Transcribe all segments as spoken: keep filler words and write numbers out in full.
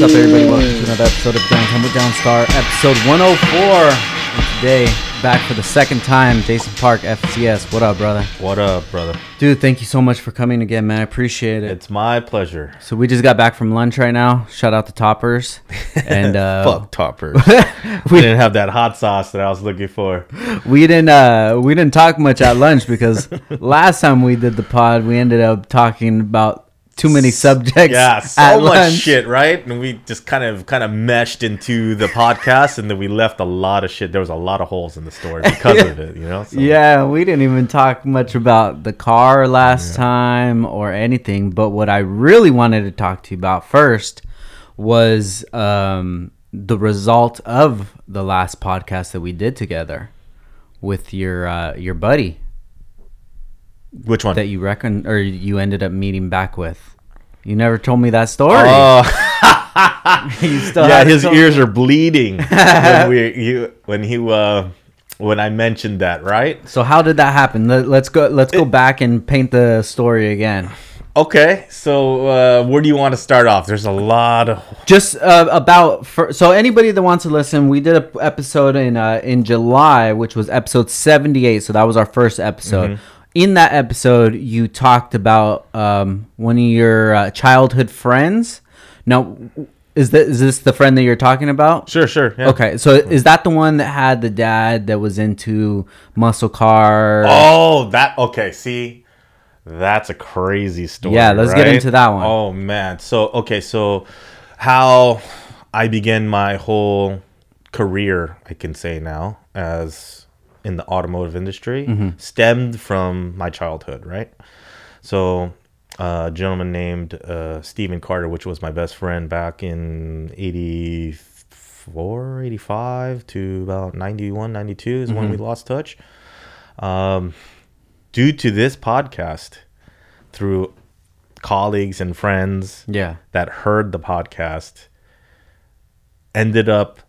What's up, everybody? Welcome to another episode of Downtime with Downstar, episode one oh four. And today, back for the second time, Jason Park, F C S. What up, brother? What up, brother? Dude, thank you so much for coming again, man. I appreciate it. It's my pleasure. So we just got back from lunch right now. Shout out to Toppers. And uh, fuck Toppers. we didn't have that hot sauce that I was looking for. We didn't. Uh, we didn't talk much at lunch because last time we did the pod, we ended up talking about too many subjects. Yeah, so much shit, right? And we just kind of kind of meshed into the podcast, and then we left a lot of shit. There was a lot of holes in the story because yeah. of it, you know? So. Yeah, we didn't even talk much about the car last yeah. time or anything. But what I really wanted to talk to you about first was um, the result of the last podcast that we did together with your uh, your buddy. Which one? That you reckon, or you ended up meeting back with? You never told me that story. Oh, you still yeah, his ears me. Are bleeding when we, you, when he, uh, when I mentioned that, right? So how did that happen? Let, let's go. Let's it, go back and paint the story again. Okay, so uh, where do you want to start off? There's a lot of just uh, about for, so anybody that wants to listen, we did an episode in uh, in July, which was episode seventy-eight. So that was our first episode. Mm-hmm. In that episode, you talked about um, one of your uh, childhood friends. Now, is that is this the friend that you're talking about? Sure, sure. Yeah. Okay, so is that the one that had the dad that was into muscle cars? Oh, that okay. See, that's a crazy story. Yeah, let's right? get into that one. Oh man. So okay, so how I began my whole career, I can say now as. in the automotive industry mm-hmm. stemmed from my childhood, right? So uh, a gentleman named uh, Stephen Carter, which was my best friend back in eighty-four, eighty-five to about ninety-one, ninety-two is mm-hmm. when we lost touch. Um, due to this podcast, through colleagues and friends yeah. that heard the podcast, ended up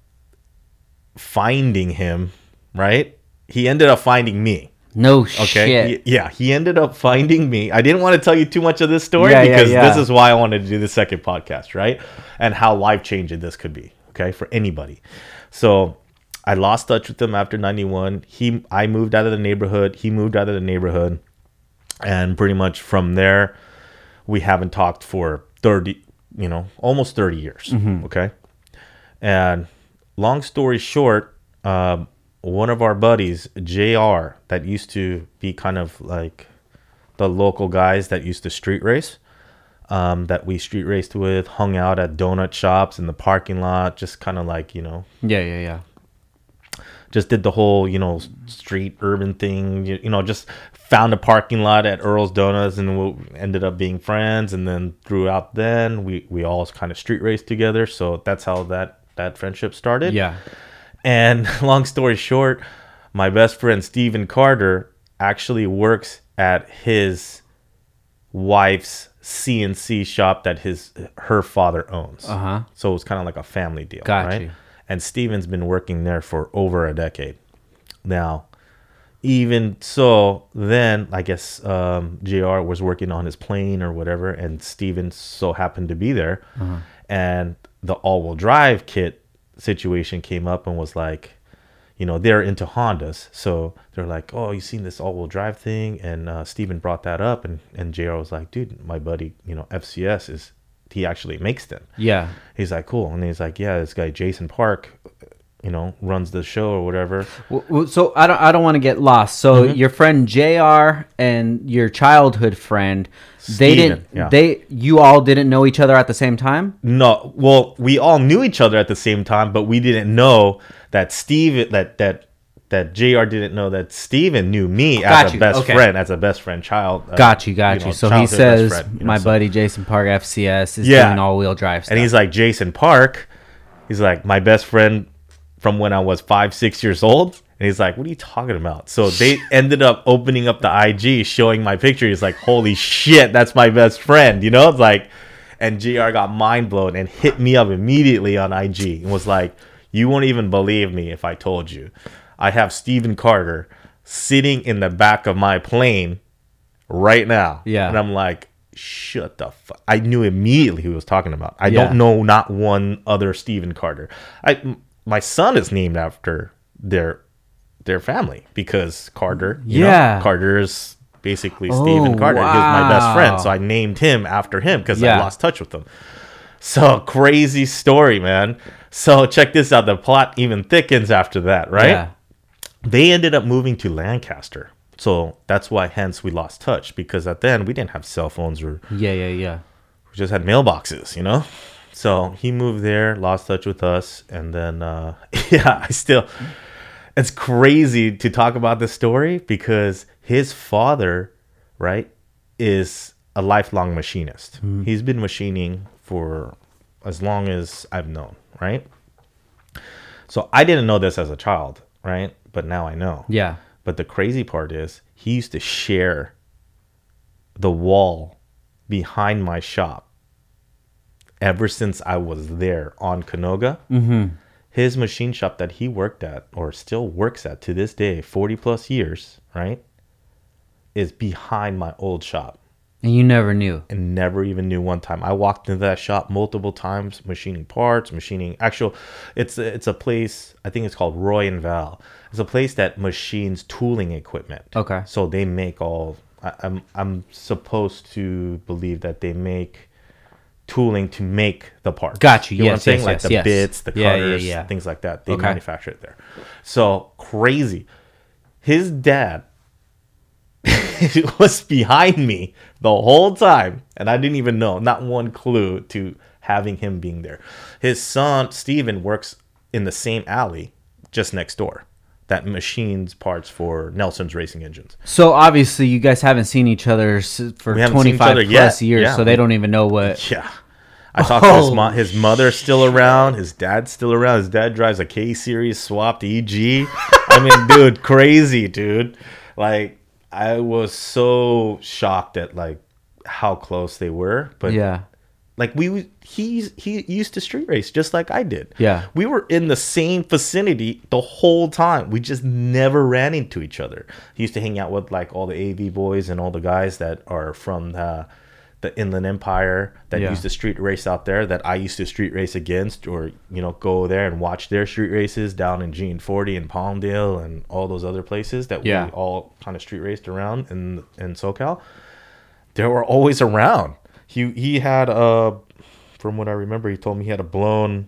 finding him, right? He ended up finding me. No okay? shit. He, yeah, he ended up finding me. I didn't want to tell you too much of this story yeah, because yeah, yeah. this is why I wanted to do the second podcast, right? And how life-changing this could be, okay, for anybody. So I lost touch with him after ninety-one. He, I moved out of the neighborhood. He moved out of the neighborhood. And pretty much from there, we haven't talked for thirty, you know, almost thirty years, mm-hmm. okay? And long story short, um, one of our buddies, J R, that used to be kind of like the local guys that used to street race, um, that we street raced with, hung out at donut shops in the parking lot, just kind of like, you know. Yeah, yeah, yeah. Just did the whole, you know, street urban thing, you, you know, just found a parking lot at Earl's Donuts and we ended up being friends. And then throughout then, we, we all kind of street raced together. So that's how that, that friendship started. Yeah. And long story short, my best friend, Stephen Carter, actually works at his wife's C N C shop that his her father owns. Uh-huh. So it was kind of like a family deal, Got right? You. And Stephen's been working there for over a decade. Now, even so, then I guess um, J R was working on his plane or whatever, and Stephen so happened to be there. Uh-huh. And the all-wheel drive kit situation came up and was like, you know, they're into Hondas, so they're like, oh, you seen this all-wheel drive thing? And uh Steven brought that up, and and J R was like, dude, my buddy, you know, F C S is, he actually makes them. Yeah. He's like, cool. And he's like, yeah, this guy Jason Park, you know, runs the show or whatever. Well, so I don't I don't want to get lost. So mm-hmm. your friend J R and your childhood friend, Steven, they didn't yeah. they you all didn't know each other at the same time? No. Well, we all knew each other at the same time, but we didn't know that Steven that that that J R didn't know that Steven knew me got as you. a best okay. friend, as a best friend child. Uh, got you, got you. Know, you. So he says friend, my know, buddy so. Jason Park F C S is yeah. doing all-wheel drive stuff. And he's like, Jason Park, he's like, my best friend from when I was five, six years old. And he's like, what are you talking about? So they ended up opening up the I G, showing my picture. He's like, holy shit, that's my best friend. You know, it's like, and J R got mind blown and hit me up immediately on I G and was like, you won't even believe me if I told you. I have Stephen Carter sitting in the back of my plane right now. Yeah. And I'm like, shut the fuck. I knew immediately who he was talking about. I yeah. don't know not one other Stephen Carter. I m- my son is named after their their family because Carter. You yeah, know, Carter is basically oh, Stephen Carter. Wow. He was my best friend, so I named him after him because yeah. I lost touch with him. So crazy story, man. So check this out. The plot even thickens after that, right? Yeah. They ended up moving to Lancaster. So that's why, hence, we lost touch because at then we didn't have cell phones or yeah, yeah, yeah. We just had mailboxes, you know. So he moved there, lost touch with us, and then uh, yeah, I still. It's crazy to talk about this story because his father, right, is a lifelong machinist. Mm-hmm. He's been machining for as long as I've known, right? So I didn't know this as a child, right? But now I know. Yeah. But the crazy part is he used to share the wall behind my shop ever since I was there on Canoga. Mm-hmm. His machine shop that he worked at or still works at to this day, forty plus years, right, is behind my old shop. And you never knew. And never even knew one time. I walked into that shop multiple times, machining parts, machining actual. It's it's a place, I think it's called Roy and Val. It's a place that machines tooling equipment. Okay. So they make all, I, I'm I'm supposed to believe that they make tooling to make the parts. Got you. You know yes, what I'm saying? Yes, like yes, the yes. bits, the yeah, cutters, yeah, yeah. things like that. They okay. manufacture it there. So crazy. His dad it was behind me the whole time, and I didn't even know, not one clue to having him being there. His son, Steven, works in the same alley just next door that machines parts for Nelson's Racing Engines. So obviously you guys haven't seen each other for twenty-five plus years, yeah, so they don't even know what... Yeah. I talked oh, to his mom. His mother's still around. His dad's still around. His dad drives a K-Series swapped E G. I mean, dude, crazy, dude. Like... I was so shocked at like how close they were, but yeah, like we he he used to street race just like I did. Yeah, we were in the same vicinity the whole time. We just never ran into each other. He used to hang out with like all the A V boys and all the guys that are from the the Inland Empire that yeah. used to street race out there. That I used to street race against, or you know, go there and watch their street races down in Gene forty and Palmdale and all those other places that yeah. we all kind of street raced around in in SoCal. They were always around. He he had a, from what I remember, he told me he had a blown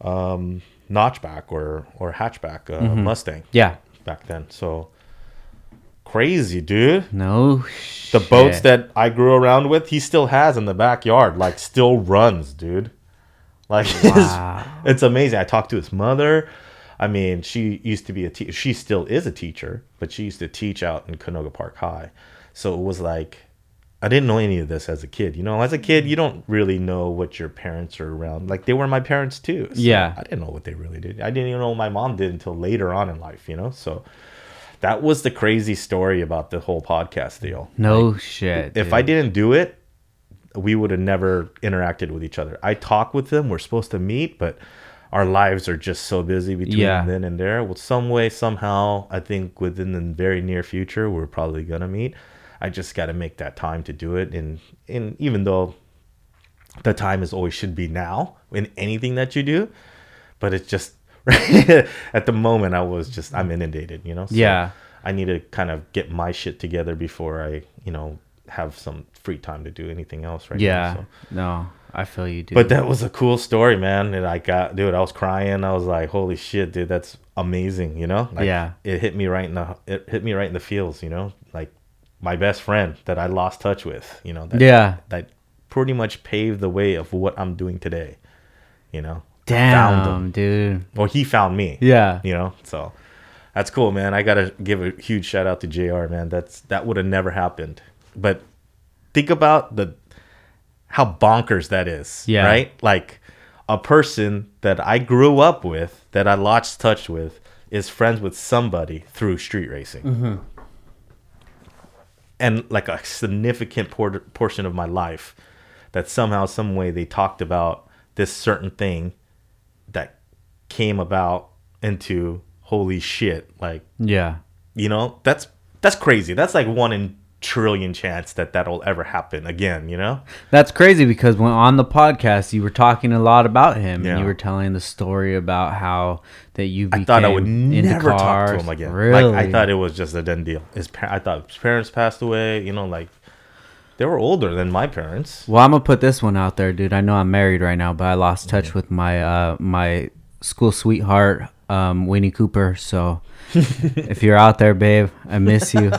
um, notchback or or hatchback uh, mm-hmm. Mustang. Yeah, back then. So. Crazy, dude. No shit. The boats that I grew around with, he still has in the backyard. Like, still runs, dude. Like, wow. it's, it's amazing. I talked to his mother. I mean, she used to be a teacher. She still is a teacher, but she used to teach out in Canoga Park High. So it was like, I didn't know any of this as a kid. You know, as a kid, you don't really know what your parents are around. Like, they were my parents, too. So yeah. I didn't know what they really did. I didn't even know what my mom did until later on in life, you know? So... That was the crazy story about the whole podcast deal. No like, shit. If dude. I didn't do it, we would have never interacted with each other. I talk with them. We're supposed to meet, but our lives are just so busy between yeah. then and there. Well, some way, somehow, I think within the very near future, we're probably going to meet. I just got to make that time to do it. And, and even though the time is always should be now in anything that you do, but it's just, at the moment I was just I'm inundated, you know, so yeah I need to kind of get my shit together before I you know have some free time to do anything else right yeah now, so. No I feel you, dude. But that was a cool story, man. And I got dude I was crying. I was like, holy shit, dude, that's amazing, you know, like, yeah it hit me right in the it hit me right in the feels, you know, like my best friend that I lost touch with, you know, that, yeah that pretty much paved the way of what I'm doing today, you know. Damn, found him. Dude. Well, he found me. Yeah. You know, so that's cool, man. I got to give a huge shout out to J R, man. That's that would have never happened. But think about the how bonkers that is, yeah. right? Like a person that I grew up with, that I lost touch with, is friends with somebody through street racing. Mm-hmm. And like a significant por- portion of my life that somehow, some way they talked about this certain thing that came about into holy shit, like yeah you know that's that's crazy. That's like one in trillion chance that that'll ever happen again, you know? That's crazy, because when on the podcast you were talking a lot about him, yeah. and you were telling the story about how that you became I thought I would never cars. talk to him again. Really? Like, I thought it was just a done deal. His par- I thought his parents passed away, you know, like they were older than my parents. Well, I'm gonna put this one out there, dude. I know I'm married right now, but I lost touch yeah. with my uh my school sweetheart, um Winnie Cooper. So if you're out there, babe, I miss you.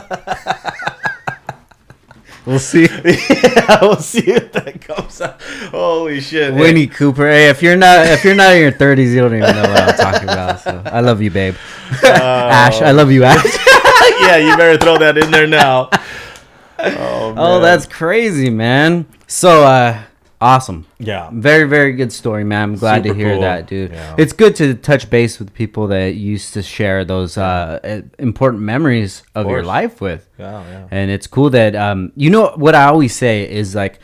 We'll see. Yeah, we'll see if that comes up. Holy shit, Winnie man. Cooper. Hey, if you're not if you're not in your thirties, you don't even know what I'm talking about. So I love you, babe. Uh, Ash, I love you, Ash. Yeah, you better throw that in there now. Oh, man. Oh, that's crazy, man. So, uh, awesome. Yeah. Very, very good story, man. I'm glad Super to hear cool. that, dude. Yeah. It's good to touch base with people that used to share those uh, important memories of, of your life with. Yeah, yeah. And it's cool that, um, you know, what I always say is, like,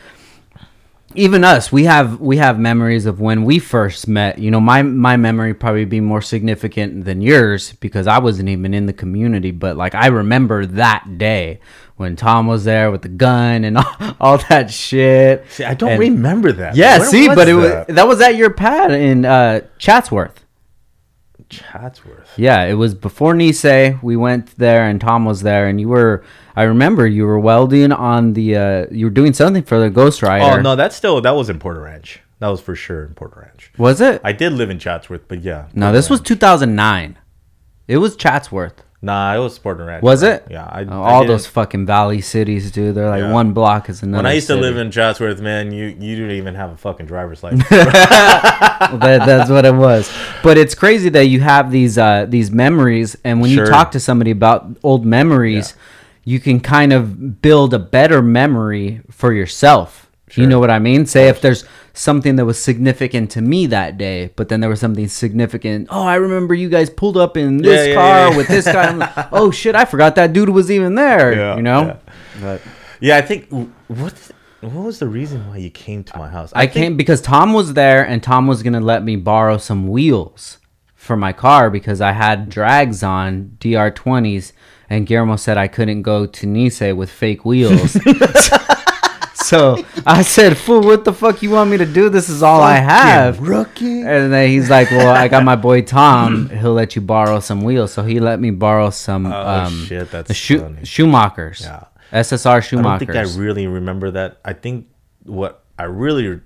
even us, we have we have memories of when we first met. You know, my my memory probably be more significant than yours, because I wasn't even in the community. But, like, I remember that day when Tom was there with the gun and all, all that shit. See, I don't and, remember that. Yeah, Where see, was but it that? was that was at your pad in uh, Chatsworth. Chatsworth. Yeah, it was before Nisei. We went there, and Tom was there, and you were. I remember you were welding on the, uh, you were doing something for the Ghost Rider. Oh, no, that's still, that was in Porter Ranch. That was for sure in Porter Ranch. Was it? I did live in Chatsworth, but yeah. No, Porter this Ranch. was two thousand nine. It was Chatsworth. Nah, it was Porter Ranch. Was right? it? Yeah. I, oh, I all those fucking valley cities, dude. They're like yeah. one block is another When I used city. to live in Chatsworth, man, you, you didn't even have a fucking driver's license. that, that's what it was. But it's crazy that you have these, uh, these memories. And when sure. you talk to somebody about old memories, yeah. you can kind of build a better memory for yourself. Sure. You know what I mean? Say if there's something that was significant to me that day, but then there was something significant. Oh, I remember you guys pulled up in this yeah, car yeah, yeah. with this guy. I'm like, oh, shit, I forgot that dude was even there, yeah, you know? Yeah. But, yeah, I think, what, what was the reason why you came to my house? I, I think- came because Tom was there, and Tom was going to let me borrow some wheels for my car because I had drags on D R twenties. And Guillermo said I couldn't go to Nisei with fake wheels. So I said, fool, what the fuck you want me to do? This is all Fucking I have. Rookie. And then he's like, well, I got my boy Tom. He'll let you borrow some wheels. So he let me borrow some oh, um, shit, that's sho- Schumachers. Yeah. S S R Schumachers. I don't think I really remember that. I think what I really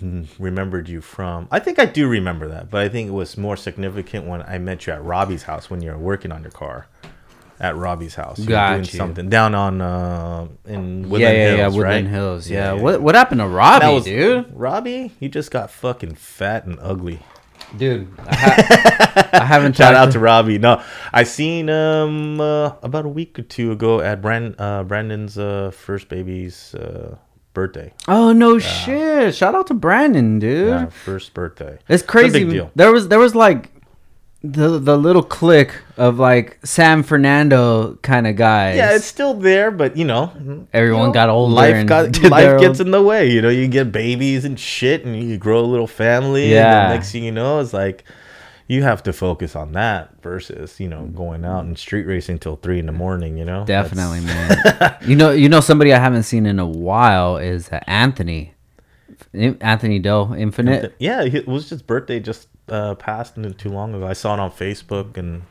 remembered you from, I think I do remember that, but I think it was more significant when I met you at Robbie's house when you were working on your car. At Robbie's house. You Got were doing you. something down on uh, in Woodland yeah, yeah, Hills, yeah, Woodland right? Hills. Yeah. yeah, yeah. What what happened to Robbie, was, dude? Robbie, he just got fucking fat and ugly. Dude, I, ha- I haven't shout out to, to Robbie. No, I seen him um, uh, about a week or two ago at Brand uh, Brandon's uh, first baby's uh, birthday. Oh no, uh, shit! Shout out to Brandon, dude. Yeah, first birthday. It's crazy. It's a big deal. There was there was like. The the little clique of like San Fernando kind of guys. Yeah, it's still there, but you know, everyone you know, got older. Life got life gets old. in the way. You know, you get babies and shit, and you grow a little family. Yeah. And the next thing you know, it's like you have to focus on that versus you know going out and street racing till three in the morning. You know, definitely, That's... man. you know, you know, somebody I haven't seen in a while is Anthony, Anthony Doe, Infinite. Yeah, it was his birthday just. Uh, passed not too long ago. I saw it on Facebook, and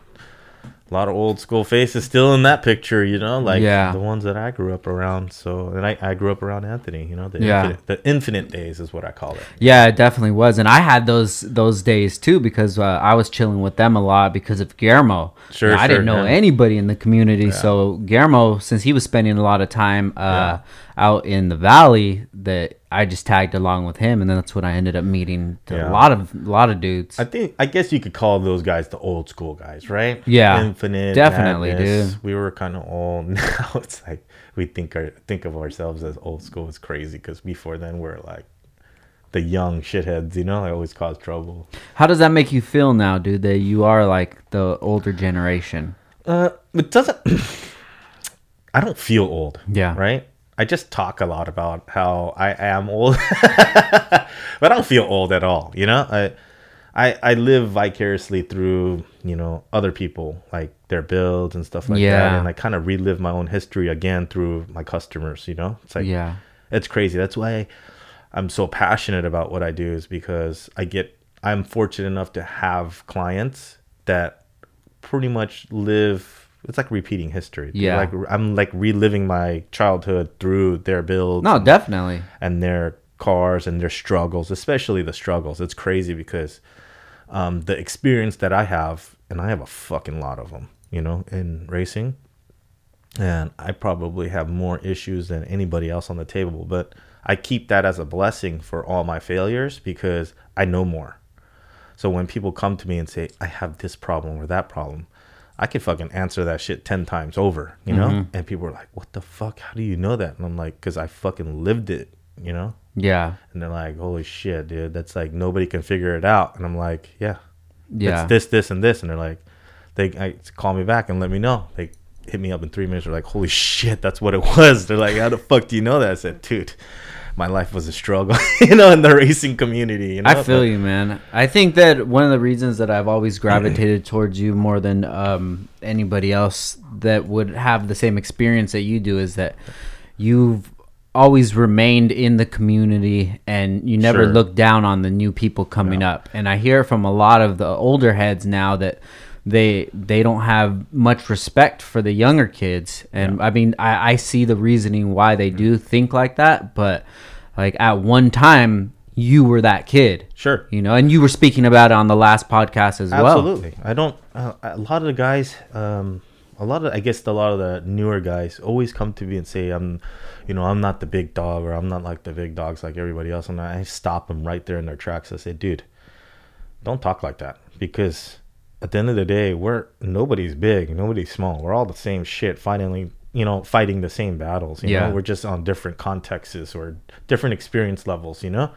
a lot of old school faces still in that picture, you know, like yeah. the ones that I grew up around. So, and I, I grew up around Anthony, you know, the, yeah. infinite, the infinite days is what I call it. Yeah, it definitely was. And I had those those days too, because uh, I was chilling with them a lot because of Guillermo. Sure, sure I didn't know yeah. anybody in the community. Yeah. So Guillermo, since he was spending a lot of time uh, yeah. out in the valley, that I just tagged along with him, and then that's when I ended up meeting yeah. a lot of a lot of dudes. I think I guess you could call those guys the old school guys, right? Yeah, Infinite, definitely, madness. dude. We were kind of old. Now it's like we think our, think of ourselves as old school. It's crazy because before then we we're like the young shitheads, you know. They always cause trouble. How does that make you feel now, dude? That you are like the older generation. Uh, it doesn't. I don't feel old. Yeah. Right. I just talk a lot about how I am old, but I don't feel old at all. You know, I I, I live vicariously through, you know, other people, like their builds and stuff like yeah. that. And I kind of relive my own history again through my customers, you know? It's like, yeah. it's crazy. That's why I'm so passionate about what I do, is because I get, I'm fortunate enough to have clients that pretty much live, it's like repeating history. Yeah. Like I'm like reliving my childhood through their builds. No, and, definitely. And their cars and their struggles, especially the struggles. It's crazy because um, the experience that I have, and I have a fucking lot of them, you know, in racing. And I probably have more issues than anybody else on the table. But I keep that as a blessing for all my failures because I know more. So when people come to me and say, I have this problem or that problem, I could fucking answer that shit ten times over, you know? Mm-hmm. And people are like, what the fuck? How do you know that? And I'm like, because I fucking lived it, you know? Yeah. And they're like, holy shit, dude. That's like, nobody can figure it out. And I'm like, yeah. Yeah. It's this, this, and this. And they're like, they I, call me back and let me know. They hit me up in three minutes. They're like, holy shit, that's what it was. They're like, how the fuck do you know that? I said, dude, my life was a struggle, you know, in the racing community. You know? I feel but, you, man. I think that one of the reasons that I've always gravitated towards you more than um, anybody else that would have the same experience that you do is that you've always remained in the community and you never sure. look down on the new people coming yeah. up. And I hear from a lot of the older heads now that they they don't have much respect for the younger kids. And yeah. I mean, I, I see the reasoning why they mm-hmm. do think like that. But like at one time, you were that kid. Sure. You know, and you were speaking about it on the last podcast as Absolutely. well. Absolutely. I don't, uh, a lot of the guys, um, a lot of, I guess a lot of the newer guys always come to me and say, I'm, you know, I'm not the big dog or I'm not like the big dogs like everybody else. And I stop them right there in their tracks. I say, dude, don't talk like that, because at the end of the day, we're nobody's big, nobody's small. We're all the same shit, finally, you know, fighting the same battles. You yeah. know, we're just on different contexts or different experience levels. You know,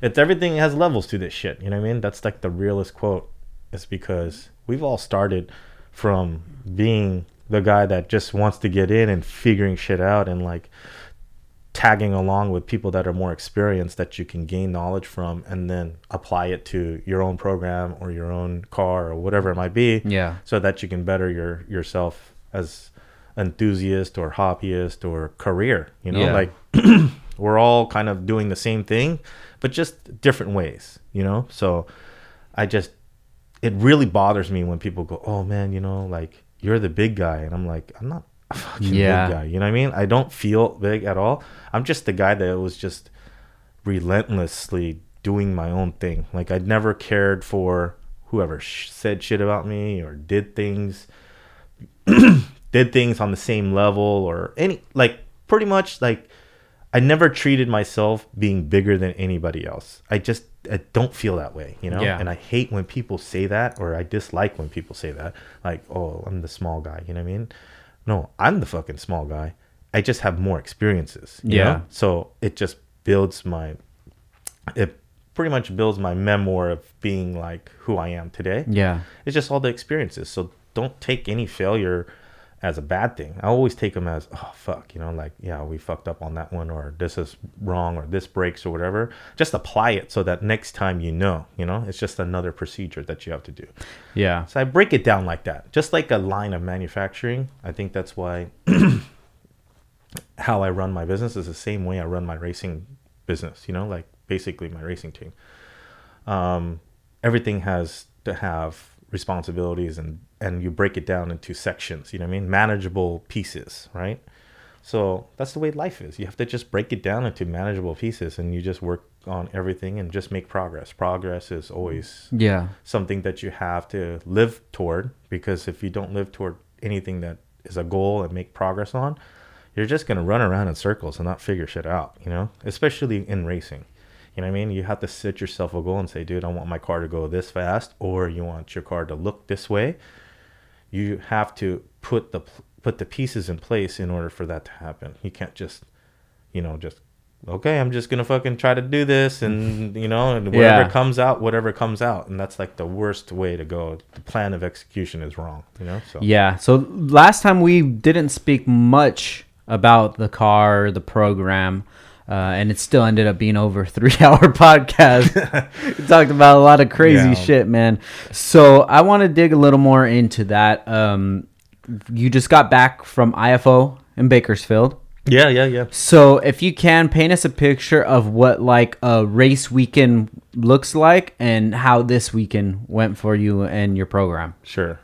it's everything has levels to this shit. You know what I mean? That's like the realest quote. It's because we've all started from being the guy that just wants to get in and figuring shit out and like tagging along with people that are more experienced that you can gain knowledge from and then apply it to your own program or your own car or whatever it might be, yeah, so that you can better your yourself as enthusiast or hobbyist or career, you know, yeah. like we're all kind of doing the same thing but just different ways, you know. So I just, it really bothers me when people go, oh man, you know, like you're the big guy, and I'm like, I'm not fucking yeah. big guy, you know what I mean? I don't feel big at all. I'm just the guy that was just relentlessly doing my own thing. Like I never cared for whoever sh- said shit about me or did things did things on the same level or any, like pretty much like I never treated myself being bigger than anybody else. I just I don't feel that way, you know? Yeah. And I hate when people say that, or I dislike when people say that, like, oh, I'm the small guy, you know what I mean? No, I'm the fucking small guy. I just have more experiences. You yeah. know? So it just builds my, it pretty much builds my memoir of being like who I am today. Yeah. It's just all the experiences. So don't take any failure as a bad thing. I always take them as, oh, fuck, you know, like, yeah, we fucked up on that one, or this is wrong, or this breaks, or whatever. Just apply it so that next time you know, you know, it's just another procedure that you have to do. Yeah. So I break it down like that, just like a line of manufacturing. I think that's why how I run my business is the same way I run my racing business, you know, like basically my racing team. Um, everything has to have responsibilities, and and you break it down into sections, you know what I mean? Manageable pieces, right? So that's the way life is. You have to just break it down into manageable pieces, and you just work on everything and just make progress. Progress is always yeah something that you have to live toward, because if you don't live toward anything that is a goal and make progress on, you're just going to run around in circles and not figure shit out, you know, especially in racing. You know what I mean? You have to set yourself a goal and say, dude, I want my car to go this fast, or you want your car to look this way. You have to put the put the pieces in place in order for that to happen. You can't just, you know, just, okay, I'm just going to fucking try to do this, and, you know, and whatever yeah. comes out, whatever comes out. And that's like the worst way to go. The plan of execution is wrong, you know? So yeah. So last time we didn't speak much about the car, the program. Uh, and it still ended up being over a three-hour podcast. We talked about a lot of crazy yeah. shit, man. So I want to dig a little more into that. Um, you just got back from I F O in Bakersfield. Yeah, yeah, yeah. So if you can, paint us a picture of what like a race weekend looks like and how this weekend went for you and your program. Sure.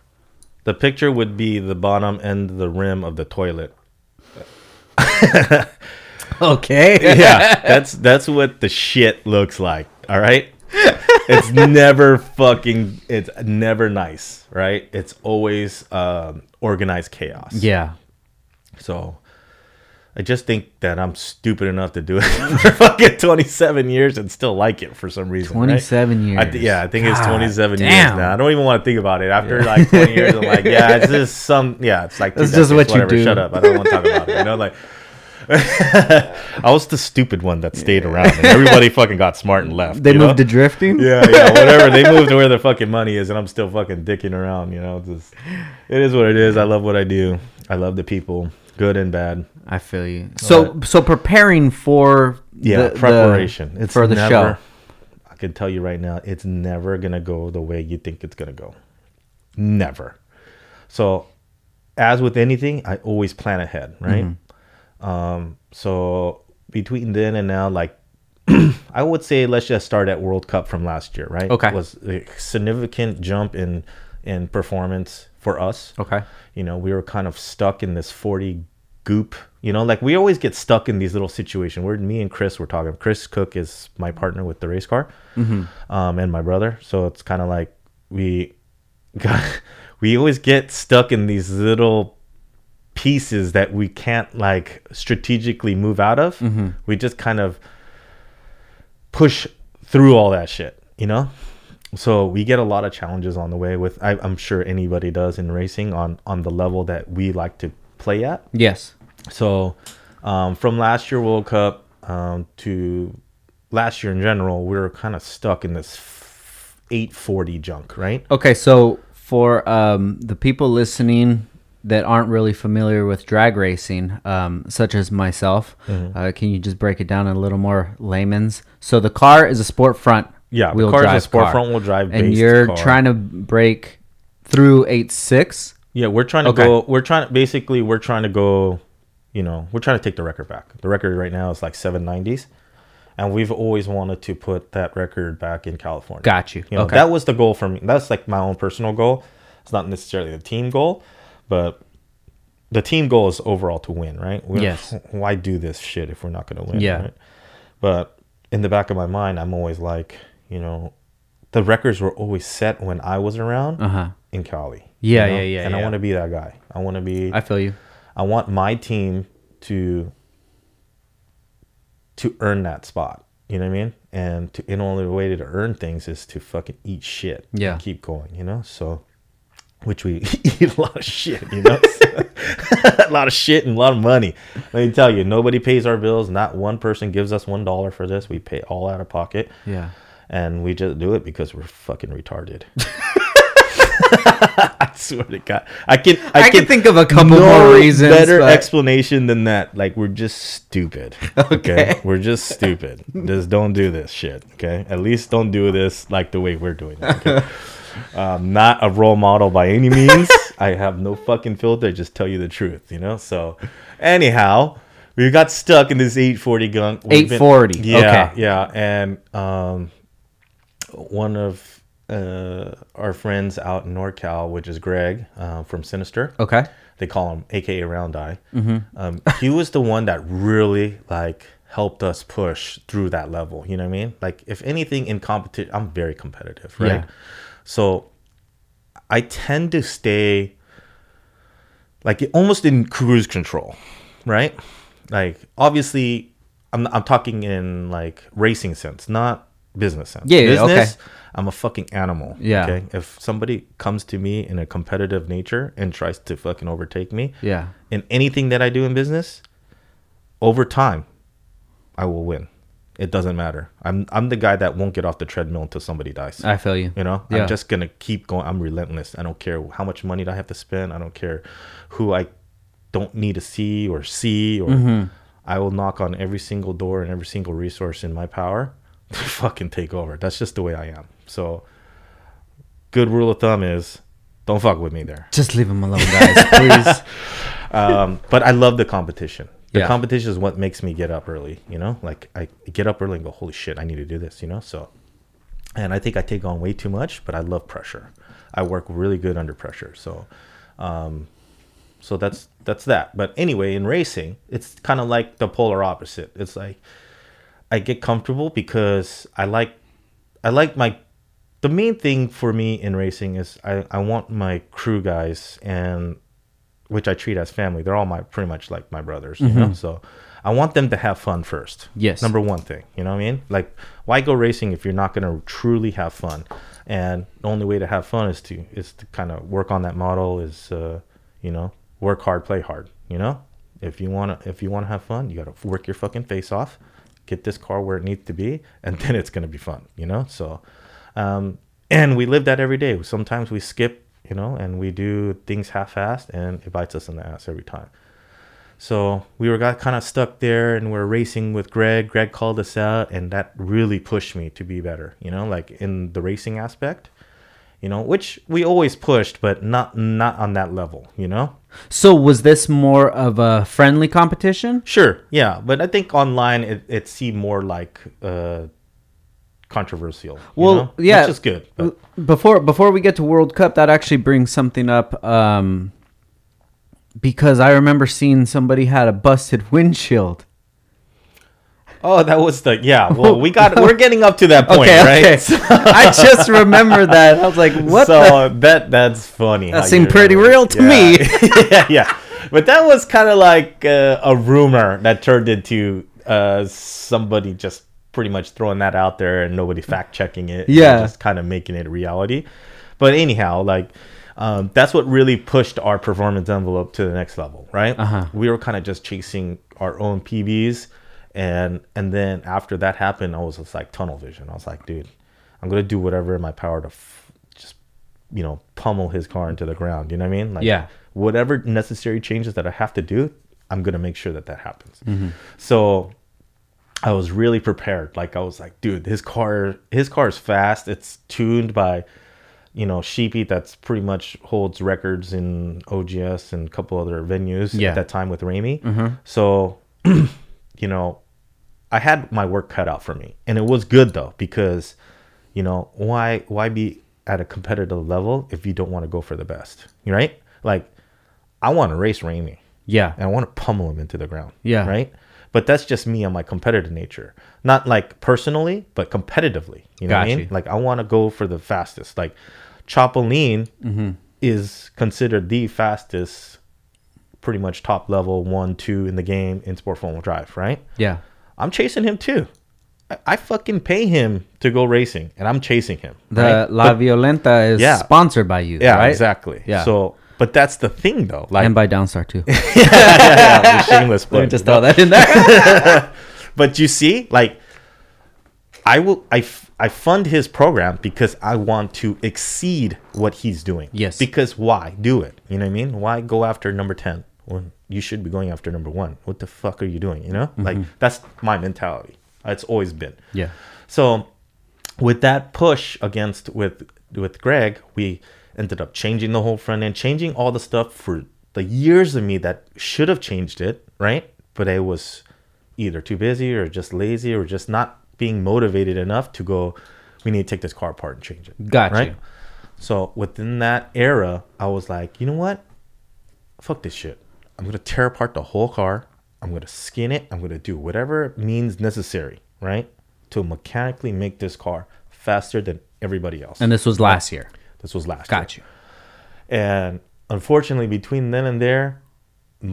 The picture would be the bottom and the rim of the toilet. Okay. Yeah, that's that's what the shit looks like, all right? It's never fucking, it's never nice, right? It's always um, organized chaos. Yeah. So I just think that I'm stupid enough to do it for fucking twenty-seven years and still like it for some reason. twenty-seven right? years. I th- yeah, I think God, it's twenty-seven damn. years now. I don't even want to think about it. After yeah. like twenty years, I'm like, yeah, it's just some, yeah, it's like, it's just what whatever. you do. Shut up. I don't want to talk about it. You know, like, I was the stupid one that stayed yeah. around, and everybody fucking got smart and left. They moved know? to drifting? Yeah, yeah, whatever. They moved to where their fucking money is, and I'm still fucking dicking around, you know? Just, it is what it is. I love what I do, I love the people. Good and bad. I feel you. So, but, so preparing for yeah the, preparation the, it's for the never, show. I can tell you right now, it's never gonna go the way you think it's gonna go. Never. So, as with anything, I always plan ahead, right? Mm-hmm. Um, so between then and now, like I would say, let's just start at World Cup from last year, right? Okay, it was a significant jump in in performance for us. Okay. You know, we were kind of stuck in this forty goop, you know, like we always get stuck in these little situations where me and Chris were talking. Chris Cook is my partner with the race car, mm-hmm. um, and my brother. So it's kind of like we got, we always get stuck in these little pieces that we can't like strategically move out of. Mm-hmm. We just kind of push through all that shit, you know? So we get a lot of challenges on the way with, I, I'm sure anybody does in racing on, on the level that we like to play at. Yes. So um, from last year World Cup um, to last year in general, we were kind of stuck in this eight forty junk, right? Okay. So for um, the people listening that aren't really familiar with drag racing, um, such as myself, mm-hmm. uh, can you just break it down in a little more layman's? So the car is a sport front. Yeah, the car is a sport front wheel drive based car. And you're trying to break through eight six? Yeah, we're trying to go, we're trying to, basically, we're trying to go, you know, we're trying to take the record back. The record right now is like seven nineties. And we've always wanted to put that record back in California. Got you. You know, okay. That was the goal for me. That's like my own personal goal. It's not necessarily the team goal, but the team goal is overall to win, right? We're, yes. Why do this shit if we're not going to win? Yeah. Right? But in the back of my mind, I'm always like, you know, the records were always set when I was around uh-huh. in Cali. Yeah, you know? yeah, yeah. And yeah. I want to be that guy. I want to be. I feel you. I want my team to to earn that spot. You know what I mean? And to, and the only way to earn things is to fucking eat shit. Yeah. And keep going. You know. So, which we eat a lot of shit. You know, a lot of shit and a lot of money. Let me tell you, nobody pays our bills. Not one person gives us one dollar for this. We pay all out of pocket. Yeah. And we just do it because we're fucking retarded. I swear to God. I can I, I can, can think of a couple no more reasons. better but... explanation than that. Like, we're just stupid. Okay. okay? We're just stupid. Just don't do this shit. Okay. At least don't do this like the way we're doing it. Okay? um, not a role model by any means. I have no fucking filter. I just tell you the truth, you know? So, anyhow, we got stuck in this eight forty gunk. eight forty. Been, yeah. Okay. Yeah. And, um, one of uh, our friends out in NorCal, which is Greg uh, from Sinister. Okay. They call him A K A Round Eye. Mm-hmm. Um, he was the one that really like helped us push through that level. You know what I mean? Like if anything in competition, I'm very competitive, right? Yeah. So I tend to stay like almost in cruise control, right? Like obviously I'm, I'm talking in like racing sense, not business sense. Yeah, business, okay. I'm a fucking animal. Yeah. Okay. If somebody comes to me in a competitive nature and tries to fucking overtake me, yeah, in anything that I do in business, over time, I will win. It doesn't matter. I'm I'm the guy that won't get off the treadmill until somebody dies. I feel you. You know, yeah. I'm just gonna keep going. I'm relentless. I don't care how much money I have to spend. I don't care who I don't need to see or see or. Mm-hmm. I will knock on every single door and every single resource in my power to fucking take over. That's just the way I am. So good rule of thumb is don't fuck with me there. Just leave him alone, guys, please. Um, but I love the competition. The yeah. competition is what makes me get up early, you know? Like, I get up early and go, holy shit, I need to do this, you know? So, and I think I take on way too much, but I love pressure. I work really good under pressure. So, um, so that's that's that. But anyway, in racing, it's kind of like the polar opposite. It's like I get comfortable because I like I like my... The main thing for me in racing is I, I want my crew guys and... which I treat as family. They're all my pretty much like my brothers, mm-hmm. you know? So I want them to have fun first. Yes. Number one thing, you know what I mean? Like, why go racing if you're not going to truly have fun? And the only way to have fun is to is to kind of work on that model is, uh, you know, work hard, play hard, you know? If you want to if you want to have fun, you got to work your fucking face off, get this car where it needs to be, and then it's going to be fun, you know? So, um, and we live that every day. Sometimes we skip, you know, and we do things half-assed, and it bites us in the ass every time. So we were got kind of stuck there, and we're racing with Greg. Greg called us out, and that really pushed me to be better, you know, like in the racing aspect, you know, which we always pushed, but not not on that level, you know. So was this more of a friendly competition? Sure, yeah, but I think online it, it seemed more like uh controversial, well, you know? Yeah, which is good. But before before we get to World Cup, that actually brings something up, um because I remember seeing somebody had a busted windshield. Oh, that was the yeah. Well, we got we're getting up to that point, okay, right? Okay. So, I just remember that. I was like, what? So the? that that's funny. That seemed pretty remember. real to yeah. me. yeah, yeah. But that was kind of like uh, a rumor that turned into uh somebody just pretty much throwing that out there and nobody fact checking it. Yeah, just kind of making it a reality. But anyhow, like um, that's what really pushed our performance envelope to the next level, right? Uh-huh. We were kind of just chasing our own P Bs, and and then after that happened, I was just like tunnel vision. I was like, dude, I'm gonna do whatever in my power to f- just you know pummel his car into the ground. You know what I mean? Like, yeah. Whatever necessary changes that I have to do, I'm gonna make sure that that happens. Mm-hmm. So I was really prepared. Like, I was like, dude, his car, his car is fast. It's tuned by, you know, Sheepy. That's pretty much holds records in O G S and a couple other venues yeah. at that time with Ramey. Mm-hmm. So, you know, I had my work cut out for me, and it was good though, because, you know, why, why be at a competitive level if you don't want to go for the best, right? Like, I want to race Ramey. Yeah. And I want to pummel him into the ground. Yeah. Right. But that's just me on my competitive nature. Not like personally, but competitively. You know Got what I mean? You. Like, I want to go for the fastest. Like, Chapolin mm-hmm. is considered the fastest, pretty much top level one, two in the game in sport four-wheel drive, right? Yeah. I'm chasing him too. I, I fucking pay him to go racing, and I'm chasing him. The right? La but, Violenta is yeah. sponsored by you, yeah, right? Exactly. Yeah, exactly. So... But that's the thing, though. Like, and by Downstar, too. yeah, yeah, yeah. Shameless plug. Let me just throw that in there. But you see, like, I will, I, f- I fund his program because I want to exceed what he's doing. Yes. Because why do it? You know what I mean? Why go after number ten when you should be going after number one? What the fuck are you doing? You know? Mm-hmm. Like, that's my mentality. It's always been. Yeah. So, with that push against, with, with Greg, we... ended up changing the whole front end, changing all the stuff for the years of me that should have changed it, right? But I was either too busy or just lazy or just not being motivated enough to go, we need to take this car apart and change it. Gotcha. Right? So within that era, I was like, you know what? Fuck this shit. I'm going to tear apart the whole car. I'm going to skin it. I'm going to do whatever means necessary, right? To mechanically make this car faster than everybody else. And this was last year. This was last Got year. Got you. And unfortunately, between then and there,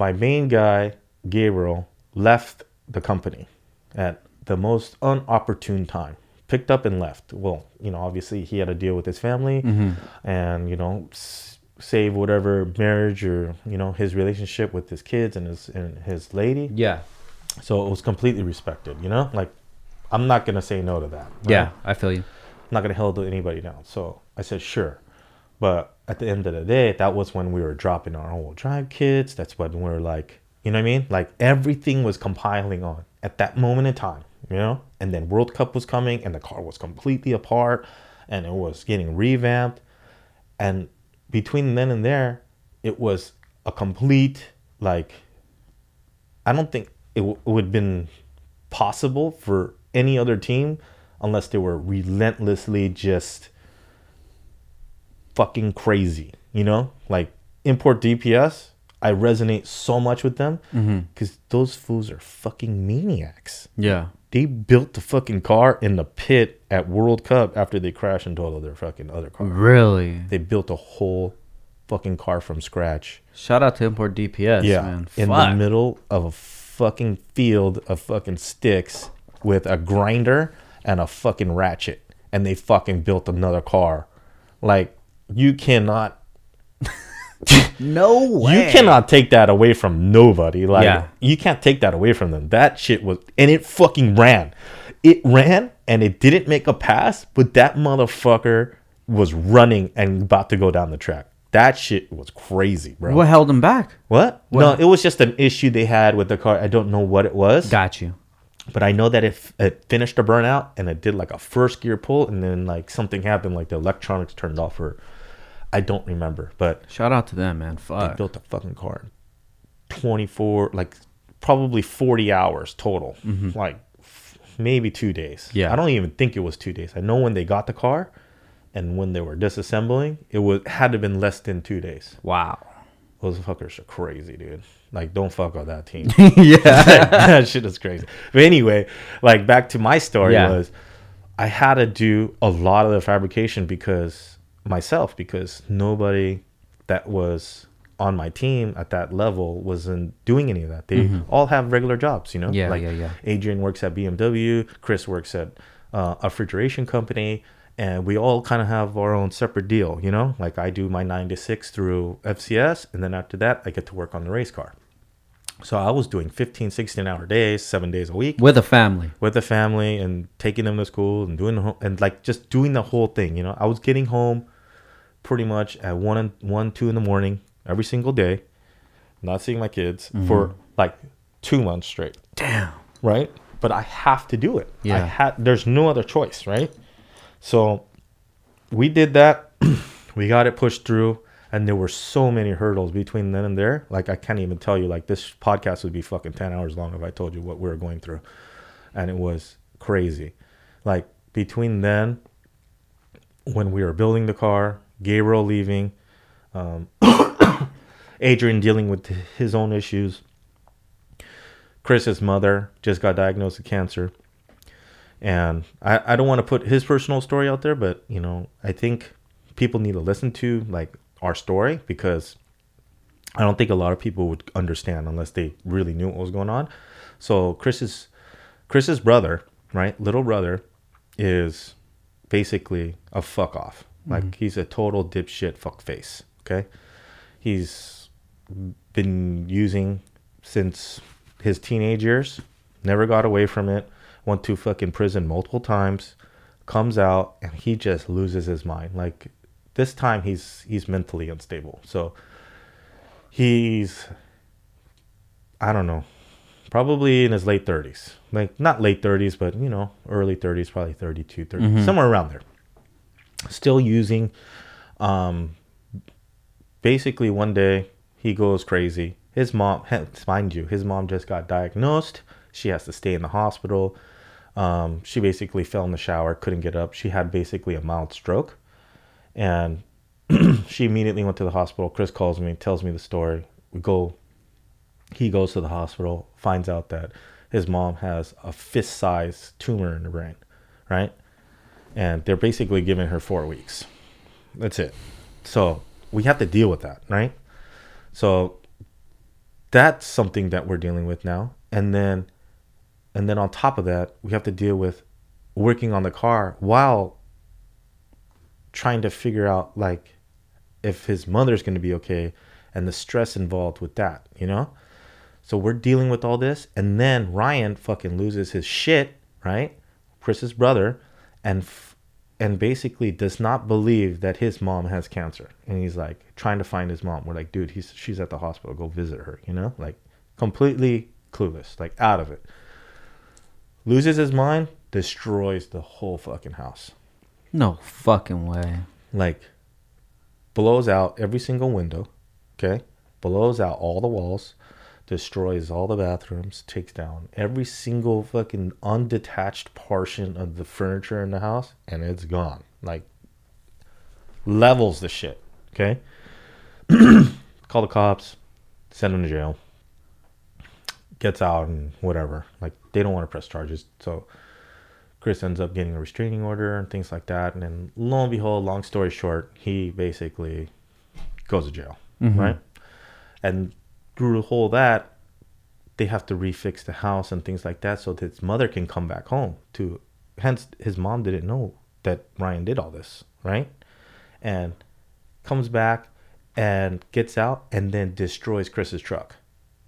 my main guy, Gabriel, left the company at the most unopportune time. Picked up and left. Well, you know, obviously he had to deal with his family mm-hmm. and, you know, s- save whatever marriage or, you know, his relationship with his kids and his and his lady. Yeah. So it was completely respected, you know? Like, I'm not going to say no to that. Right? Yeah, I feel you. I'm not going to hold anybody down. So I said, sure. But at the end of the day, that was when we were dropping our all-wheel drive kits. That's when we were like, You know what I mean? Like everything was compiling on at that moment in time, you know? And then World Cup was coming and the car was completely apart and it was getting revamped. And between then and there, it was a complete, like, I don't think it, w- it would have been possible for any other team unless they were relentlessly just fucking crazy, you know? Like import D P S, I resonate so much with them because mm-hmm. those fools are fucking maniacs. Yeah. They built the fucking car in the pit at World Cup after they crashed into all of their fucking other cars. Really? They built a whole fucking car from scratch. Shout out to Import D P S, yeah, man. In Fuck. the middle of a fucking field of fucking sticks with a grinder and a fucking ratchet. And they fucking built another car. Like, you cannot... No way. You cannot take that away from nobody. Like, yeah. you can't take that away from them. That shit was... And it fucking ran. It ran, and it didn't make a pass, but that motherfucker was running and about to go down the track. That shit was crazy, bro. What held him back? What? what? No, it was just an issue they had with the car. I don't know what it was. Got you. But I know that it, f- it finished a burnout, and it did, like, a first gear pull, and then, like, something happened. Like, the electronics turned off or... I don't remember, but shout out to them, man. Fuck. They built a fucking car, twenty-four, like probably forty hours total, mm-hmm. like f- maybe two days. Yeah, I don't even think it was two days. I know when they got the car, and when they were disassembling, it was had to have been less than two days. Wow, those fuckers are crazy, dude. Like, don't fuck on that team. Yeah, like, that shit is crazy. But anyway, like back to my story yeah. was, I had to do a lot of the fabrication because. myself because nobody that was on my team at that level wasn't doing any of that. They mm-hmm. all have regular jobs, you know? Yeah, like yeah, yeah. Adrian works at B M W, Chris works at uh, a refrigeration company, and we all kind of have our own separate deal, you know? Like I do my nine to six through F C S, and then after that, I get to work on the race car. So I was doing fifteen, sixteen hour days, seven days a week. With a family. With a family and taking them to school and doing the whole, and like just doing the whole thing, you know? I was getting home pretty much at one and one two in the morning every single day, not seeing my kids mm-hmm. for like two months straight. Damn, right? But I have to do it. Yeah, I had there's no other choice, right? So we did that. We got it pushed through, and there were so many hurdles between then and there. Like I can't even tell you, like this podcast would be fucking ten hours long if I told you what we were going through. And it was crazy. Like between then, when we were building the car, Gabriel leaving, um, Adrian dealing with his own issues, Chris's mother just got diagnosed with cancer, and I, I don't want to put his personal story out there, but you know I think people need to listen to like our story because I don't think a lot of people would understand unless they really knew what was going on. So Chris's Chris's brother, right, little brother, is basically a fuck off. Like, mm-hmm. he's a total dipshit fuckface, okay? He's been using since his teenage years, never got away from it, went to fucking prison multiple times, comes out, and he just loses his mind. Like, this time he's he's mentally unstable. So he's, I don't know, probably in his late thirties. Like, not late thirties, but, you know, early thirties, probably thirty-two, thirty, mm-hmm. somewhere around there. Still using, um, basically one day he goes crazy. His mom, mind you, his mom just got diagnosed. She has to stay in the hospital. Um, she basically fell in the shower, couldn't get up. She had basically a mild stroke. And she immediately went to the hospital. Chris calls me, tells me the story. We go, he goes to the hospital, finds out that his mom has a fist-sized tumor in her brain, right? And they're basically giving her four weeks. That's it. So we have to deal with that, right? So that's something that we're dealing with now. And then and then on top of that, we have to deal with working on the car while trying to figure out, like, if his mother's going to be okay and the stress involved with that, you know? So we're dealing with all this. And then Ryan fucking loses his shit, right? Chris's brother. And f- and basically does not believe that his mom has cancer. And he's like trying to find his mom. We're like, dude, he's she's at the hospital. Go visit her, you know? Like, completely clueless, like out of it. Loses his mind, destroys the whole fucking house. No fucking way. Like, blows out every single window, okay? Blows out all the walls, destroys all the bathrooms, takes down every single fucking undetached portion of the furniture in the house, and it's gone. Like, levels the shit, okay? Call the cops, send him to jail. Gets out and whatever. Like, they don't want to press charges, so Chris ends up getting a restraining order and things like that. And then lo and behold, long story short, he basically goes to jail, mm-hmm. right? And through the whole that, they have to refix the house and things like that so that his mother can come back home too. Hence, his mom didn't know that Ryan did all this, right? And comes back and gets out and then destroys Chris's truck.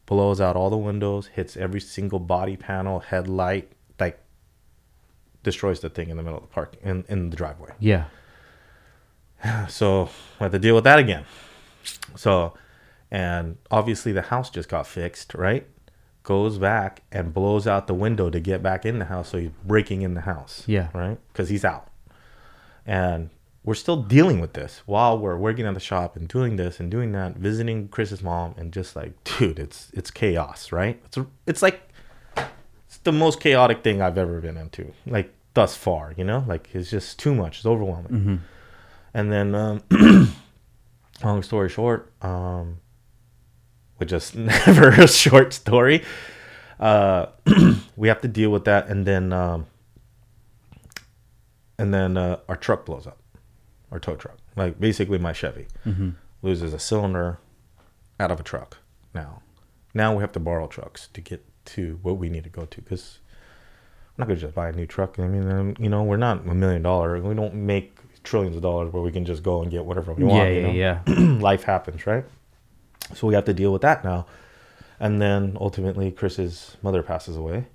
Blows out all the windows, hits every single body panel, headlight, like, destroys the thing in the middle of the park, in, in the driveway. Yeah. So I had to deal with that again. So, and obviously the house just got fixed, right? Goes back and blows out the window to get back in the house. So he's breaking in the house. Yeah. Right? Because he's out. And we're still dealing with this while we're working at the shop and doing this and doing that, visiting Chris's mom, and just like, dude, it's it's chaos, right? It's a, it's like, it's the most chaotic thing I've ever been into, like, thus far, you know? Like, it's just too much. It's overwhelming. Mm-hmm. And then, um, long story short, um, which is never a short story, uh, we have to deal with that, and then, um, and then uh, our truck blows up. Or tow truck, like basically my Chevy, mm-hmm. loses a cylinder out of a truck. Now, now we have to borrow trucks to get to what we need to go to, because we're not gonna just buy a new truck. I mean, you know, we're not a million dollar. We don't make trillions of dollars where we can just go and get whatever we want. Yeah, you know? yeah, yeah. Life happens, right? So we have to deal with that now. And then ultimately, Chris's mother passes away,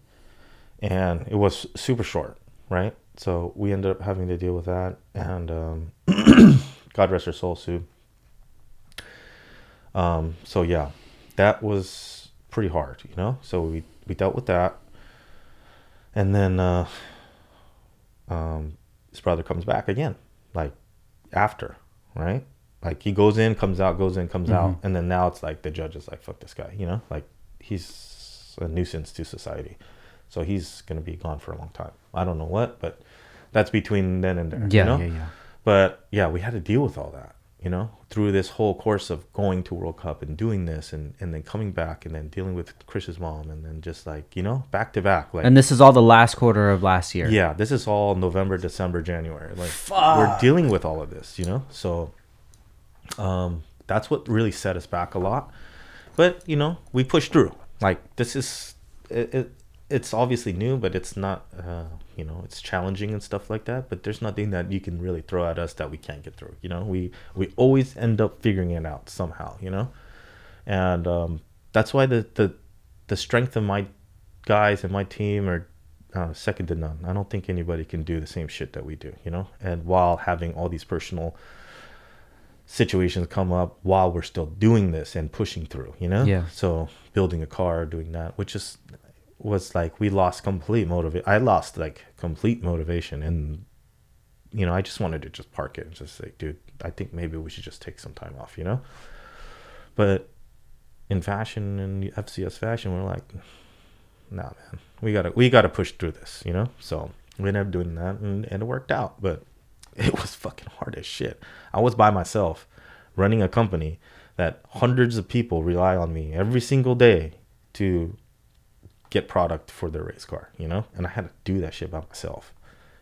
and it was super short, right? So we ended up having to deal with that, and um, God rest her soul, Sue. Um, so yeah, that was pretty hard, you know. So we we dealt with that, and then uh, um, his brother comes back again, like after, right? Like he goes in, comes out, goes in, comes mm-hmm. out, and then now it's like the judge is like, "Fuck this guy," you know, like he's a nuisance to society. So he's going to be gone for a long time. I don't know what, but that's between then and there. Yeah, you know? yeah, yeah. But yeah, we had to deal with all that, you know, through this whole course of going to World Cup and doing this, and, and then coming back, and then dealing with Chris's mom, and then just like, you know, back to back. Like, and this is all the last quarter of last year. Yeah, this is all November, December, January. Like Fuck. We're dealing with all of this, you know. So um, that's what really set us back a lot. But, you know, we pushed through. Like this is... it. it It's obviously new, but it's not, uh, you know, it's challenging and stuff like that. But there's nothing that you can really throw at us that we can't get through. You know, we we always end up figuring it out somehow, you know. And um, that's why the, the the strength of my guys and my team are uh, second to none. I don't think anybody can do the same shit that we do, you know. And while having all these personal situations come up while we're still doing this and pushing through, you know. Yeah. So building a car, doing that, which is... was like we lost complete motivation. I lost like complete motivation, and you know, I just wanted to just park it and just like, dude, I think maybe we should just take some time off, you know. But in fashion and F C S fashion, we're like, nah, man, we gotta we gotta push through this, you know. So we ended up doing that, and, and it worked out, but it was fucking hard as shit. I was by myself, running a company that hundreds of people rely on me every single day to get product for their race car, you know, and I had to do that shit by myself,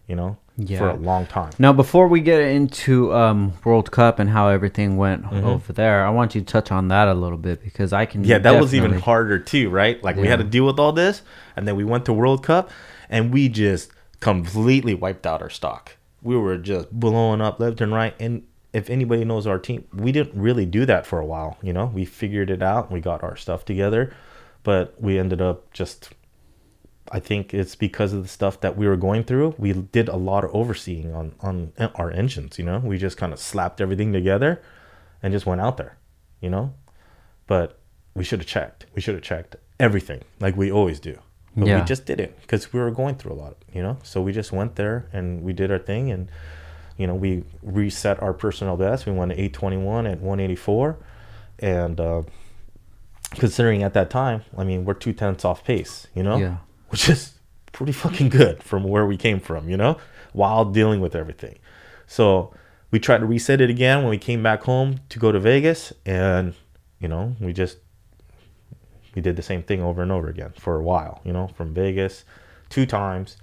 you know, yeah. for a long time. Now, before we get into um, World Cup and how everything went mm-hmm. over there, I want you to touch on that a little bit, because I can. Yeah, that definitely... was even harder too, right? Like yeah. we had to deal with all this, and then we went to World Cup, and we just completely wiped out our stock. We were just blowing up left and right, and if anybody knows our team, we didn't really do that for a while. You know, we figured it out, and we got our stuff together. But we ended up just, I think it's because of the stuff that we were going through. We did a lot of overseeing on, on our engines, you know. We just kind of slapped everything together and just went out there, you know. But we should have checked. We should have checked everything like we always do. But yeah. we just didn't because we were going through a lot, you know? So we just went there and we did our thing and, you know, we reset our personnel best. We went to eight twenty-one at one eighty-four. And uh, considering at that time, I mean, we're two-tenths off pace, you know? Yeah. Which is pretty fucking good from where we came from, you know? While dealing with everything. So we tried to reset it again when we came back home to go to Vegas. And, you know, we just... we did the same thing over and over again for a while, you know, from Vegas two times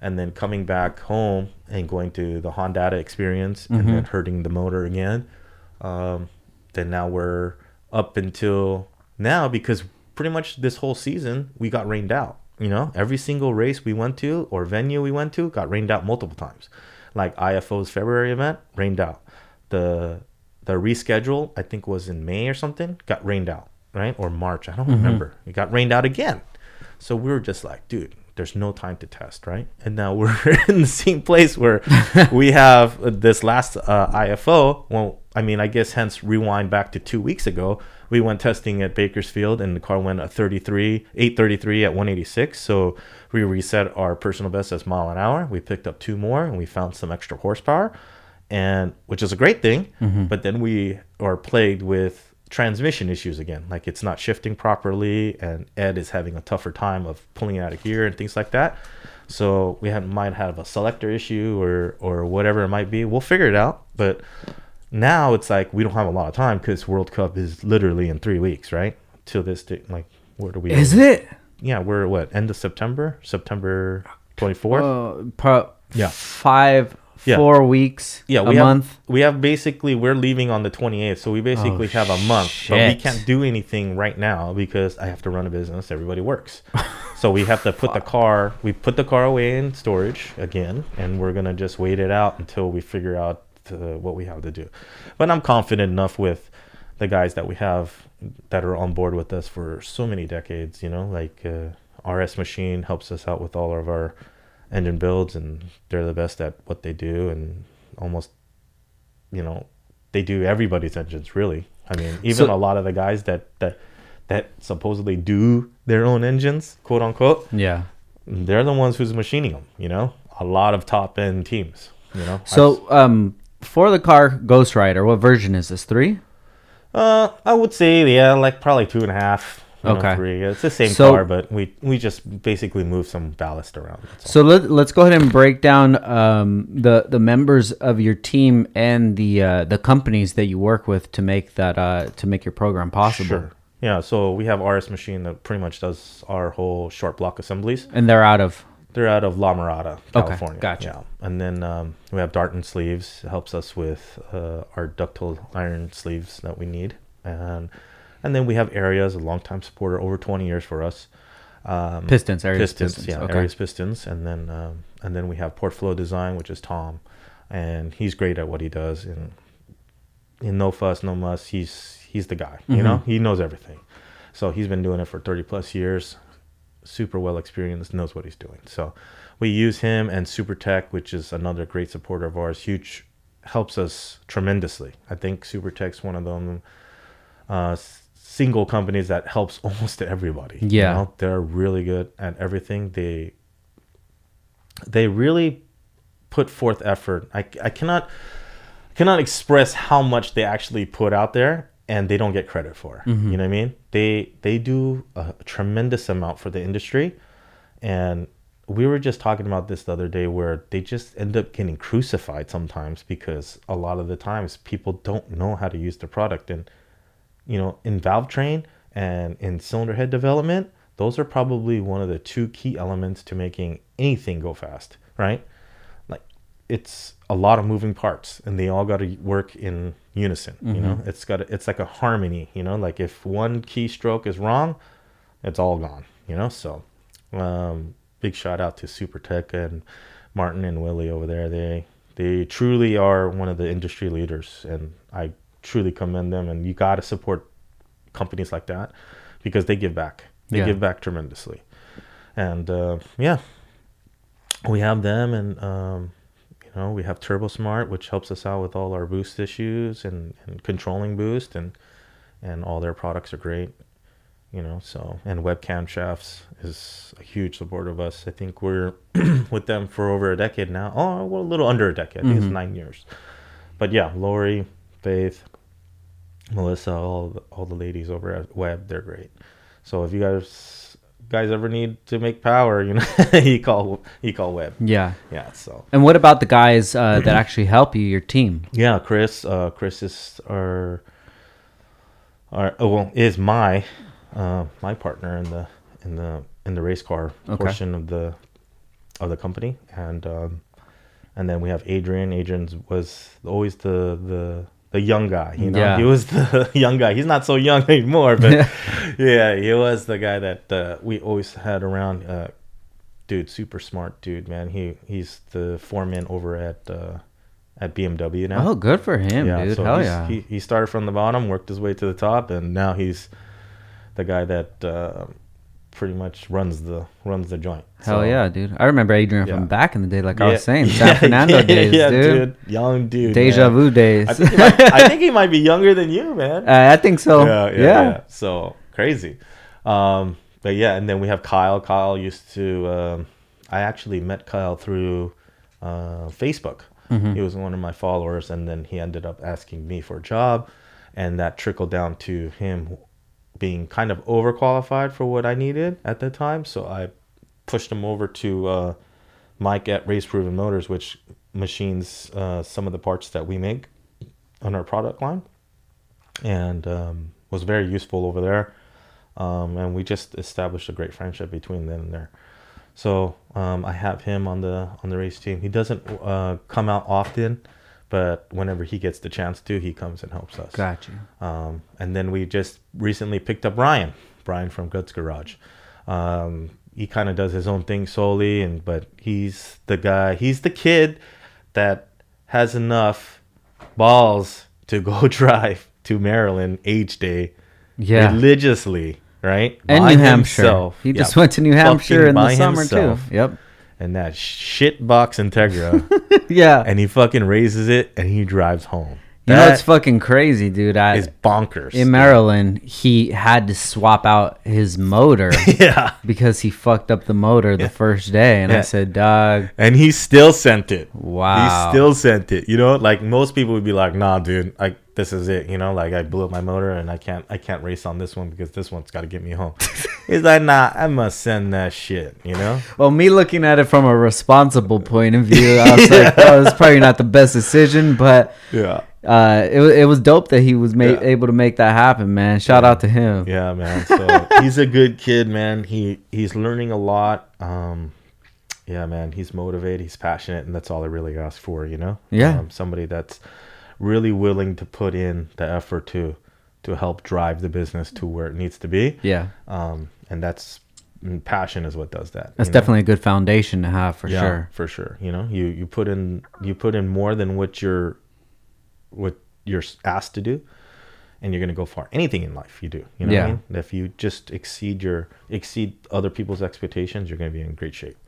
and then coming back home and going to the Honda experience mm-hmm. and then hurting the motor again. Um, then now we're up until now because pretty much this whole season we got rained out, you know, every single race we went to or venue we went to got rained out multiple times. Like I F O's February event rained out. The, the reschedule, I think was in May or something, got rained out. Right? Or March. I don't mm-hmm. remember. It got rained out again. So we were just like, dude, there's no time to test, right? And now we're in the same place where we have this last uh, I F O. Well, I mean, I guess hence rewind back to two weeks ago. We went testing at Bakersfield and the car went a thirty-three, eight thirty-three at one eighty-six. So we reset our personal best as mile an hour. We picked up two more and we found some extra horsepower, and which is a great thing. Mm-hmm. But then we are plagued with transmission issues again, like it's not shifting properly and Ed is having a tougher time of pulling out of gear and things like that. So we have, might have a selector issue or or whatever it might be. We'll figure it out, but now it's like we don't have a lot of time because World Cup is literally in three weeks, right? Till this day, like where do we is over? It yeah we're what end of September September twenty-fourth uh, pro- yeah five Yeah. Four weeks, yeah, we a have, month. We have basically, we're leaving on the twenty-eighth, so we basically oh, have a month. Shit. But we can't do anything right now because I have to run a business. Everybody works. So we have to put the car, we put the car away in storage again, and we're going to just wait it out until we figure out uh, what we have to do. But I'm confident enough with the guys that we have that are on board with us for so many decades, you know, like uh, R S Machine helps us out with all of our engine builds, and they're the best at what they do, and almost, you know, they do everybody's engines really. I mean, even so, a lot of the guys that that that supposedly do their own engines, quote unquote, yeah, they're the ones who's machining them, you know, a lot of top end teams, you know. So I, um for the car Ghost Rider, what version is this? Three? uh I would say, yeah, like probably two and a half. You know, okay. Three. It's the same so, car, but we we just basically move some ballast around. So let, let's go ahead and break down um, the the members of your team and the uh, the companies that you work with to make that uh, to make your program possible. Sure. Yeah. So we have R S Machine that pretty much does our whole short block assemblies, and they're out of they're out of La Mirada, California. Okay, gotcha. Yeah. And then um, we have Darton Sleeves. It helps us with uh, our ductile iron sleeves that we need, and. And then we have Arias, a longtime supporter, over twenty years for us. Um, Pistons, Arias Pistons, Pistons. Yeah, okay. Arias Pistons. And then um, and then we have Portfolio Design, which is Tom. And he's great at what he does. And in no fuss, no muss, he's he's the guy. Mm-hmm. You know, he knows everything. So he's been doing it for thirty plus years. Super well experienced, knows what he's doing. So we use him and SuperTech, which is another great supporter of ours. Huge, helps us tremendously. I think SuperTech's one of them. Uh, single companies that helps almost everybody. Yeah, you know? They're really good at everything. They they really put forth effort. I, I cannot cannot express how much they actually put out there, and they don't get credit for. Mm-hmm. You know what I mean? They they do a tremendous amount for the industry, and we were just talking about this the other day where they just end up getting crucified sometimes because a lot of the times people don't know how to use the product. And you know, in valve train and in cylinder head development, those are probably one of the two key elements to making anything go fast, right? Like it's a lot of moving parts and they all got to work in unison. Mm-hmm. You know, it's got it's like a harmony, you know, like if one keystroke is wrong, it's all gone, you know? So um, big shout out to SuperTech and Martin and Willie over there. They, they truly are one of the industry leaders, and I truly commend them, and you got to support companies like that because they give back they yeah. give back tremendously. And uh yeah we have them, and um you know, we have Turbo Smart, which helps us out with all our boost issues and, and controlling boost, and and all their products are great. you know, so, and Webcam Shafts is a huge supporter of us. I think we're with them for over a decade now. Oh, we're a little under a decade. Mm-hmm. I think it's nine years. But yeah, Lori, Faith, Melissa, all the, all the ladies over at Web, they're great. So if you guys guys ever need to make power, you know, you call you call Web. Yeah, yeah. So. And what about the guys uh, that actually help you, your team? Yeah, Chris. Uh, Chris is our, our oh, well is my uh, my partner in the in the in the race car okay. portion of the of the company, and um, and then we have Adrian. Adrian was always the the. The young guy, you know, yeah. he was the young guy. He's not so young anymore, but yeah, he was the guy that uh, we always had around. Uh, dude, super smart dude, man. He he's the foreman over at uh, at B M W now. Oh, good for him, yeah, dude. So Hell yeah. He he started from the bottom, worked his way to the top, and now he's the guy that uh, pretty much runs the runs the joint. Hell so, yeah, dude. I remember Adrian yeah. from back in the day, like yeah. I was saying, San yeah, Fernando yeah, days, yeah, dude. dude. Young dude. Deja man. vu days. I think, he might, I think he might be younger than you, man. Uh, I think so. Yeah, yeah, yeah. yeah. So crazy. Um, but yeah, and then we have Kyle. Kyle used to, um, I actually met Kyle through uh, Facebook. Mm-hmm. He was one of my followers, and then he ended up asking me for a job, and that trickled down to him being kind of overqualified for what I needed at the time. So I pushed him over to uh, Mike at Race Proven Motors, which machines uh, some of the parts that we make on our product line, and um, was very useful over there. Um, and we just established a great friendship between them and there. So um, I have him on the on the race team. He doesn't uh, come out often, but whenever he gets the chance to, he comes and helps us. Gotcha. Um, and then we just recently picked up Ryan, Brian from Guts Garage. Um, he kind of does his own thing solely, and but he's the guy, he's the kid that has enough balls to go drive to Maryland each day yeah. religiously, right? And by New Hampshire. Himself. He just yeah, went to New Hampshire in the summer himself. too. Yep. And that shit box Integra. yeah. And he fucking raises it and he drives home. You that know, it's fucking crazy, dude. I, it's bonkers. In Maryland, yeah. he had to swap out his motor yeah. because he fucked up the motor yeah. the first day. And yeah. I said, Doug. And he still sent it. Wow. He still sent it. You know, like most people would be like, nah, dude, like this is it. You know, like I blew up my motor and I can't I can't race on this one because this one's got to get me home. He's like, nah, I must send that shit, you know? Well, me looking at it from a responsible point of view, I was yeah. like, oh, it's probably not the best decision, but. Yeah. Uh, it it was dope that he was ma- yeah. able to make that happen, man. Shout yeah. out to him. Yeah, man. So he's a good kid, man. He he's learning a lot. Um, yeah, man. He's motivated. He's passionate, and that's all I really ask for, you know. Yeah. Um, somebody that's really willing to put in the effort to to help drive the business to where it needs to be. Yeah. Um, and that's and passion is what does that. That's you know? definitely a good foundation to have for yeah, sure. For sure, you know, you you put in you put in more than what you're. what you're asked to do, and you're going to go far. Anything in life you do, you know yeah. what I mean? If you just exceed your exceed other people's expectations, you're going to be in great shape.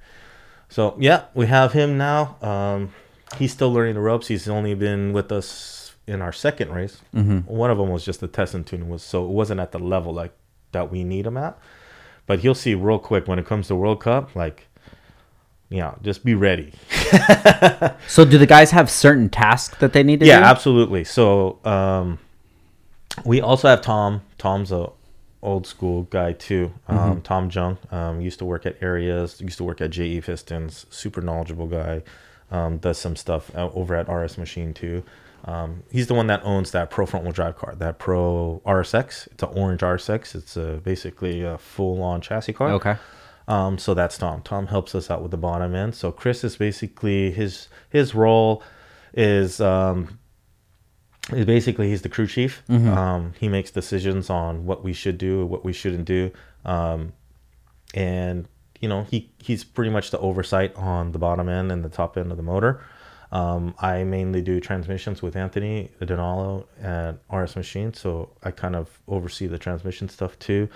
So yeah, we have him now. Um, he's still learning the ropes. He's only been with us in our second race. Mm-hmm. One of them was just the test and tune, was so it wasn't at the level like that we need him at, but he'll see real quick when it comes to World Cup, like, yeah, just be ready. So do the guys have certain tasks that they need to yeah, do? Yeah, absolutely. So um, we also have Tom. Tom's a old school guy too. Um, mm-hmm. Tom Jung um, used to work at Arias, used to work at J R Pistons, super knowledgeable guy. Um, does some stuff over at R S Machine too. Um, he's the one that owns that pro front wheel drive car, that pro R S X. It's an orange R S X. It's a, basically a full on chassis car. Okay. Um, so that's Tom. Tom helps us out with the bottom end. So Chris is basically his his role is um, is basically he's the crew chief. Mm-hmm. Um, he makes decisions on what we should do, what we shouldn't do, um, and you know he he's pretty much the oversight on the bottom end and the top end of the motor. Um, I mainly do transmissions with Anthony Donalo at R S Machine, so I kind of oversee the transmission stuff too.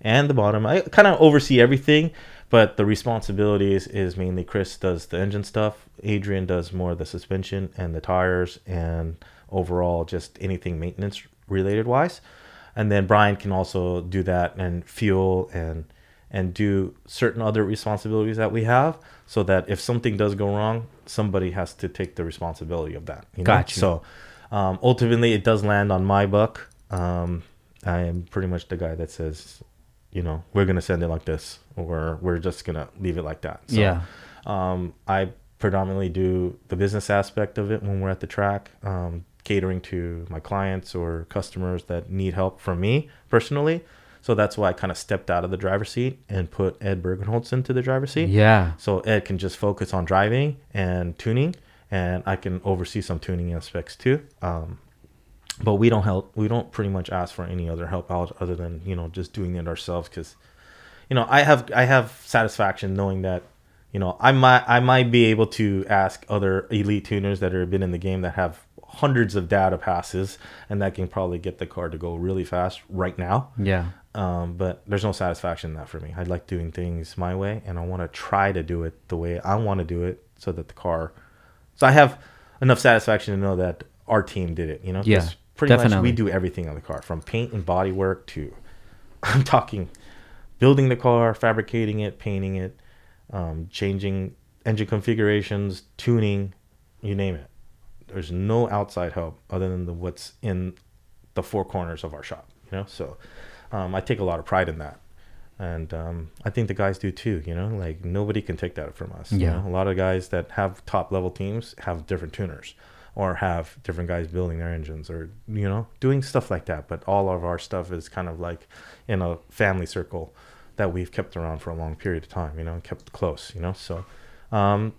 And the bottom, I kind of oversee everything, but the responsibilities is mainly Chris does the engine stuff, Adrian does more of the suspension and the tires, and overall just anything maintenance related wise. And then Brian can also do that and fuel and and do certain other responsibilities that we have, so that if something does go wrong, somebody has to take the responsibility of that. You know? Gotcha. So um, ultimately, it does land on my buck. Um, I am pretty much the guy that says, you know, we're going to send it like this, or we're just going to leave it like that. So, yeah. Um, I predominantly do the business aspect of it when we're at the track, um, catering to my clients or customers that need help from me personally. So that's why I kind of stepped out of the driver's seat and put Ed Bergenholtz into the driver's seat. Yeah. So Ed can just focus on driving and tuning, and I can oversee some tuning aspects too. Um, but we don't help. We don't pretty much ask for any other help out other than, you know, just doing it ourselves, because, you know, I have I have satisfaction knowing that, you know, I might I might be able to ask other elite tuners that have been in the game that have hundreds of data passes, and that can probably get the car to go really fast right now. Yeah. Um, but there's no satisfaction in that for me. I like doing things my way, and I want to try to do it the way I want to do it, so that the car. So I have enough satisfaction to know that our team did it. You know, yeah, pretty definitely. Much we do everything on the car, from paint and body work to, I'm talking, building the car, fabricating it, painting it, um, changing engine configurations, tuning, you name it. There's no outside help other than the what's in the four corners of our shop. You know, so. Um, I take a lot of pride in that, and um, I think the guys do too. You know, like nobody can take that from us. Yeah. You know? A lot of guys that have top level teams have different tuners, or have different guys building their engines, or, you know, doing stuff like that. But all of our stuff is kind of like in a family circle that we've kept around for a long period of time. You know, and kept close. You know, so um,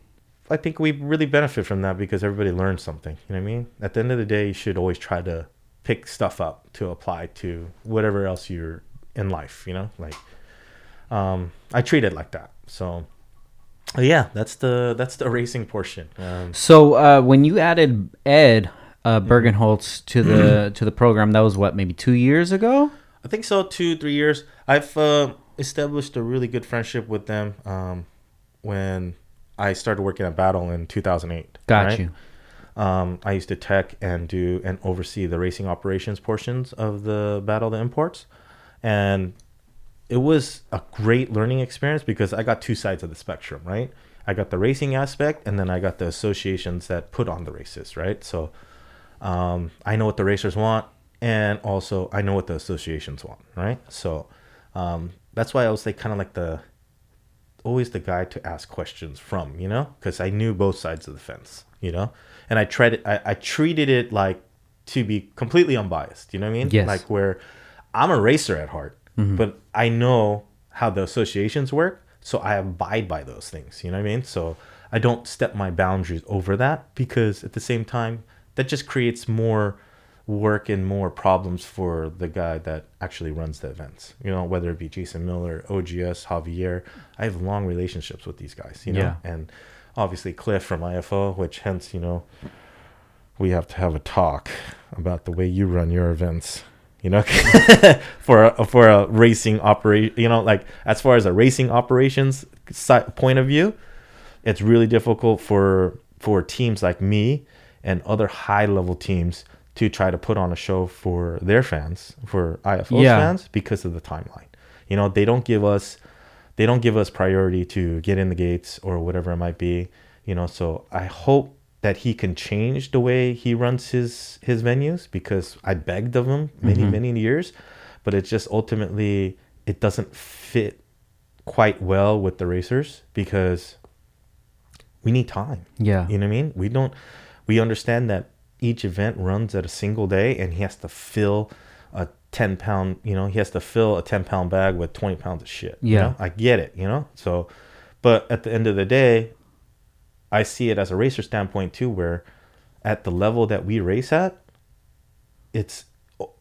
I think we really benefit from that, because everybody learns something. You know what I mean? At the end of the day, you should always try to pick stuff up to apply to whatever else you're in life, you know, like, um, I treat it like that. So yeah, that's the, that's the racing portion. Um, so, uh, when you added Ed, uh, Bergenholtz to the, to the program, that was what, maybe two years ago? I think so. Two, three years. I've, uh, established a really good friendship with them. Um, when I started working at Battle in two thousand eight. Got right? you. Um, I used to tech and do and oversee the racing operations portions of the Battle of the Imports. And it was a great learning experience, because I got two sides of the spectrum, right? I got the racing aspect, and then I got the associations that put on the races, right? So um, I know what the racers want, and also I know what the associations want, right? So um, that's why I was like kind of like the always the guy to ask questions from, you know, because I knew both sides of the fence. You know, and I tried it, I, I treated it like to be completely unbiased. You know what I mean? Yes. Like where I'm a racer at heart, mm-hmm. but I know how the associations work. So I abide by those things. You know what I mean? So I don't step my boundaries over that, because at the same time, that just creates more work and more problems for the guy that actually runs the events. You know, whether it be Jason Miller, O G S, Javier, I have long relationships with these guys, you know, yeah. and obviously Cliff from I F O, which hence, you know, we have to have a talk about the way you run your events, you know, for a, for a racing operation, you know, like as far as a racing operations side, point of view, it's really difficult for for teams like me and other high level teams to try to put on a show for their fans, for I F O's yeah. fans, because of the timeline. You know, they don't give us They don't give us priority to get in the gates or whatever it might be, you know. So I hope that he can change the way he runs his his venues, because I begged of him many, mm-hmm. many years. But it's just ultimately it doesn't fit quite well with the racers, because we need time. Yeah. You know what I mean? We don't we understand that each event runs at a single day, and he has to fill a ten pound, you know, he has to fill a ten pound bag with twenty pounds of shit. Yeah. You know? I get it, you know? So, but at the end of the day, I see it as a racer standpoint too, where at the level that we race at, it's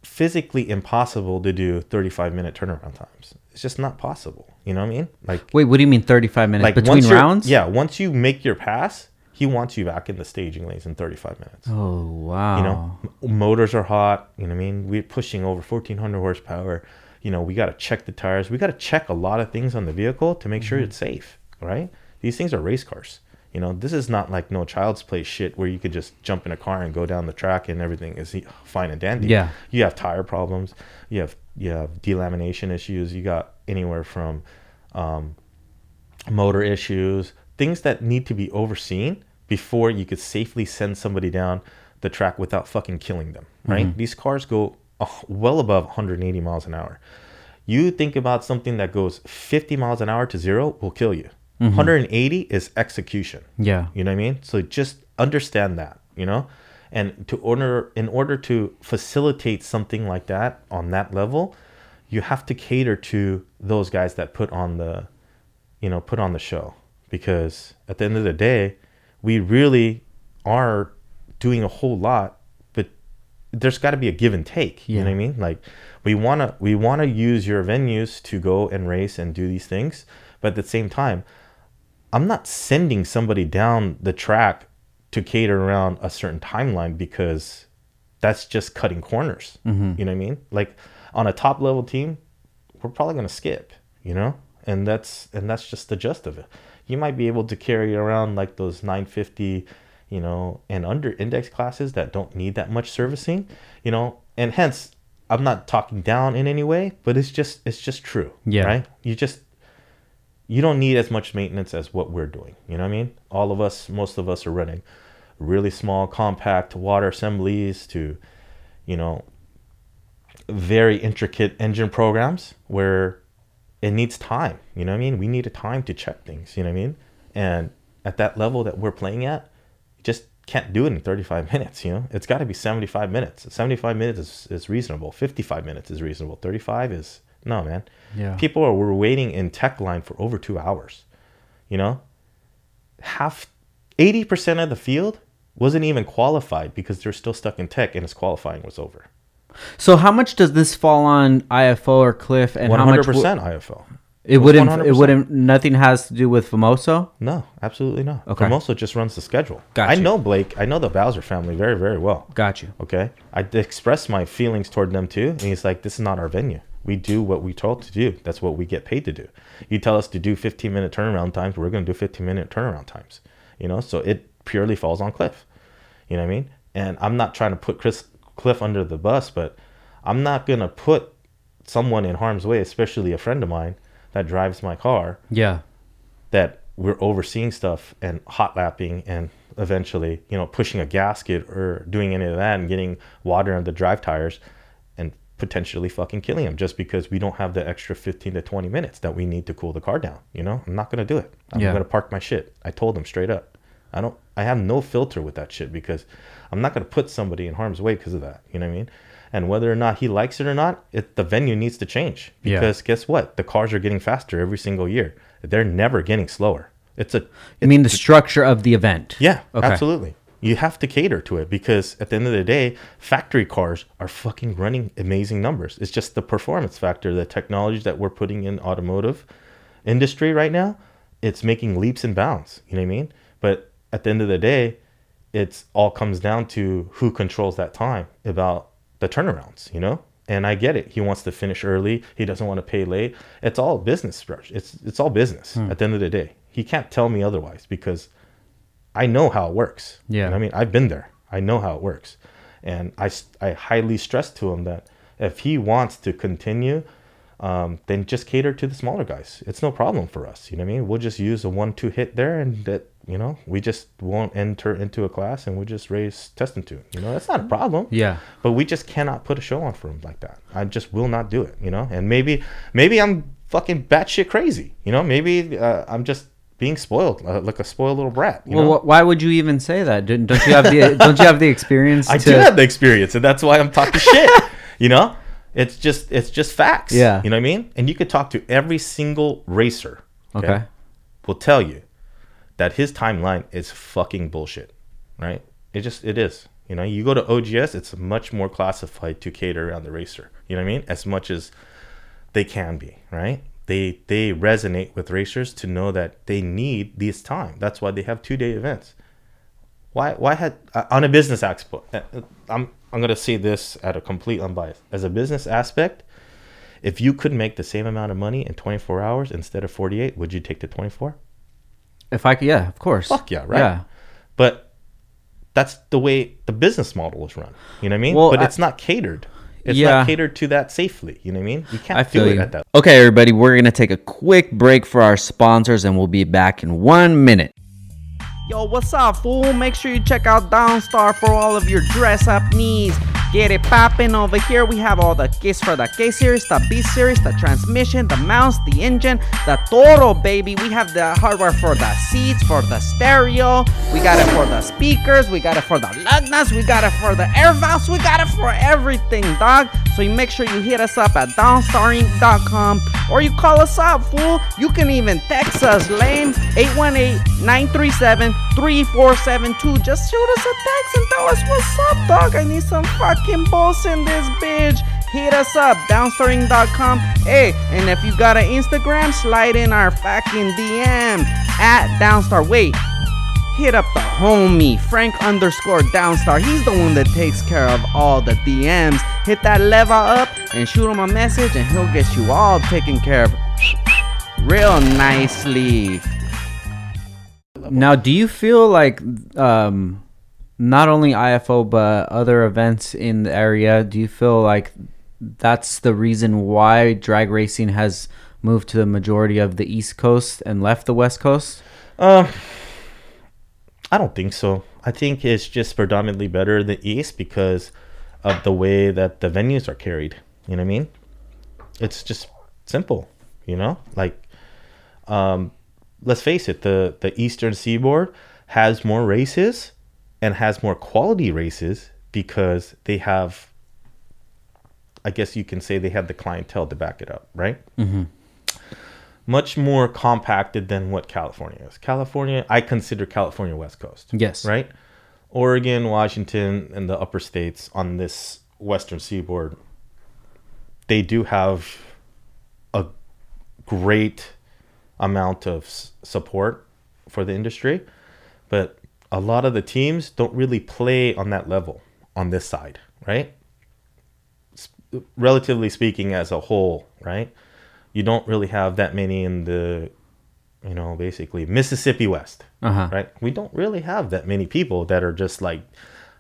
physically impossible to do thirty-five minute turnaround times. It's just not possible. You know what I mean? Like, wait, what do you mean thirty-five minutes? Like between rounds? Yeah. Once you make your pass, he wants you back in the staging lanes in thirty-five minutes. Oh, wow. You know, m- motors are hot. You know what I mean? We're pushing over fourteen hundred horsepower. You know, we got to check the tires. We got to check a lot of things on the vehicle to make mm-hmm. sure it's safe, right? These things are race cars. You know, this is not like no child's play shit where you could just jump in a car and go down the track and everything is fine and dandy. Yeah. You have tire problems. You have you have delamination issues. You got anywhere from um, motor issues, things that need to be overseen before you could safely send somebody down the track without fucking killing them, right? Mm-hmm. These cars go well above one hundred eighty miles an hour. You think about something that goes fifty miles an hour to zero will kill you. Mm-hmm. one hundred eighty is execution. Yeah. You know what I mean? So just understand that, you know? And to order, in order to facilitate something like that on that level, you have to cater to those guys that put on the, you know, put on the show. Because at the end of the day, we really are doing a whole lot, but there's got to be a give and take. You yeah. know what I mean? Like we want to, we want to use your venues to go and race and do these things. But at the same time, I'm not sending somebody down the track to cater around a certain timeline because that's just cutting corners. Mm-hmm. You know what I mean? Like on a top level team, we're probably going to skip, you know, and that's, and that's just the gist of it. You might be able to carry around like those nine fifty, you know, and under index classes that don't need that much servicing, you know, and hence I'm not talking down in any way, but it's just, it's just true. Yeah. Right. You just, you don't need as much maintenance as what we're doing. You know what I mean? All of us, most of us are running really small, compact water assemblies to, you know, very intricate engine programs where it needs time. You know what I mean? We need a time to check things. You know what I mean? And at that level that we're playing at, you just can't do it in thirty-five minutes. You know, it's got to be seventy-five minutes. seventy-five minutes is, is reasonable. fifty-five minutes is reasonable. thirty-five is... No, man. Yeah. People are, were waiting in tech line for over two hours. You know, half, eighty percent of the field wasn't even qualified because they're still stuck in tech and its qualifying was over. So how much does this fall on I F O or Cliff? And one hundred percent how much w- I F O. It, it wouldn't, one hundred percent. It wouldn't, nothing has to do with Famoso? No, absolutely not. Okay. Famoso just runs the schedule. Got I you. know Blake, I know the Bowser family very, very well. Got you. Okay. I expressed my feelings toward them too. And he's like, this is not our venue. We do what we told to do. That's what we get paid to do. You tell us to do fifteen minute turnaround times, we're going to do fifteen minute turnaround times. You know, so it purely falls on Cliff. You know what I mean? And I'm not trying to put Chris Cliff under the bus, but I'm not going to put someone in harm's way, especially a friend of mine that drives my car. Yeah. That we're overseeing stuff and hot lapping and eventually, you know, pushing a gasket or doing any of that and getting water on the drive tires and potentially fucking killing him just because we don't have the extra fifteen to twenty minutes that we need to cool the car down. You know, I'm not going to do it. I'm yeah. going to park my shit. I told them straight up. I don't, I have no filter with that shit because I'm not going to put somebody in harm's way because of that. You know what I mean? And whether or not he likes it or not, it, the venue needs to change because yeah. guess what? The cars are getting faster every single year. They're never getting slower. It's a, I mean the structure of the event. Yeah, okay. Absolutely. You have to cater to it because at the end of the day, factory cars are fucking running amazing numbers. It's just the performance factor, the technology that we're putting in automotive industry right now, it's making leaps and bounds. You know what I mean? But at the end of the day, it's all comes down to who controls that time about the turnarounds, you know? And I get it. He wants to finish early. He doesn't want to pay late. It's all business. It's, it's all business hmm. at the end of the day. He can't tell me otherwise because I know how it works. Yeah. You know what I mean, I've been there. I know how it works. And I, I highly stress to him that if he wants to continue, um, then just cater to the smaller guys. It's no problem for us. You know what I mean? We'll just use a one, two hit there and that, you know, we just won't enter into a class and we'll just raise test and tune. You know, that's not a problem. Yeah. But we just cannot put a show on for him like that. I just will not do it, you know? And maybe, maybe I'm fucking batshit crazy. You know, maybe uh, I'm just, being spoiled, uh, like a spoiled little brat. You well, know? Wh- why would you even say that? Don't, don't you have the Don't you have the experience? I to... do have the experience, and that's why I'm talking shit. You know, it's just it's just facts. Yeah, you know what I mean. And you could talk to every single racer. Okay, okay. Will tell you that his timeline is fucking bullshit. Right? It just it is. You know, you go to O G S, it's much more classified to cater around the racer. You know what I mean? As much as they can be. Right. They they resonate with racers to know that they need this time. That's why they have two day events. Why why had uh, on a business expo? Uh, I'm I'm gonna say this at a complete unbiased as a business aspect. If you could make the same amount of money in twenty-four hours instead of forty-eight, would you take the twenty-four? If I could, yeah, of course. Fuck yeah, right? Yeah. But that's the way the business model is run. You know what I mean? Well, but I, it's not catered. It's yeah. not catered to that safely. You know what I mean? You can't I feel do it you. at that. Okay, everybody, we're going to take a quick break for our sponsors, and we'll be back in one minute. Yo, what's up, fool? Make sure you check out Downstar for all of your dress-up needs. Get it poppin'. Over here we have all the kits for the K-Series, the B-Series, the transmission, the mounts, the engine, the Toro, baby. We have the hardware for the seats, for the stereo. We got it for the speakers. We got it for the lug nuts. We got it for the air valves. We got it for everything, dog. So you make sure you hit us up at downstar inc dot com or you call us up, fool. You can even text us, lame, eight one eight, nine three seven, three four seven two. Just shoot us a text and tell us what's up, dog. I need some fuck. Kim Boss in this bitch. Hit us up, downstarring dot com. Hey, and if you got an Instagram, slide in our fucking D M at Downstar. Wait, hit up the homie, Frank underscore Downstar. He's the one that takes care of all the D Ms. Hit that lever up and shoot him a message, and he'll get you all taken care of real nicely. Now, do you feel like, um, not only I F O, but other events in the area, do you feel like that's the reason why drag racing has moved to the majority of the East Coast and left the West Coast? Uh, I don't think so. I think it's just predominantly better in the East because of the way that the venues are carried. You know what I mean? It's just simple, you know? Like, um, let's face it, the, the Eastern Seaboard has more races and has more quality races because they have, I guess you can say they have the clientele to back it up, right? Mm-hmm. Much more compacted than what California is. California, I consider California West Coast. Yes. Right? Oregon, Washington, and the upper states on this Western Seaboard, they do have a great amount of s- support for the industry, but a lot of the teams don't really play on that level on this side, right? Sp- relatively speaking as a whole, right? You don't really have that many in the, you know, basically Mississippi West, uh-huh. right? We don't really have that many people that are just like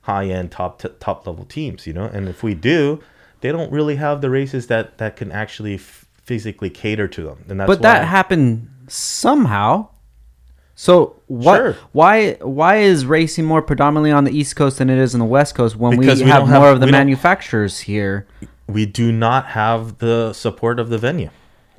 high-end top t- top level teams, you know? And if we do, they don't really have the races that, that can actually f- physically cater to them. And that's But that why- happened somehow. So what? Sure. Why? Why is racing more predominantly on the East Coast than it is on the West Coast when because we, we have more have, of the manufacturers here? We do not have the support of the venue,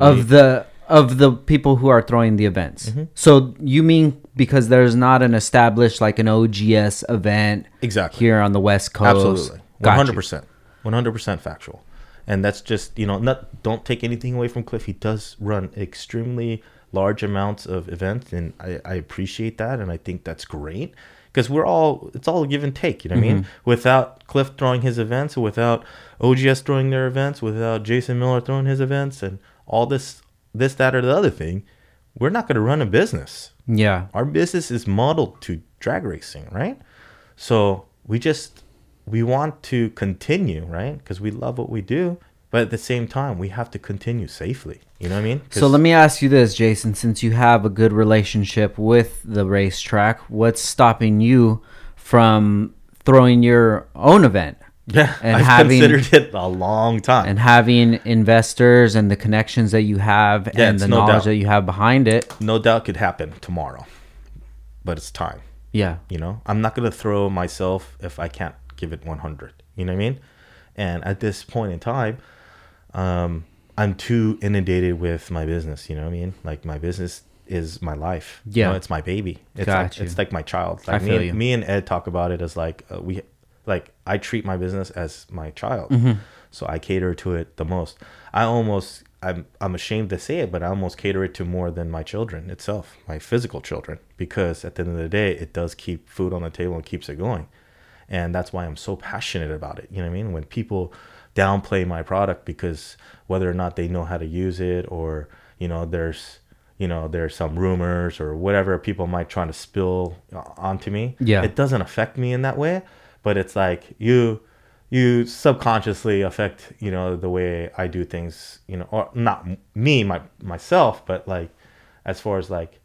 of we, the of the people who are throwing the events. Mm-hmm. So you mean because there's not an established like an O G S event exactly here on the West Coast? Absolutely, one hundred percent, one hundred percent factual. And that's just you know not don't take anything away from Cliff. He does run extremely large amounts of events, and I, I appreciate that, and I think that's great because we're all it's all give and take, you know what mm-hmm. I mean? Without Cliff throwing his events, without O G S throwing their events, without Jason Miller throwing his events, and all this, this, that, or the other thing, we're not going to run a business. Yeah, our business is modeled to drag racing, right? So we just we want to continue, right? Because we love what we do. But at the same time, we have to continue safely. You know what I mean? So let me ask you this, Jason. Since you have a good relationship with the racetrack, what's stopping you from throwing your own event? Yeah, and I've having, considered it a long time. And having investors and the connections that you have yeah, and the no knowledge doubt. that you have behind it. No doubt could happen tomorrow. But it's time. Yeah. You know, I'm not going to throw myself if I can't give it one hundred. You know what I mean? And at this point in time, um I'm too inundated with my business, you know what I mean? Like my business is my life. Yeah, you know, it's my baby. It's like, it's like my child. Like I me, feel you. me and Ed talk about it as like uh, we like I treat my business as my child, mm-hmm. so I cater to it the most. I almost I'm I'm ashamed to say it, but I almost cater it to more than my children itself, my physical children, because at the end of the day, it does keep food on the table and keeps it going, and that's why I'm so passionate about it. You know what I mean? When people downplay my product because whether or not they know how to use it or you know there's you know there's some rumors or whatever people might try to spill onto me, yeah, it doesn't affect me in that way, but it's like you you subconsciously affect you know the way I do things, you know, or not me my myself but like as far as like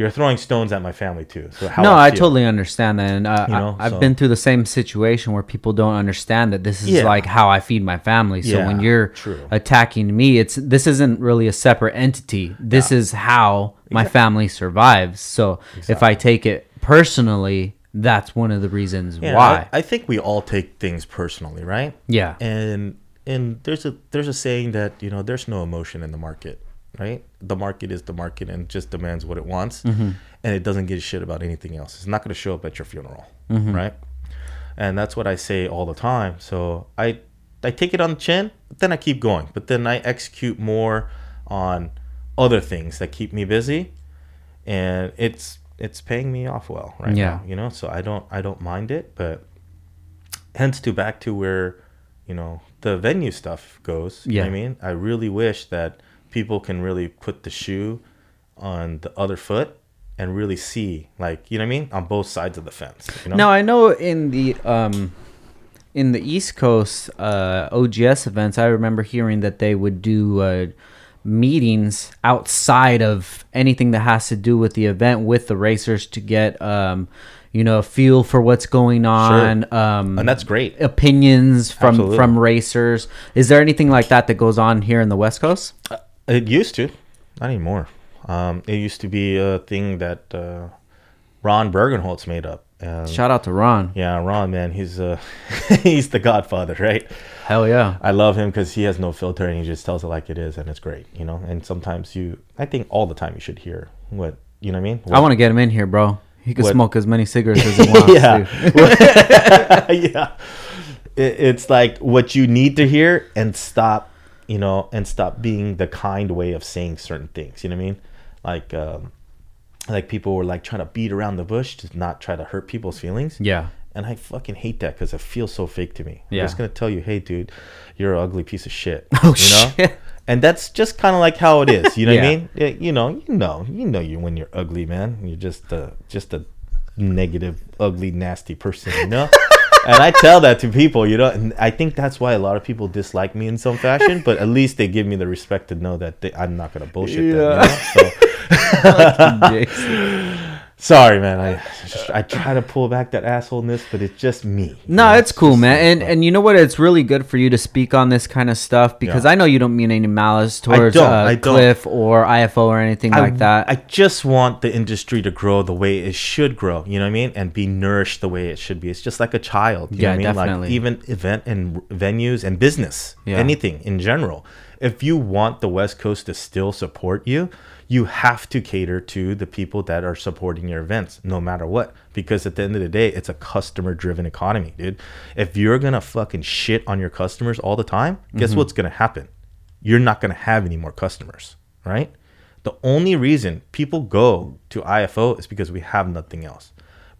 you're throwing stones at my family too. So how no, I, I totally understand that. And uh, you know, I, I've so. been through the same situation where people don't understand that this is yeah. like how I feed my family. So yeah, when you're true. attacking me, it's this isn't really a separate entity. This yeah. is how my exactly. family survives. So exactly. if I take it personally, that's one of the reasons yeah, why. I, I think we all take things personally, right? Yeah. And and there's a there's a saying that, you know, there's no emotion in the market. Right? The market is the market and just demands what it wants. Mm-hmm. And it doesn't give a shit about anything else. It's not going to show up at your funeral. Mm-hmm. Right? And that's what I say all the time. So I I take it on the chin, but then I keep going. But then I execute more on other things that keep me busy. And it's it's paying me off well right yeah. now. You know, so I don't I don't mind it. But hence to back to where, you know, the venue stuff goes. Yeah. You know what I mean? I really wish that people can really put the shoe on the other foot and really see, like, you know what I mean? On both sides of the fence. You know? Now, I know in the um, in the East Coast uh, O G S events, I remember hearing that they would do uh, meetings outside of anything that has to do with the event with the racers to get um, you know, a feel for what's going on. Sure. Um, and that's great. Opinions from, Absolutely. from racers. Is there anything like that that goes on here in the West Coast? Uh, It used to, not anymore. Um, it used to be a thing that uh, Ron Bergenholtz made up. Um, Shout out to Ron. Yeah, Ron, man, he's uh, he's the godfather, right? Hell yeah. I love him because he has no filter and he just tells it like it is, and it's great, you know. And sometimes you, I think, all the time you should hear what you know what I mean. What, I want to get him in here, bro. He can what, smoke as many cigarettes as he wants. Yeah, yeah. It, it's like what you need to hear and stop. You know, and stop being the kind way of saying certain things. You know what I mean? Like, um, like people were like trying to beat around the bush to not try to hurt people's feelings. Yeah. And I fucking hate that because it feels so fake to me. Yeah. I'm just gonna tell you, hey, dude, you're an ugly piece of shit. Oh, you know? Shit. And that's just kind of like how it is. You know yeah. what I mean? It, you know, you know, you know, you when you're ugly, man. You're just a just a negative, ugly, nasty person. You know. And I tell that to people, you know, and I think that's why a lot of people dislike me in some fashion, but at least they give me the respect to know that they, I'm not going to bullshit yeah. them. You know? So. Sorry, man. I just, I try to pull back that assholeness, but it's just me. No, know? It's, it's cool, man. And fun. And you know what? It's really good for you to speak on this kind of stuff because yeah. I know you don't mean any malice towards uh, Cliff or I F O or anything I, like that. I just want the industry to grow the way it should grow. You know what I mean? And be nourished the way it should be. It's just like a child. You yeah, know what definitely. I mean? Like even event and venues and business, yeah. anything in general. If you want the West Coast to still support you, you have to cater to the people that are supporting your events, no matter what. Because at the end of the day, it's a customer-driven economy, dude. If you're going to fucking shit on your customers all the time, guess mm-hmm. what's going to happen? You're not going to have any more customers, right? The only reason people go to I F O is because we have nothing else.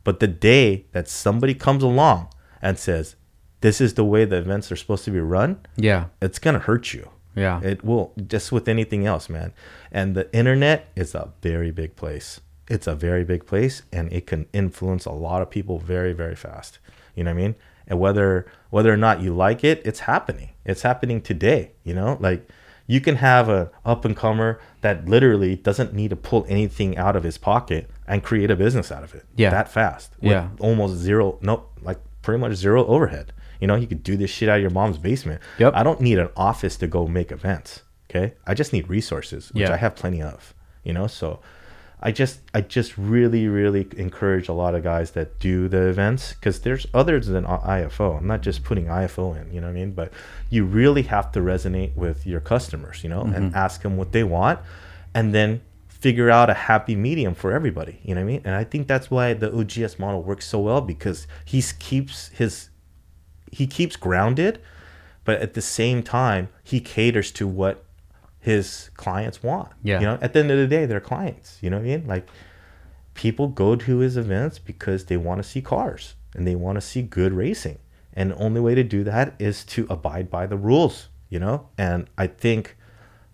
But the day that somebody comes along and says, this is the way the events are supposed to be run, yeah, it's going to hurt you. Yeah, it will, just with anything else, man. And the internet is a very big place. It's a very big place, and it can influence a lot of people very, very fast. You know what I mean? And whether whether or not you like it, it's happening. It's happening today. You know, like you can have an up and comer that literally doesn't need to pull anything out of his pocket and create a business out of it. Yeah, that fast. With yeah, almost zero. Nope, like pretty much zero overhead. You know, you could do this shit out of your mom's basement. Yep. I don't need an office to go make events, okay? I just need resources, which yeah. I have plenty of, you know? So I just I just really, really encourage a lot of guys that do the events because there's others than I F O. I'm not just putting I F O in, you know what I mean? But you really have to resonate with your customers, you know, mm-hmm. and ask them what they want and then figure out a happy medium for everybody, you know what I mean? And I think that's why the O G S model works so well because he keeps his... He keeps grounded, but at the same time, he caters to what his clients want. Yeah. You know, at the end of the day, they're clients. You know what I mean? Like, people go to his events because they want to see cars and they want to see good racing. And the only way to do that is to abide by the rules, you know? And I think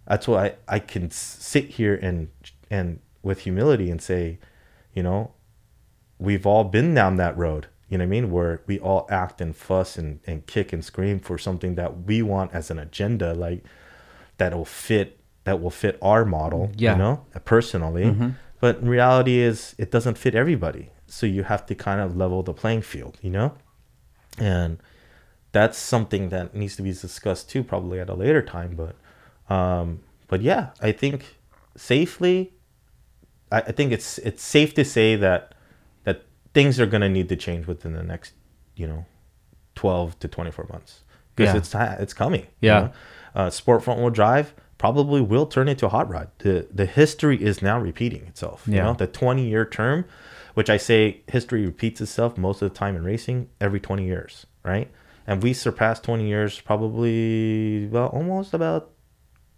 that's why I, I can sit here and and with humility and say, you know, we've all been down that road. You know what I mean? Where we all act and fuss and, and kick and scream for something that we want as an agenda, like that'll fit that will fit our model, yeah. you know, personally. Mm-hmm. But reality is it doesn't fit everybody. So you have to kind of level the playing field, you know? And that's something that needs to be discussed too, probably at a later time. But um, but yeah, I think safely, I, I think it's it's safe to say that that things are going to need to change within the next, you know, twelve to twenty-four months. Because yeah. it's it's coming. Yeah. You know? uh, sport front-wheel drive probably will turn into a hot rod. The the history is now repeating itself. Yeah. You know, the twenty-year term, which I say history repeats itself most of the time in racing, every twenty years, right? And we surpassed twenty years probably, well, almost about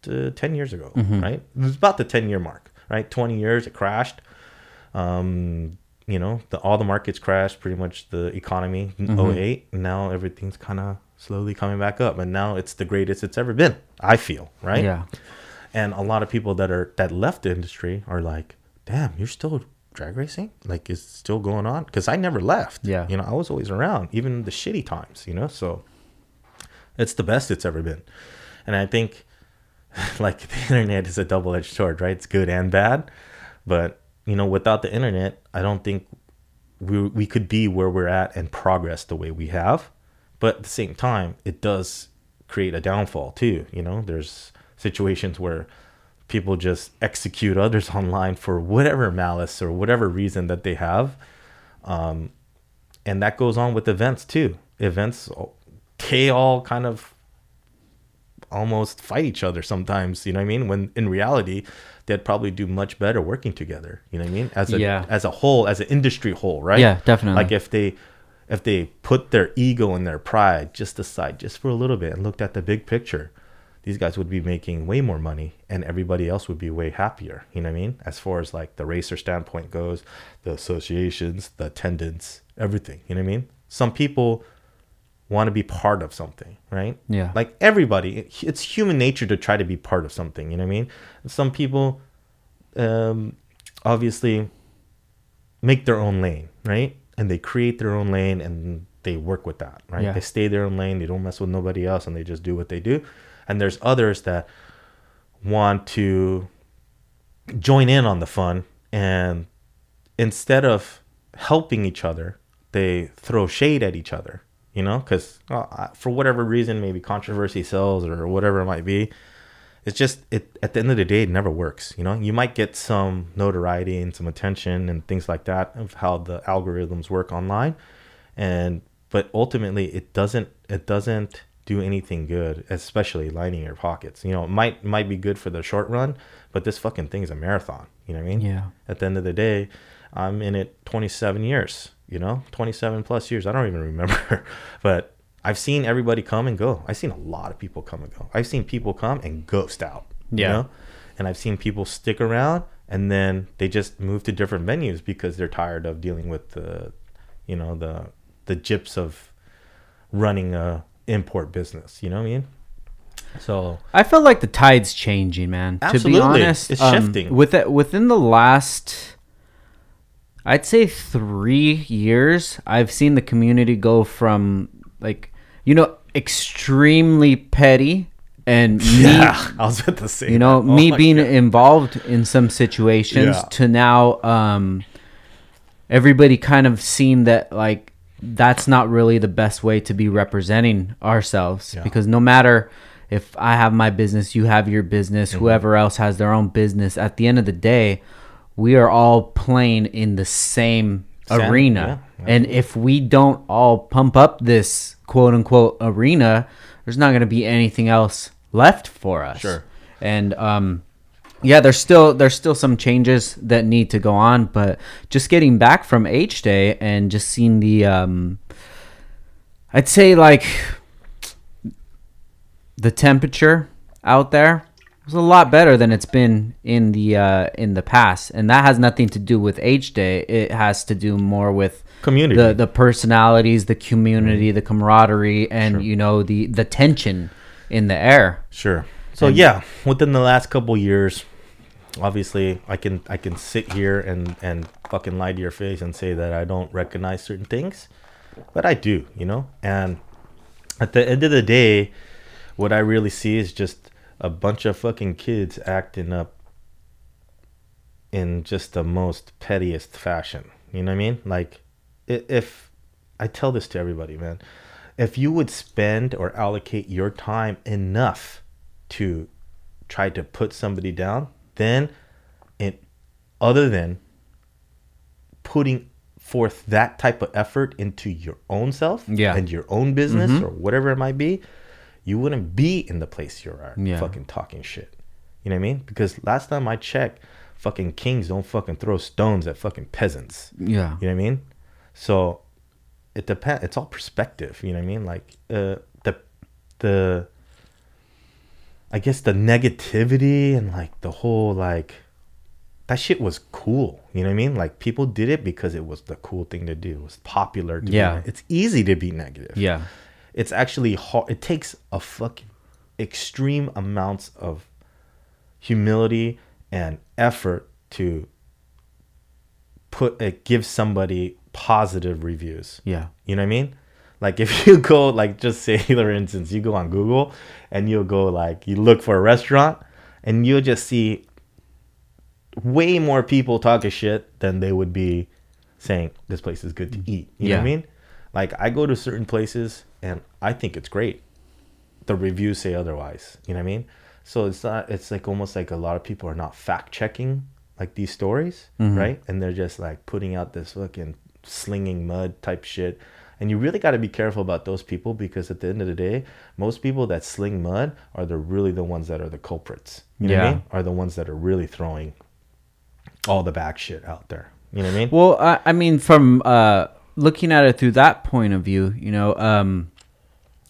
uh, ten years ago, mm-hmm. right? It was about the ten-year mark, right? twenty years, it crashed. Um, you know, the, all the markets crashed, pretty much the economy, mm-hmm. oh eight. Now everything's kind of slowly coming back up. And now it's the greatest it's ever been, I feel, right? Yeah. And a lot of people that are that left the industry are like, damn, you're still drag racing? Like, it's still going on? Because I never left. Yeah. You know, I was always around, even the shitty times, you know? So it's the best it's ever been. And I think, like, the internet is a double-edged sword, right? It's good and bad. But, you know, without the internet, I don't think we we could be where we're at and progress the way we have. But at the same time, it does create a downfall too. You know, there's situations where people just execute others online for whatever malice or whatever reason that they have. Um, and that goes on with events too. Events, they all kind of almost fight each other sometimes, you know what I mean? When in reality, they'd probably do much better working together, you know what I mean? As a, yeah. as a whole, as an industry whole, right? Yeah, definitely. Like if they... if they put their ego and their pride just aside just for a little bit and looked at the big picture, these guys would be making way more money and everybody else would be way happier. You know what I mean? As far as like the racer standpoint goes, the associations, the attendance, everything. You know what I mean? Some people want to be part of something, right? Yeah. Like everybody, it's human nature to try to be part of something. You know what I mean? Some people um, obviously make their own lane, right? And they create their own lane and they work with that, right? Yeah. They stay their own lane. They don't mess with nobody else and they just do what they do. And there's others that want to join in on the fun. And instead of helping each other, they throw shade at each other, you know? Because uh, for whatever reason, maybe controversy sells or whatever it might be. It's just, it at the end of the day, it never works. You know, you might get some notoriety and some attention and things like that of how the algorithms work online. And, but ultimately it doesn't, it doesn't do anything good, especially lining your pockets. You know, it might, might be good for the short run, but this fucking thing is a marathon. You know what I mean? Yeah. At the end of the day, I'm in it twenty-seven years, you know, twenty-seven plus years. I don't even remember, but I've seen everybody come and go. I've seen a lot of people come and go. I've seen people come and ghost out. Yeah. You know? And I've seen people stick around and then they just move to different venues because they're tired of dealing with the, you know, the the gyps of running a import business. You know what I mean? So I feel like the tide's changing, man. Absolutely. To be honest, it's um, shifting. With it, within the last, I'd say three years, I've seen the community go from, like, you know, extremely petty and me, yeah, I was about to say, you know, that. me oh being God. involved in some situations yeah. to now um, everybody kind of seeing that, like, that's not really the best way to be representing ourselves yeah. because no matter if I have my business, you have your business, mm-hmm. whoever else has their own business, at the end of the day, we are all playing in the same Sand, arena. Yeah, yeah. And if we don't all pump up this quote unquote arena, there's not going to be anything else left for us. Sure. And um, yeah, there's still there's still some changes that need to go on, but just getting back from H Day and just seeing the um, I'd say like the temperature out there was a lot better than it's been in the uh, in the past, and that has nothing to do with H Day. It has to do more with community, the, the personalities, the community, the camaraderie, and sure. you know, the the tension in the air. Sure. So and, yeah, within the last couple years, obviously, I can I can sit here and and fucking lie to your face and say that I don't recognize certain things, but I do, you know. And at the end of the day, what I really see is just a bunch of fucking kids acting up in just the most pettiest fashion. You know what I mean? Like, if I tell this to everybody, man, if you would spend or allocate your time enough to try to put somebody down, then it, other than putting forth that type of effort into your own self yeah. and your own business mm-hmm. or whatever it might be, you wouldn't be in the place you are yeah. fucking talking shit. You know what I mean? Because last time I checked, fucking kings don't fucking throw stones at fucking peasants. Yeah. You know what I mean? So it depends. It's all perspective. You know what I mean? Like uh, the, the, I guess the negativity and like the whole, like, that shit was cool. You know what I mean? Like, people did it because it was the cool thing to do. It was popular to yeah. be. It's easy to be negative. Yeah. It's actually hard. It takes a fucking extreme amounts of humility and effort to put it, give somebody positive reviews. Yeah. You know what I mean? Like, if you go, like, just say, for instance, you go on Google and you'll go, like, you look for a restaurant and you'll just see way more people talking shit than they would be saying this place is good to eat. You yeah. know what I mean? Like, I go to certain places and I think it's great. The reviews say otherwise. You know what I mean? So it's not, it's like almost like a lot of people are not fact checking like these stories, mm-hmm. right? And they're just like putting out this fucking slinging mud type shit. And you really got to be careful about those people, because at the end of the day, most people that sling mud are the really the ones that are the culprits. You know yeah. what I mean? Are the ones that are really throwing all the back shit out there. You know what I mean? Well, I, I mean, from uh, looking at it through that point of view, you know, um,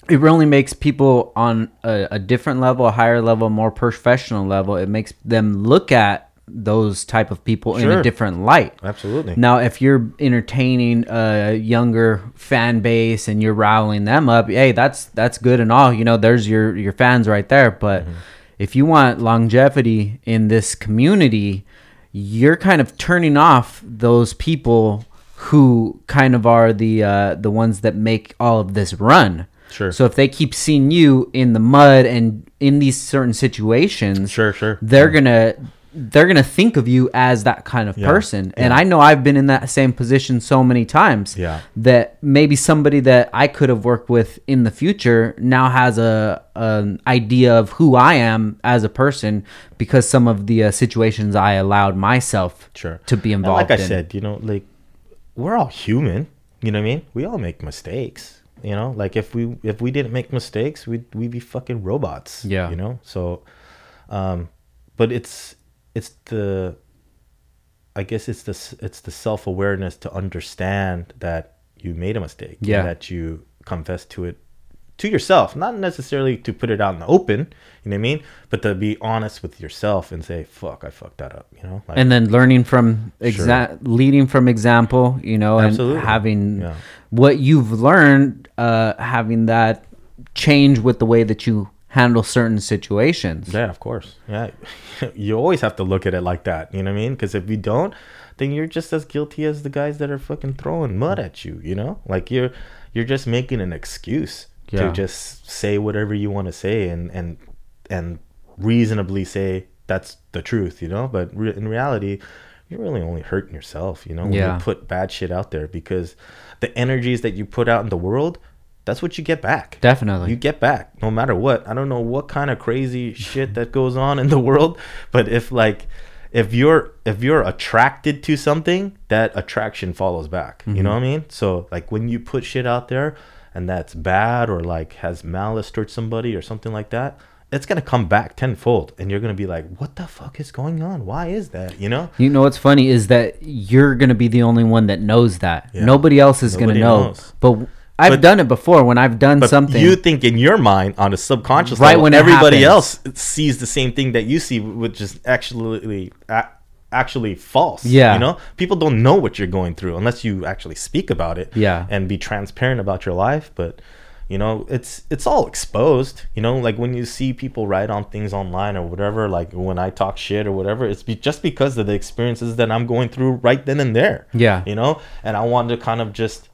it really makes people on a, a different level, a higher level, more professional level. It makes them look at those type of people sure. in a different light. Absolutely. Now, if you're entertaining a younger fan base and you're riling them up, hey, that's that's good and all. You know, there's your, your fans right there. But mm-hmm. if you want longevity in this community, you're kind of turning off those people who kind of are the uh, the ones that make all of this run. Sure. So if they keep seeing you in the mud and in these certain situations, sure, sure, they're yeah. gonna. they're going to think of you as that kind of yeah. person. And yeah. I know I've been in that same position so many times yeah. that maybe somebody that I could have worked with in the future now has a an idea of who I am as a person because some of the uh, situations I allowed myself sure. to be involved in. Like I in. said, you know, like, we're all human, you know what I mean? We all make mistakes, you know? Like, if we if we didn't make mistakes, we'd, we'd be fucking robots, yeah. you know? So, um, but it's, it's the, I guess it's the, it's the self-awareness to understand that you made a mistake, yeah. and that you confess to it to yourself, not necessarily to put it out in the open, you know what I mean? But to be honest with yourself and say, fuck, I fucked that up, you know? Like, and then learning from, exa- sure. leading from example, you know, Absolutely. and having yeah. what you've learned, uh, having that change with the way that you handle certain situations. Yeah, of course. Yeah. You always have to look at it like that, you know what I mean? Because if you don't, then you're just as guilty as the guys that are fucking throwing mud at you, you know? Like, you're you're just making an excuse yeah. to just say whatever you want to say and and and reasonably say that's the truth, you know? But re- in reality, you're really only hurting yourself, you know? When yeah. you put bad shit out there, because the energies that you put out in the world, that's what you get back. Definitely. You get back no matter what. I don't know what kind of crazy shit that goes on in the world, but if like if you're if you're attracted to something, that attraction follows back. Mm-hmm. You know what I mean? So like, when you put shit out there and that's bad or like has malice towards somebody or something like that, it's going to come back tenfold, and you're going to be like, what the fuck is going on? Why is that? You know? You know what's funny is that you're going to be the only one that knows that. Yeah. Nobody else is going to know. Knows. But I've but, done it before when I've done but something. You think in your mind on a subconscious right level, when everybody happens. else sees the same thing that you see, which is actually actually false. Yeah. You know, people don't know what you're going through unless you actually speak about it. Yeah. And be transparent about your life. But, you know, it's it's all exposed. You know, like when you see people write on things online or whatever, like when I talk shit or whatever, it's be just because of the experiences that I'm going through right then and there. Yeah. You know, and I wanted to kind of just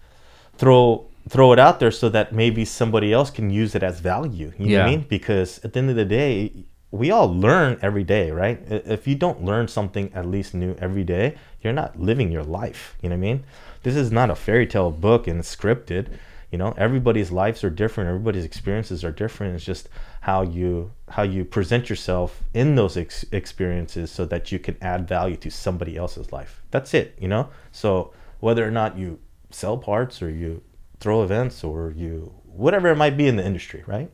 throw... throw it out there so that maybe somebody else can use it as value. You know yeah. what I mean? Because at the end of the day, we all learn every day, right? If you don't learn something at least new every day, you're not living your life. You know what I mean? This is not a fairy tale book and it's scripted. You know, everybody's lives are different. Everybody's experiences are different. It's just how you how you present yourself in those ex- experiences so that you can add value to somebody else's life. That's it, you know? So whether or not you sell parts or you throw events or you whatever it might be in the industry, right?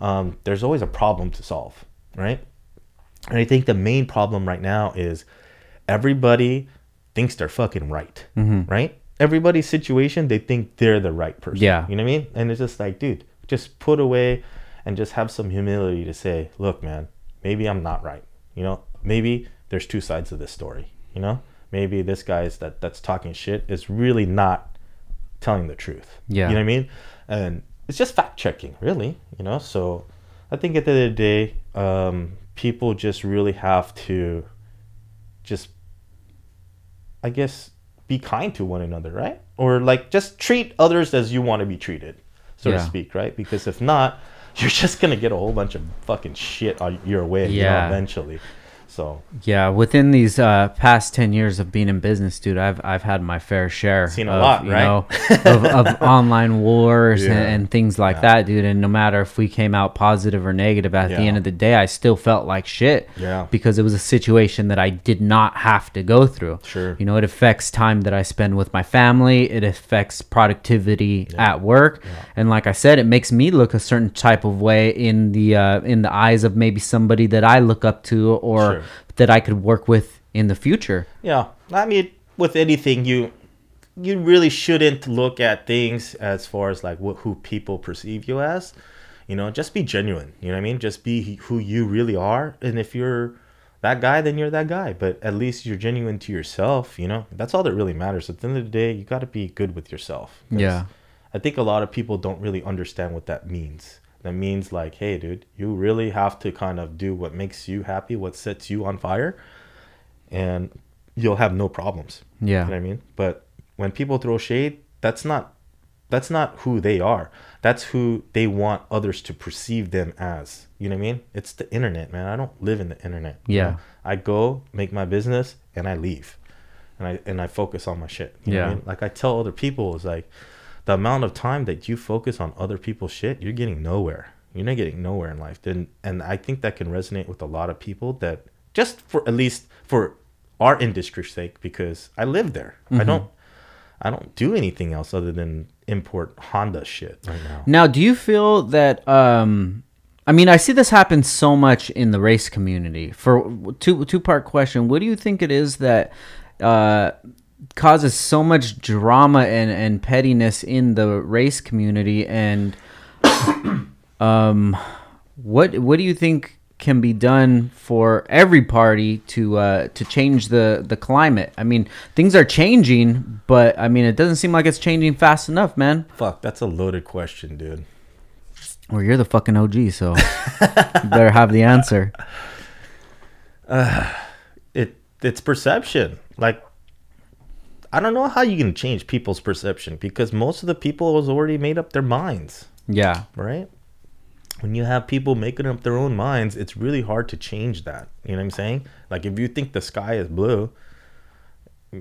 Um, there's always a problem to solve, right? And I think the main problem right now is everybody thinks they're fucking right, mm-hmm. right? Everybody's situation, they think they're the right person. Yeah. You know what I mean? And it's just like, dude, just put away and just have some humility to say, look, man, maybe I'm not right. You know, maybe there's two sides of this story. You know, maybe this guy's that that's talking shit is really not telling the truth. Yeah. You know what I mean? And it's just fact checking, really. You know, so I think at the end of the day, um, people just really have to just, I guess, be kind to one another, right? Or like just treat others as you want to be treated, so yeah. to speak, right? Because if not, you're just gonna get a whole bunch of fucking shit on your way, yeah. you know, eventually. So yeah, within these uh, past ten years of being in business, dude, I've I've had my fair share, seen a of, lot, you right? know, of, of online wars yeah. and, and things like yeah. that, dude. And no matter if we came out positive or negative, at yeah. the end of the day, I still felt like shit, yeah, because it was a situation that I did not have to go through. Sure, you know, it affects time that I spend with my family. It affects productivity yeah. at work, yeah. and like I said, it makes me look a certain type of way in the uh, in the eyes of maybe somebody that I look up to or. Sure. that I could work with in the future. Yeah. I mean, with anything, you you really shouldn't look at things as far as like what, who people perceive you as. You know, just be genuine. You know what I mean? Just be who you really are. And if you're that guy, then you're that guy. But at least you're genuine to yourself, you know? That's all that really matters. At the end of the day, you got to be good with yourself. Yeah. I think a lot of people don't really understand what that means. That means like, hey, dude, you really have to kind of do what makes you happy, what sets you on fire, and you'll have no problems. Yeah. You know what I mean? But when people throw shade, that's not that's not who they are. That's who they want others to perceive them as. You know what I mean? It's the internet, man. I don't live in the internet. Yeah. You know? I go make my business and I leave. And I and I focus on my shit. You yeah. know what I mean? Like I tell other people, it's like the amount of time that you focus on other people's shit, you're getting nowhere. You're not getting nowhere in life. And, and I think that can resonate with a lot of people that just for at least for our industry's sake, because I live there. Mm-hmm. I don't I don't do anything else other than import Honda shit right now. Now, do you feel that... Um... I mean, I see this happen so much in the race community. For two, two-part question, what do you think it is that... Uh, causes so much drama and, and pettiness in the race community, and um, what what do you think can be done for every party to uh, to change the, the climate? I mean, things are changing, but I mean, it doesn't seem like it's changing fast enough, man. Fuck, that's a loaded question, dude. Well, you're the fucking O G, so you better have the answer. Uh, it it's perception, like. I don't know how you can change people's perception because most of the people has already made up their minds. Yeah. Right? When you have people making up their own minds, it's really hard to change that. You know what I'm saying? Like if you think the sky is blue,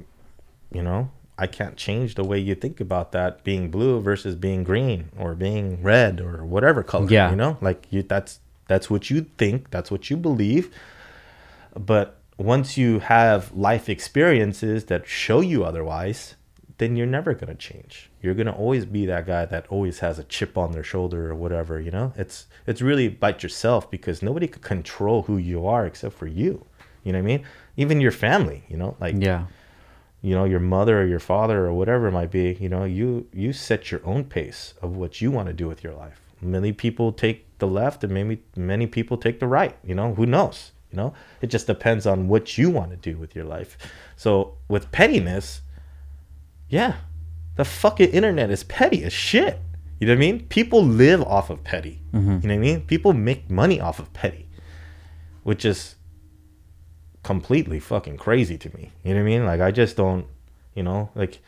you know, I can't change the way you think about that being blue versus being green or being red or whatever color. Yeah. You know, like you, that's that's what you think. That's what you believe. But once you have life experiences that show you otherwise, then you're never going to change. You're going to always be that guy that always has a chip on their shoulder or whatever, you know? It's it's really about yourself because nobody can control who you are except for you. You know what I mean? Even your family, you know? Like, yeah. you know, your mother or your father or whatever it might be, you know, you, you set your own pace of what you want to do with your life. Many people take the left and maybe many people take the right, you know? Who knows? You know, it just depends on what you want to do with your life. So with pettiness, yeah, the fucking internet is petty as shit. You know what I mean? People live off of petty. Mm-hmm. You know what I mean? People make money off of petty, which is completely fucking crazy to me. You know what I mean? Like I just don't, you know, like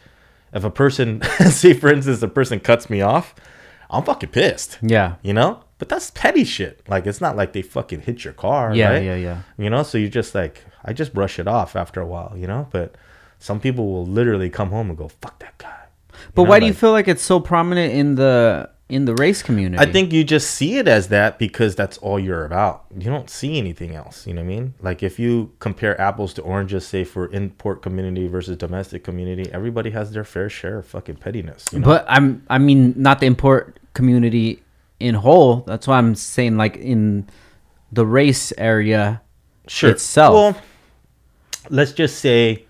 if a person, say for instance, a person cuts me off, I'm fucking pissed. Yeah. You know? But that's petty shit. Like, it's not like they fucking hit your car, yeah, right? Yeah, yeah, yeah. You know, so you're just like, I just brush it off after a while, you know? But some people will literally come home and go, fuck that guy. But you know, why like, do you feel like it's so prominent in the in the race community? I think you just see it as that because that's all you're about. You don't see anything else, you know what I mean? Like, if you compare apples to oranges, say, for import community versus domestic community, everybody has their fair share of fucking pettiness. You know? But, I'm, I mean, not the import community in whole. That's why I'm saying, like, in the race area sure. itself. Well, let's just say,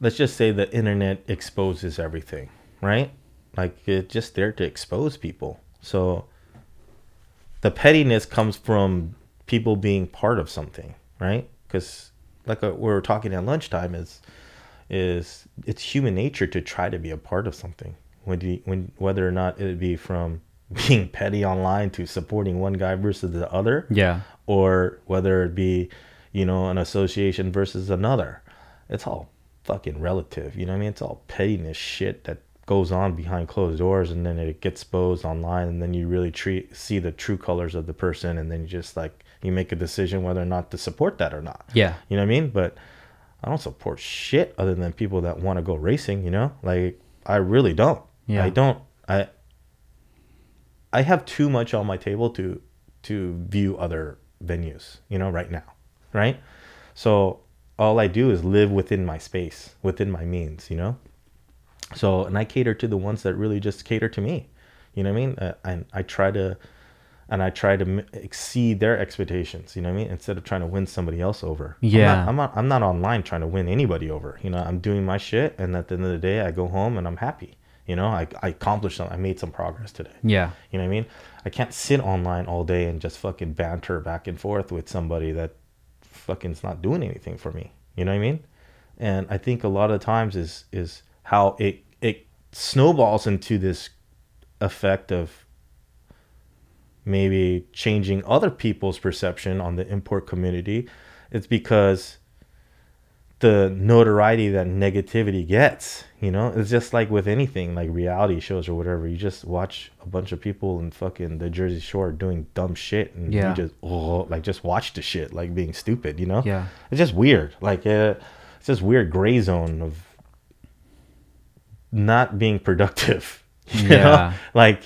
let's just say the internet exposes everything, right? Like, it's just there to expose people. So the pettiness comes from people being part of something, right? Because like a, we were talking at lunchtime, is is it's human nature to try to be a part of something. When you, when whether or not it would be from being petty online to supporting one guy versus the other, yeah, or whether it be, you know, an association versus another, it's all fucking relative. You know what I mean? It's all pettiness shit that goes on behind closed doors, and then it gets exposed online, and then you really treat, see the true colors of the person, and then you just like, you make a decision whether or not to support that or not. Yeah. You know what I mean? But I don't support shit other than people that want to go racing, you know? Like, I really don't. Yeah. I don't. I I have too much on my table to to view other venues, you know, right now, right? So all I do is live within my space, within my means, you know? So, and I cater to the ones that really just cater to me, you know what I mean? Uh, and I try to, and I try to m- exceed their expectations, you know what I mean? Instead of trying to win somebody else over. Yeah. I'm not, I'm not, I'm not online trying to win anybody over, you know, I'm doing my shit. And at the end of the day, I go home and I'm happy, you know, I, I accomplished something. I made some progress today. Yeah. You know what I mean? I can't sit online all day and just fucking banter back and forth with somebody that fucking is not doing anything for me. You know what I mean? And I think a lot of times is, is, how it it snowballs into this effect of maybe changing other people's perception on the import community. It's because the notoriety that negativity gets, you know, it's just like with anything, like reality shows or whatever. You just watch a bunch of people in fucking the Jersey Shore doing dumb shit, and yeah. you just oh, like just watch the shit, like being stupid, you know? Yeah, it's just weird. Like uh, it's this weird gray zone of not being productive, you yeah. know? Like,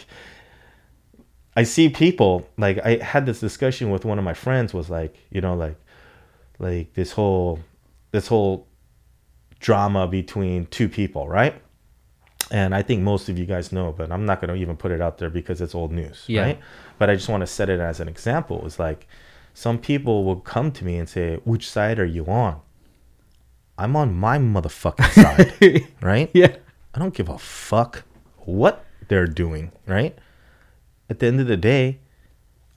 I see people, like, I had this discussion with one of my friends, was like, you know, like, like this whole, this whole drama between two people, right? And I think most of you guys know, but I'm not going to even put it out there because it's old news, yeah. right? But I just want to set it as an example. It's like, some people will come to me and say, which side are you on? I'm on my motherfucking side, right? Yeah. I don't give a fuck what they're doing, right? At the end of the day,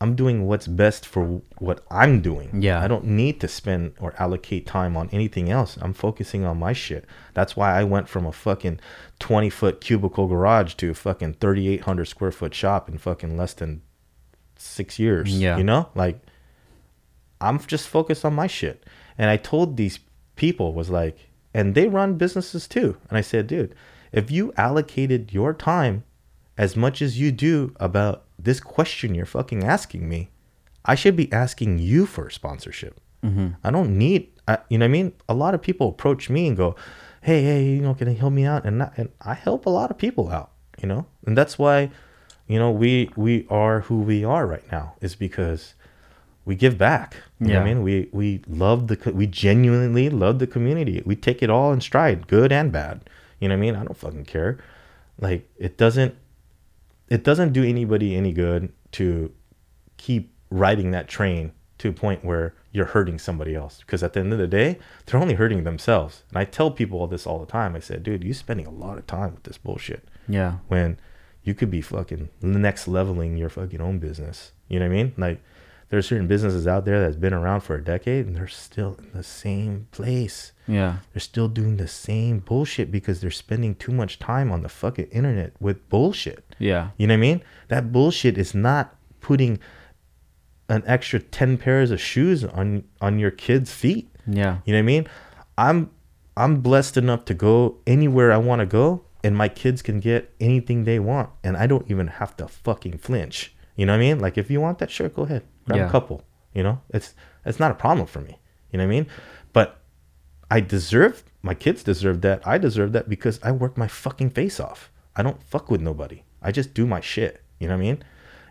I'm doing what's best for what I'm doing. Yeah. I don't need to spend or allocate time on anything else. I'm focusing on my shit. That's why I went from a fucking twenty-foot cubicle garage to a fucking thirty-eight hundred square foot shop in fucking less than six years. Yeah. You know? Like, I'm just focused on my shit. And I told these people, was like, and they run businesses too. And I said, dude, if you allocated your time as much as you do about this question you're fucking asking me, I should be asking you for a sponsorship. Mm-hmm. I don't need, I, you know what I mean? A lot of people approach me and go, hey, hey, you know, can you help me out? And I, and I help a lot of people out, you know? And that's why, you know, we we are who we are right now, is because we give back. You yeah. know what I mean? We we love the, we genuinely love the community. We take it all in stride, good and bad. You know what I mean? I don't fucking care. Like, it doesn't, it doesn't do anybody any good to keep riding that train to a point where you're hurting somebody else. Because at the end of the day, they're only hurting themselves. And I tell people all this all the time. I said, dude, you're spending a lot of time with this bullshit. Yeah. When you could be fucking next leveling your fucking own business. You know what I mean? Like, there's certain businesses out there that's been around for a decade and they're still in the same place. Yeah. They're still doing the same bullshit because they're spending too much time on the fucking internet with bullshit. Yeah. You know what I mean? That bullshit is not putting an extra ten pairs of shoes on, on your kids' feet. Yeah. You know what I mean? I'm, I'm blessed enough to go anywhere I want to go, and my kids can get anything they want, and I don't even have to fucking flinch. You know what I mean? Like, if you want that, sure, go ahead. Grab yeah. a couple. You know, it's it's not a problem for me. You know what I mean? But I deserve, my kids deserve that. I deserve that because I work my fucking face off. I don't fuck with nobody. I just do my shit. You know what I mean?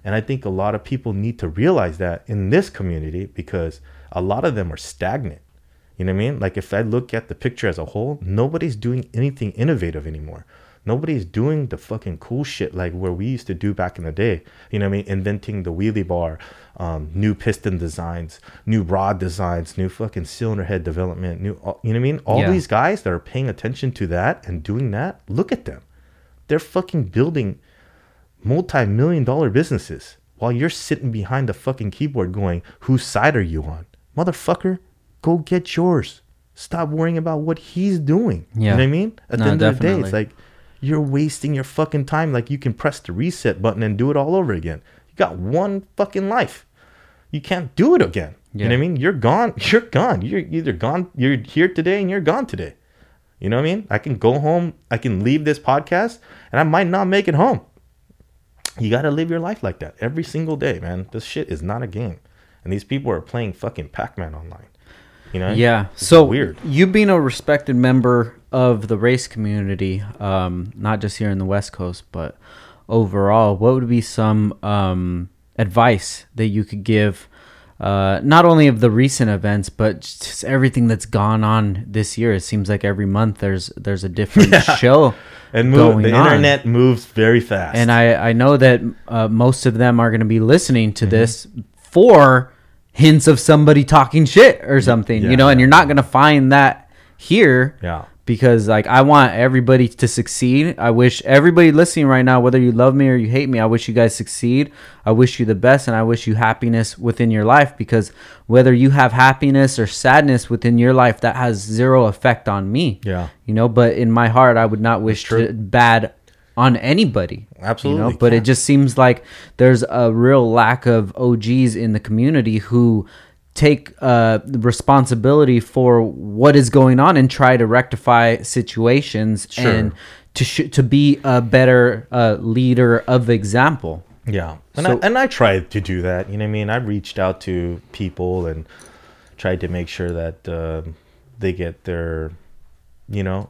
And I think a lot of people need to realize that in this community, because a lot of them are stagnant. You know what I mean? Like, if I look at the picture as a whole, nobody's doing anything innovative anymore. Nobody's doing the fucking cool shit like where we used to do back in the day. You know what I mean? Inventing the wheelie bar, um, new piston designs, new rod designs, new fucking cylinder head development, new, you know what I mean? All yeah. these guys that are paying attention to that and doing that, look at them. They're fucking building multi-million dollar businesses while you're sitting behind the fucking keyboard going, whose side are you on? Motherfucker, go get yours. Stop worrying about what he's doing. Yeah. You know what I mean? At no, the end definitely. of the day, it's like, you're wasting your fucking time. Like, you can press the reset button and do it all over again. You got one fucking life. You can't do it again. Yeah. You know what I mean? You're gone. You're gone. You're either gone. You're here today and you're gone today. You know what I mean? I can go home. I can leave this podcast and I might not make it home. You got to live your life like that every single day, man. This shit is not a game. And these people are playing fucking Pac-Man online. You know? Yeah. It's so weird. You being a respected member of the race community, um, not just here in the West Coast, but overall, what would be some um, advice that you could give, uh, not only of the recent events, but just everything that's gone on this year? It seems like every month there's there's a different yeah. show and move, going the on. Internet moves very fast. And I, I know that uh, most of them are going to be listening to mm-hmm. this for hints of somebody talking shit or something, yeah, you know, yeah. and you're not going to find that here. Yeah. Because, like, I want everybody to succeed. I wish everybody listening right now, whether you love me or you hate me, I wish you guys succeed. I wish you the best, and I wish you happiness within your life. Because whether you have happiness or sadness within your life, that has zero effect on me. Yeah. You know, but in my heart, I would not wish to, bad on anybody. Absolutely. You know? But it just seems like there's a real lack of O Gs in the community who take uh responsibility for what is going on and try to rectify situations sure. and to sh- to be a better uh leader of example. Yeah. And, so, I, and I tried to do that. You know what I mean? I reached out to people and tried to make sure that uh, they get their, you know,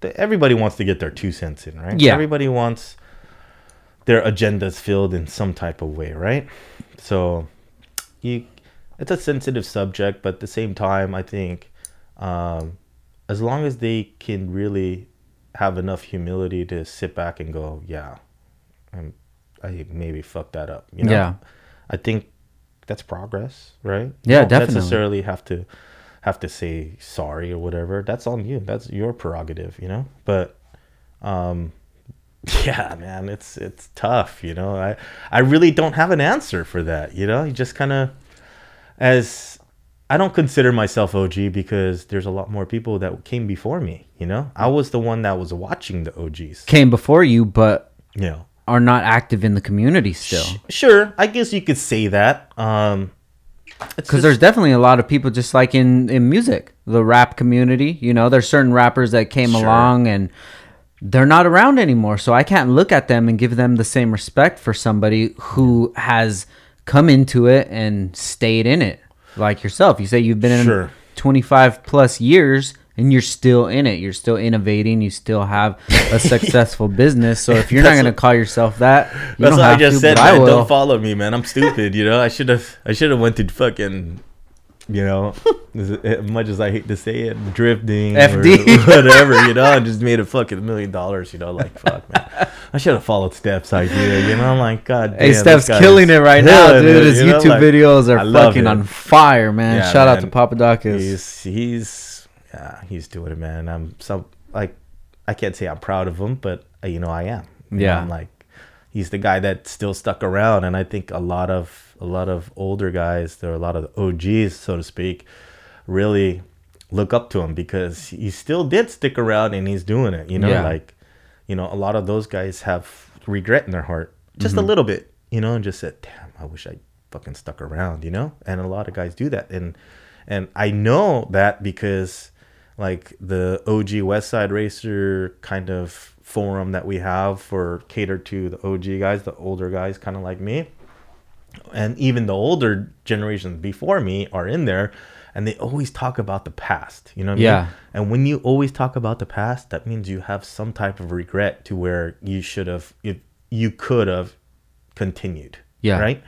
the, everybody wants to get their two cents in, right? Yeah. Everybody wants their agendas filled in some type of way, right? So you it's a sensitive subject, but at the same time, I think um, as long as they can really have enough humility to sit back and go, yeah, I'm, I maybe fucked that up. You know? Yeah. I think that's progress, right? Yeah, you don't definitely. necessarily have to have to say sorry or whatever. That's on you. That's your prerogative, you know? But um, yeah, man, it's it's tough, you know? I, I really don't have an answer for that, you know? You just kind of... As I don't consider myself O G because there's a lot more people that came before me, you know? I was the one that was watching the O Gs. Came before you, but yeah. are not active in the community still. Sh- sure, I guess you could say that. Um, because there's definitely a lot of people just like in, in music, the rap community, you know? There's certain rappers that came sure. along and they're not around anymore. So I can't look at them and give them the same respect for somebody who has... come into it and stayed in it like yourself. You say you've been in sure. twenty-five plus years and you're still in it. You're still innovating. You still have a successful business. So if you're not going to call yourself that, you that's don't what have I just to, said. Man, I don't follow me, man. I'm stupid. You know, I should have, I should have went to fucking, you know, as much as I hate to say it, drifting F D. Or whatever, you know, I just made a fucking million dollars, you know, like, fuck, man. I should have followed Steph's idea, you know, I'm like, god damn. Hey, Steph's killing it right now, dude. His you YouTube know, like, videos are fucking it. on fire, man. Yeah, Shout man. out to Papadakis. He's, he's, yeah, he's doing it, man. I'm so, like, I can't say I'm proud of him, but, uh, you know, I am. You yeah. know, I'm like, he's the guy that still stuck around, and I think a lot of, a lot of older guys, there are a lot of O Gs, so to speak, really look up to him because he still did stick around and he's doing it. You know, yeah. like, you know, a lot of those guys have regret in their heart, just mm-hmm. a little bit, you know, and just said, damn, I wish I fucking stuck around, you know? And a lot of guys do that. And, and I know that because like the O G Westside Racer kind of forum that we have for cater to the O G guys, the older guys, kind of like me. and even the older generations before me are in there, and they always talk about the past, you know what I yeah. mean? And when you always talk about the past, that means you have some type of regret to where you should have, you, you could have continued, yeah, right?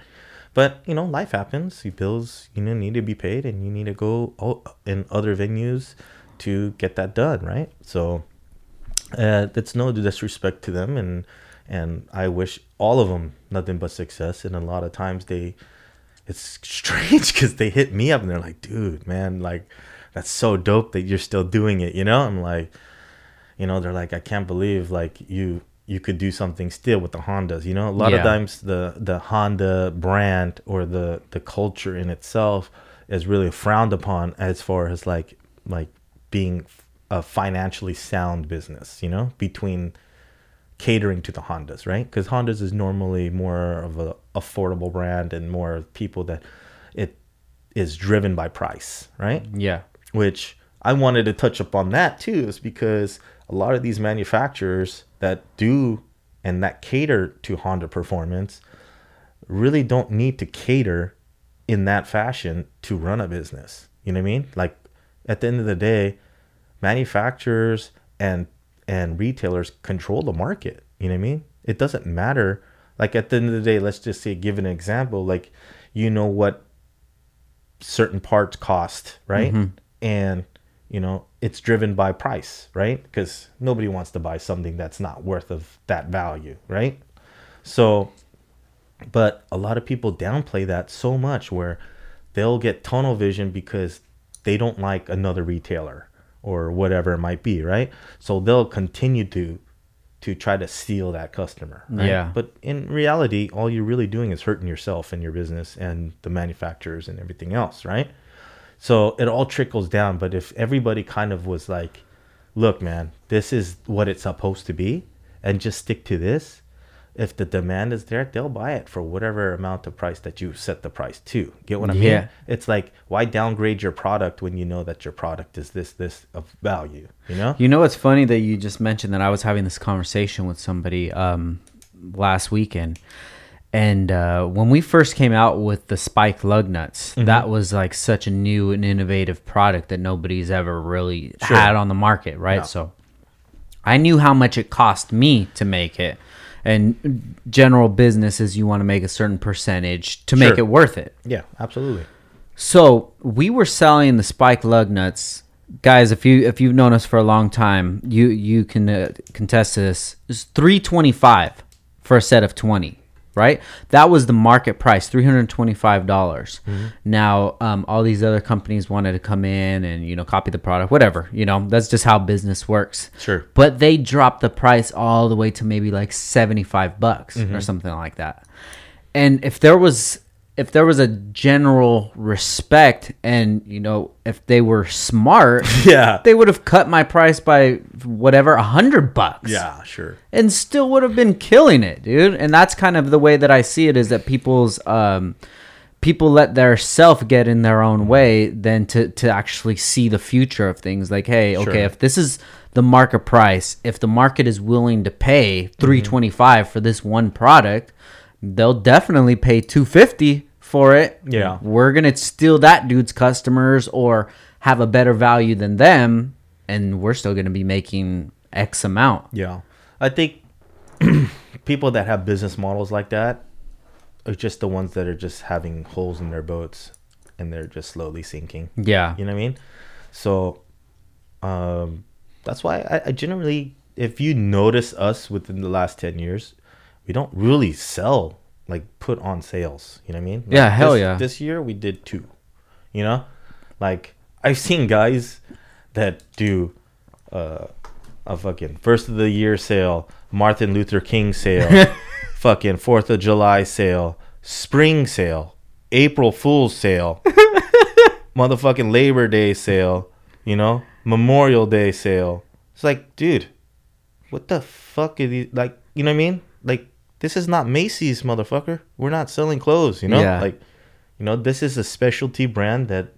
But, you know, life happens. Your bills, you know, need to be paid, and you need to go in other venues to get that done, right? So uh, that's no disrespect to them, and and I wish all of them nothing but success. And a lot of times they, it's strange because they hit me up and they're like, dude, man, like, that's so dope that you're still doing it, you know? I'm like, you know, they're like, I can't believe, like, you you could do something still with the Hondas, you know? A lot yeah. of times the, the Honda brand or the, the culture in itself is really frowned upon as far as, like, like being a financially sound business, you know, between catering to the Hondas, right? Because Hondas is normally more of a affordable brand and more people that it is driven by price, right? Yeah. Which I wanted to touch up on that too, is because a lot of these manufacturers that do and that cater to Honda performance really don't need to cater in that fashion to run a business. You know what I mean? Like, at the end of the day, manufacturers and and retailers control the market. You know what I mean? It doesn't matter. Like, at the end of the day, let's just say, give an example, like, you know what certain parts cost, right? Mm-hmm. And, you know, it's driven by price, right? Because nobody wants to buy something that's not worth of that value, right? So, but a lot of people downplay that so much where they'll get tunnel vision because they don't like another retailer or whatever it might be, right? So they'll continue to to try to steal that customer, right? Yeah. But in reality, all you're really doing is hurting yourself and your business and the manufacturers and everything else, right? So it all trickles down. But if everybody kind of was like, look, man, this is what it's supposed to be, and just stick to this, if the demand is there, they'll buy it for whatever amount of price that you set the price to. Get what I mean? Yeah. It's like, why downgrade your product when you know that your product is this, this of value, you know? You know, it's funny that you just mentioned that. I was having this conversation with somebody um, last weekend. And uh, when we first came out with the spike lug nuts, mm-hmm. that was like such a new and innovative product that nobody's ever really sure. had on the market, right? No. So I knew how much it cost me to make it. And general business is you want to make a certain percentage to sure. make it worth it. Yeah, absolutely. So we were selling the spike lug nuts. Guys, if, you, if you've known us for a long time, you, you can uh, contest this. It's three hundred twenty-five dollars for a set of twenty. Right, that was the market price, three hundred twenty-five dollars. Mm-hmm. Now, um, all these other companies wanted to come in and, you know, copy the product, whatever. You know, that's just how business works. Sure. But they dropped the price all the way to maybe like seventy-five bucks mm-hmm. or something like that. And if there was, if there was a general respect, and, you know, if they were smart, yeah, they would have cut my price by whatever, a hundred bucks. Yeah, sure. And still would have been killing it, dude. And that's kind of the way that I see it, is that people's um, people let their self get in their own way than to, to actually see the future of things. Like, hey, okay, sure. if this is the market price, if the market is willing to pay three hundred twenty-five dollars mm-hmm. for this one product, they'll definitely pay two hundred fifty dollars for it. Yeah, we're gonna steal that dude's customers or have a better value than them, and we're still gonna be making X amount. Yeah, I think people that have business models like that are just the ones that are just having holes in their boats, and they're just slowly sinking. Yeah, you know what I mean? So um that's why I, I generally, if you notice us within the last ten years, we don't really sell, like, put on sales, you know what I mean? Like, yeah, hell this, yeah. This year we did two, you know? Like, I've seen guys that do uh, a fucking first of the year sale, Martin Luther King sale, fucking Fourth of July sale, spring sale, April Fool's sale, motherfucking Labor Day sale, you know, Memorial Day sale. It's like, dude, what the fuck are these, like, you know what I mean? Like, this is not Macy's, motherfucker. We're not selling clothes, you know? Yeah. Like, you know, this is a specialty brand that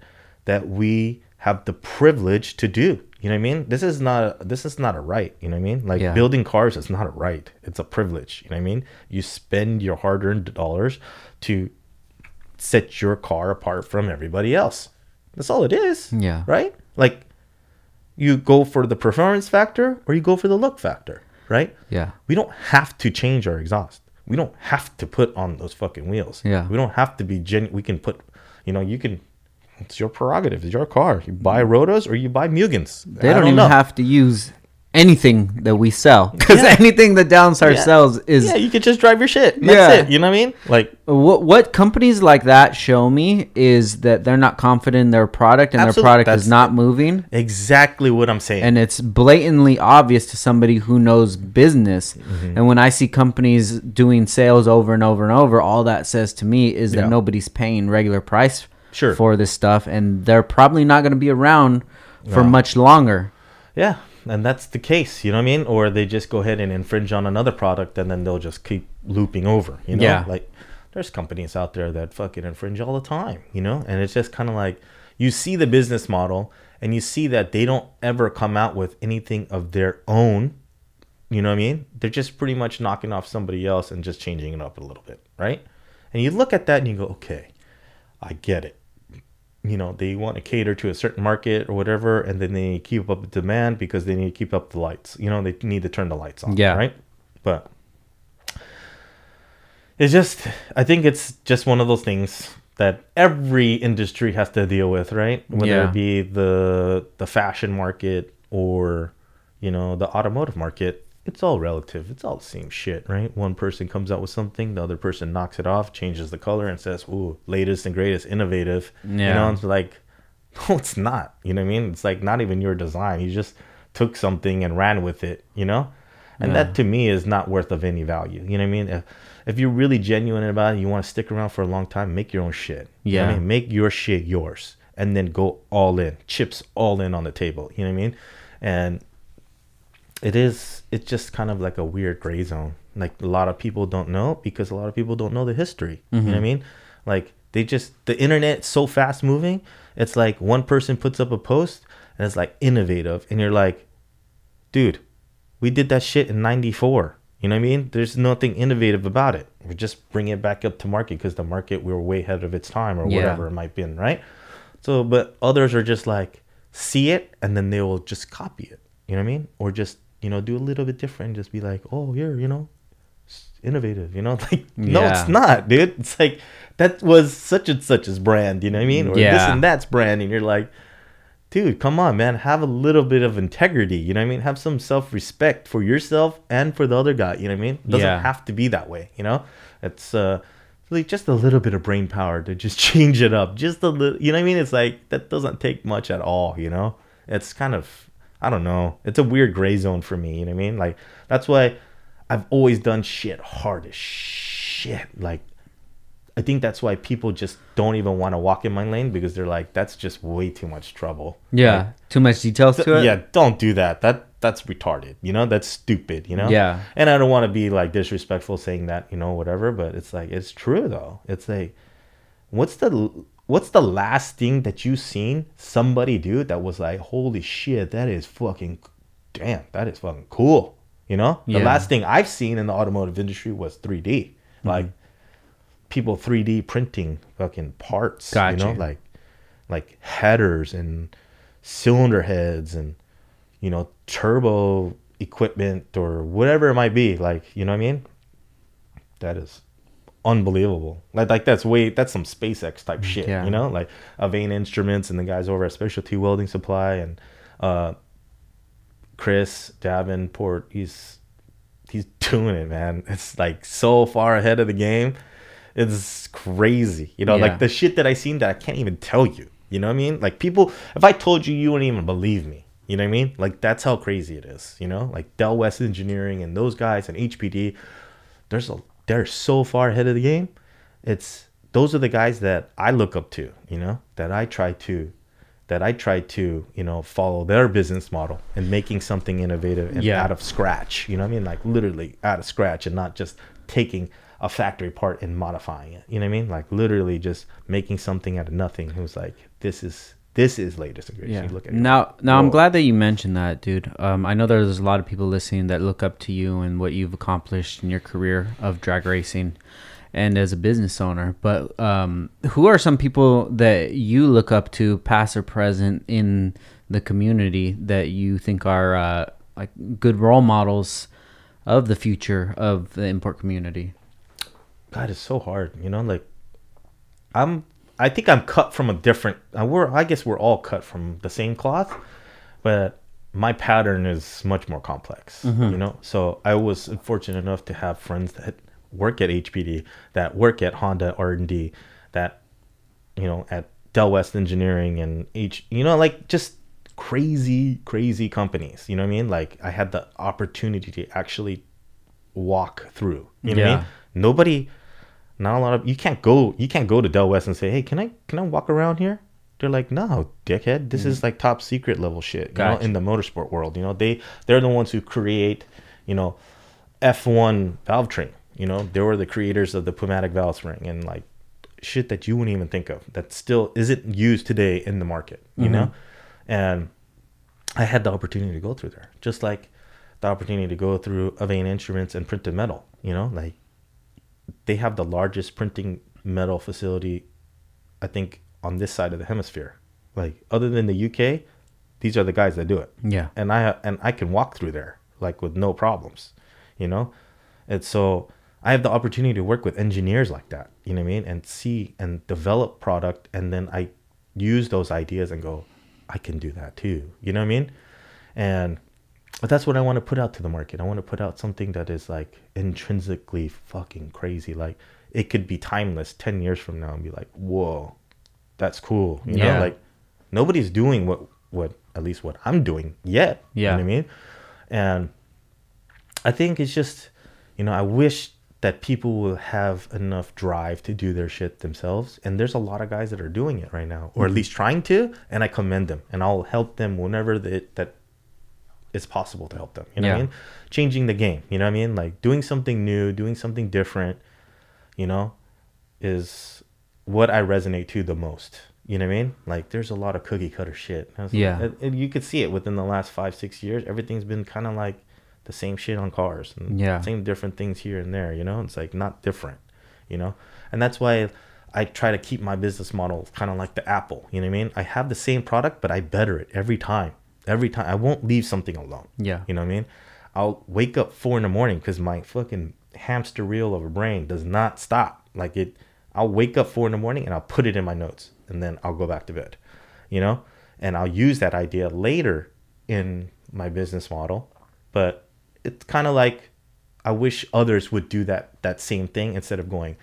that we have the privilege to do. You know what I mean? This is not this is not a right, you know what I mean? Like, yeah. building cars is not a right. It's a privilege, you know what I mean? You spend your hard-earned dollars to sets your car apart from everybody else. That's all it is. Yeah. Right? Like, you go for the performance factor or you go for the look factor, right? Yeah. We don't have to change our exhaust. We don't have to put on those fucking wheels. Yeah. We don't have to be genuine. We can put, you know, you can, it's your prerogative. It's your car. You buy Rotas or you buy Mugens. They I don't, don't even know. have to use anything that we sell. Because yeah. anything that Downstar yeah. sells is... Yeah, you could just drive your shit. That's yeah. it. You know what I mean? Like What what companies like that show me is that they're not confident in their product and absolutely. their product That's is not moving. Exactly what I'm saying. And it's blatantly obvious to somebody who knows business. Mm-hmm. And when I see companies doing sales over and over and over, all that says to me is yeah. that nobody's paying regular price sure. for this stuff. And they're probably not going to be around for no. much longer. Yeah. And that's the case, you know what I mean? Or they just go ahead and infringe on another product and then they'll just keep looping over, you know? Yeah. Like, there's companies out there that fucking infringe all the time, you know? And it's just kind of like, you see the business model and you see that they don't ever come out with anything of their own, you know what I mean? They're just pretty much knocking off somebody else and just changing it up a little bit, right? And you look at that and you go, okay, I get it. You know, they want to cater to a certain market or whatever, and then they keep up the demand because they need to keep up the lights. You know, they need to turn the lights on, yeah. right? But it's just, I think it's just one of those things that every industry has to deal with, right? Whether yeah. it be the the fashion market or, you know, the automotive market, it's all relative. It's all the same shit, right? One person comes out with something, the other person knocks it off, changes the color, and says, ooh, latest and greatest, innovative. Yeah. You know, and it's like, no, it's not. You know what I mean? It's like not even your design. You just took something and ran with it, you know? And yeah. that, to me, is not worth of any value. You know what I mean? If, if you're really genuine about it, you want to stick around for a long time, make your own shit. Yeah. You know what I mean? Make your shit yours. And then go all in. Chips all in on the table. You know what I mean? And... It is, it's just kind of like a weird gray zone. Like, a lot of people don't know because a lot of people don't know the history. Mm-hmm. You know what I mean? Like, they just, the internet's so fast moving. It's like one person puts up a post and it's like innovative. And you're like, dude, we did that shit in ninety-four. You know what I mean? There's nothing innovative about it. We just bring it back up to market because the market, we were way ahead of its time or yeah. whatever it might be, right? So, but others are just like, see it and then they will just copy it. You know what I mean? Or just, you know, do a little bit different. Just be like, oh, here, you know, it's innovative, you know? Like, no, yeah. it's not, dude. It's like, that was such and such as brand, you know what I mean? Or yeah. this and that's brand. And you're like, dude, come on, man. Have a little bit of integrity, you know what I mean? Have some self-respect for yourself and for the other guy, you know what I mean? It doesn't yeah. have to be that way, you know? It's uh, like just a little bit of brain power to just change it up. Just a little, you know what I mean? It's like, that doesn't take much at all, you know? It's kind of... I don't know. It's a weird gray zone for me. You know what I mean? Like, that's why I've always done shit hard as shit. Like, I think that's why people just don't even want to walk in my lane because they're like, that's just way too much trouble. Yeah. Like, too much details th- to it. Yeah. Don't do that. That that's retarded. You know, that's stupid. You know? Yeah. And I don't want to be like disrespectful saying that, you know, whatever, but it's like, it's true though. It's like, what's the... What's the last thing that you've seen somebody do that was like, holy shit, that is fucking, damn, that is fucking cool. You know? The yeah. last thing I've seen in the automotive industry was three D. Mm-hmm. Like, people three D printing fucking parts. Gotcha. You know? Like, like headers and cylinder heads and, you know, turbo equipment or whatever it might be. Like, you know what I mean? That is... unbelievable. Like, like that's way that's some SpaceX type shit, yeah. you know? Like Avane Instruments and the guys over at Specialty Welding Supply and uh Chris Davenport, he's he's doing it, man. It's like so far ahead of the game. It's crazy. You know, yeah. like the shit that I seen that I can't even tell you. You know what I mean? Like people, if I told you, you wouldn't even believe me. You know what I mean? Like that's how crazy it is, you know? Like Del West Engineering and those guys and H P D, there's a they're so far ahead of the game. It's those are the guys that I look up to, you know, that I try to that I try to, you know, follow their business model and making something innovative and yeah. out of scratch. You know what I mean? Like literally out of scratch and not just taking a factory part and modifying it. You know what I mean? Like literally just making something out of nothing. Who's like, this is this is latest and greatest. Yeah. You look at now now Whoa. I'm glad that you mentioned that, dude. Um, I know there's a lot of people listening that look up to you and what you've accomplished in your career of drag racing. and as a business owner. But um, who are some people that you look up to, past or present, in the community that you think are uh, like good role models of the future of the import community? God, it's so hard, you know. Like, I'm, I think I'm cut from a different. Uh, we're, I guess, we're all cut from the same cloth, but my pattern is much more complex, mm-hmm. you know. So I was fortunate enough to have friends that work at H P D, that work at Honda R and D, that, you know, at Del West Engineering and H, you know, like just crazy, crazy companies. You know what I mean? Like, I had the opportunity to actually walk through. You know yeah. what I mean? Nobody, not a lot of, you can't go, you can't go to Del West and say, hey, can I, can I walk around here? They're like, no, dickhead, this mm. is like top secret level shit, you gotcha. know, in the motorsport world. You know, they, they're the ones who create, you know, F one valve train. You know, they were the creators of the pneumatic valve spring and like shit that you wouldn't even think of that still isn't used today in the market, you mm-hmm. know? And I had the opportunity to go through there, just like the opportunity to go through Avane Instruments and Printed Metal, you know, like they have the largest printing metal facility, I think, on this side of the hemisphere. Like, other than the U K, these are the guys that do it. Yeah. And I, and I can walk through there like with no problems, you know? And so I have the opportunity to work with engineers like that, you know what I mean? And see and develop product. And then I use those ideas and go, I can do that too. You know what I mean? And but that's what I want to put out to the market. I want to put out something that is like intrinsically fucking crazy. Like, it could be timeless ten years from now and be like, whoa, that's cool. You yeah. know, like nobody's doing what, what, at least what I'm doing yet. Yeah. You know what I mean? And I think it's just, you know, I wish that people will have enough drive to do their shit themselves. And there's a lot of guys that are doing it right now, or at least trying to, and I commend them, and I'll help them whenever they, that it's possible to help them. You know yeah. what I mean? Changing the game, you know what I mean? Like doing something new, doing something different, you know, is what I resonate to the most. You know what I mean? Like there's a lot of cookie cutter shit. Yeah. Like, and you could see it within the last five, six years, everything's been kind of like the same shit on cars and yeah. same different things here and there, you know? It's like not different, you know? And that's why I try to keep my business model kind of like the Apple, you know what I mean? I have the same product, but I better it every time. Every time. I won't leave something alone. Yeah. You know what I mean? I'll wake up four in the morning because my fucking hamster wheel of a brain does not stop. Like it, I'll wake up four in the morning and I'll put it in my notes and then I'll go back to bed, you know? And I'll use that idea later in my business model. But it's kind of like I wish others would do that that same thing instead of going,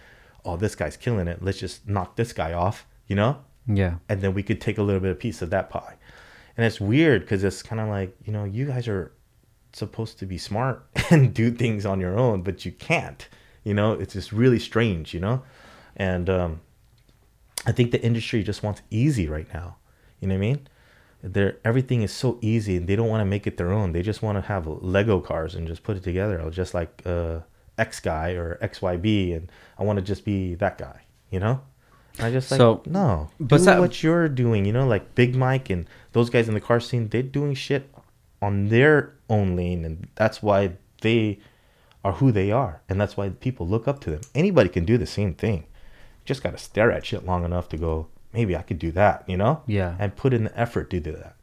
oh, this guy's killing it. Let's just knock this guy off, you know? Yeah. And then we could take a little bit of piece of that pie. And it's weird because it's kind of like, you know, you guys are supposed to be smart and do things on your own, but you can't. You know, it's just really strange, you know? And um, I think the industry just wants easy right now. You know what I mean? They're, everything is so easy and they don't want to make it their own. They just want to have Lego cars and just put it together. I was just like uh, X guy or X Y B and I want to just be that guy, you know? And I just like, so, no, but do that, what you're doing, you know, like Big Mike and those guys in the car scene, they're doing shit on their own lane. And that's why they are who they are. And that's why people look up to them. Anybody can do the same thing. You just got to stare at shit long enough to go, maybe I could do that, you know? Yeah. And put in the effort to do that.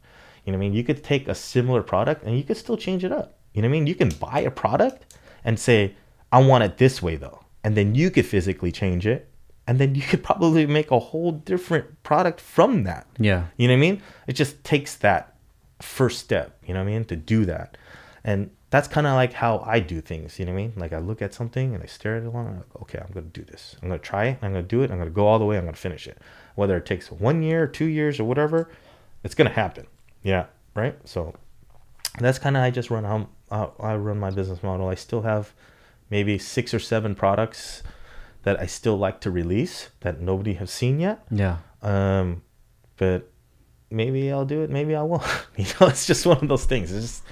You know what I mean? You could take a similar product and you could still change it up. You know what I mean? You can buy a product and say, I want it this way though. And then you could physically change it. And then you could probably make a whole different product from that. Yeah. You know what I mean? It just takes that first step, you know what I mean? To do that. And that's kind of like how I do things, you know what I mean? Like I look at something and I stare at it along and I'm like, okay, I'm going to do this. I'm going to try it. I'm going to do it. I'm going to go all the way. I'm going to finish it. Whether it takes one year, two years or whatever, it's going to happen. Yeah. Right. So that's kind of, I just run how I, I run my business model. I still have maybe six or seven products that I still like to release that nobody has seen yet. Yeah. Um, but maybe I'll do it. Maybe I won't. You know, it's just one of those things. It's just,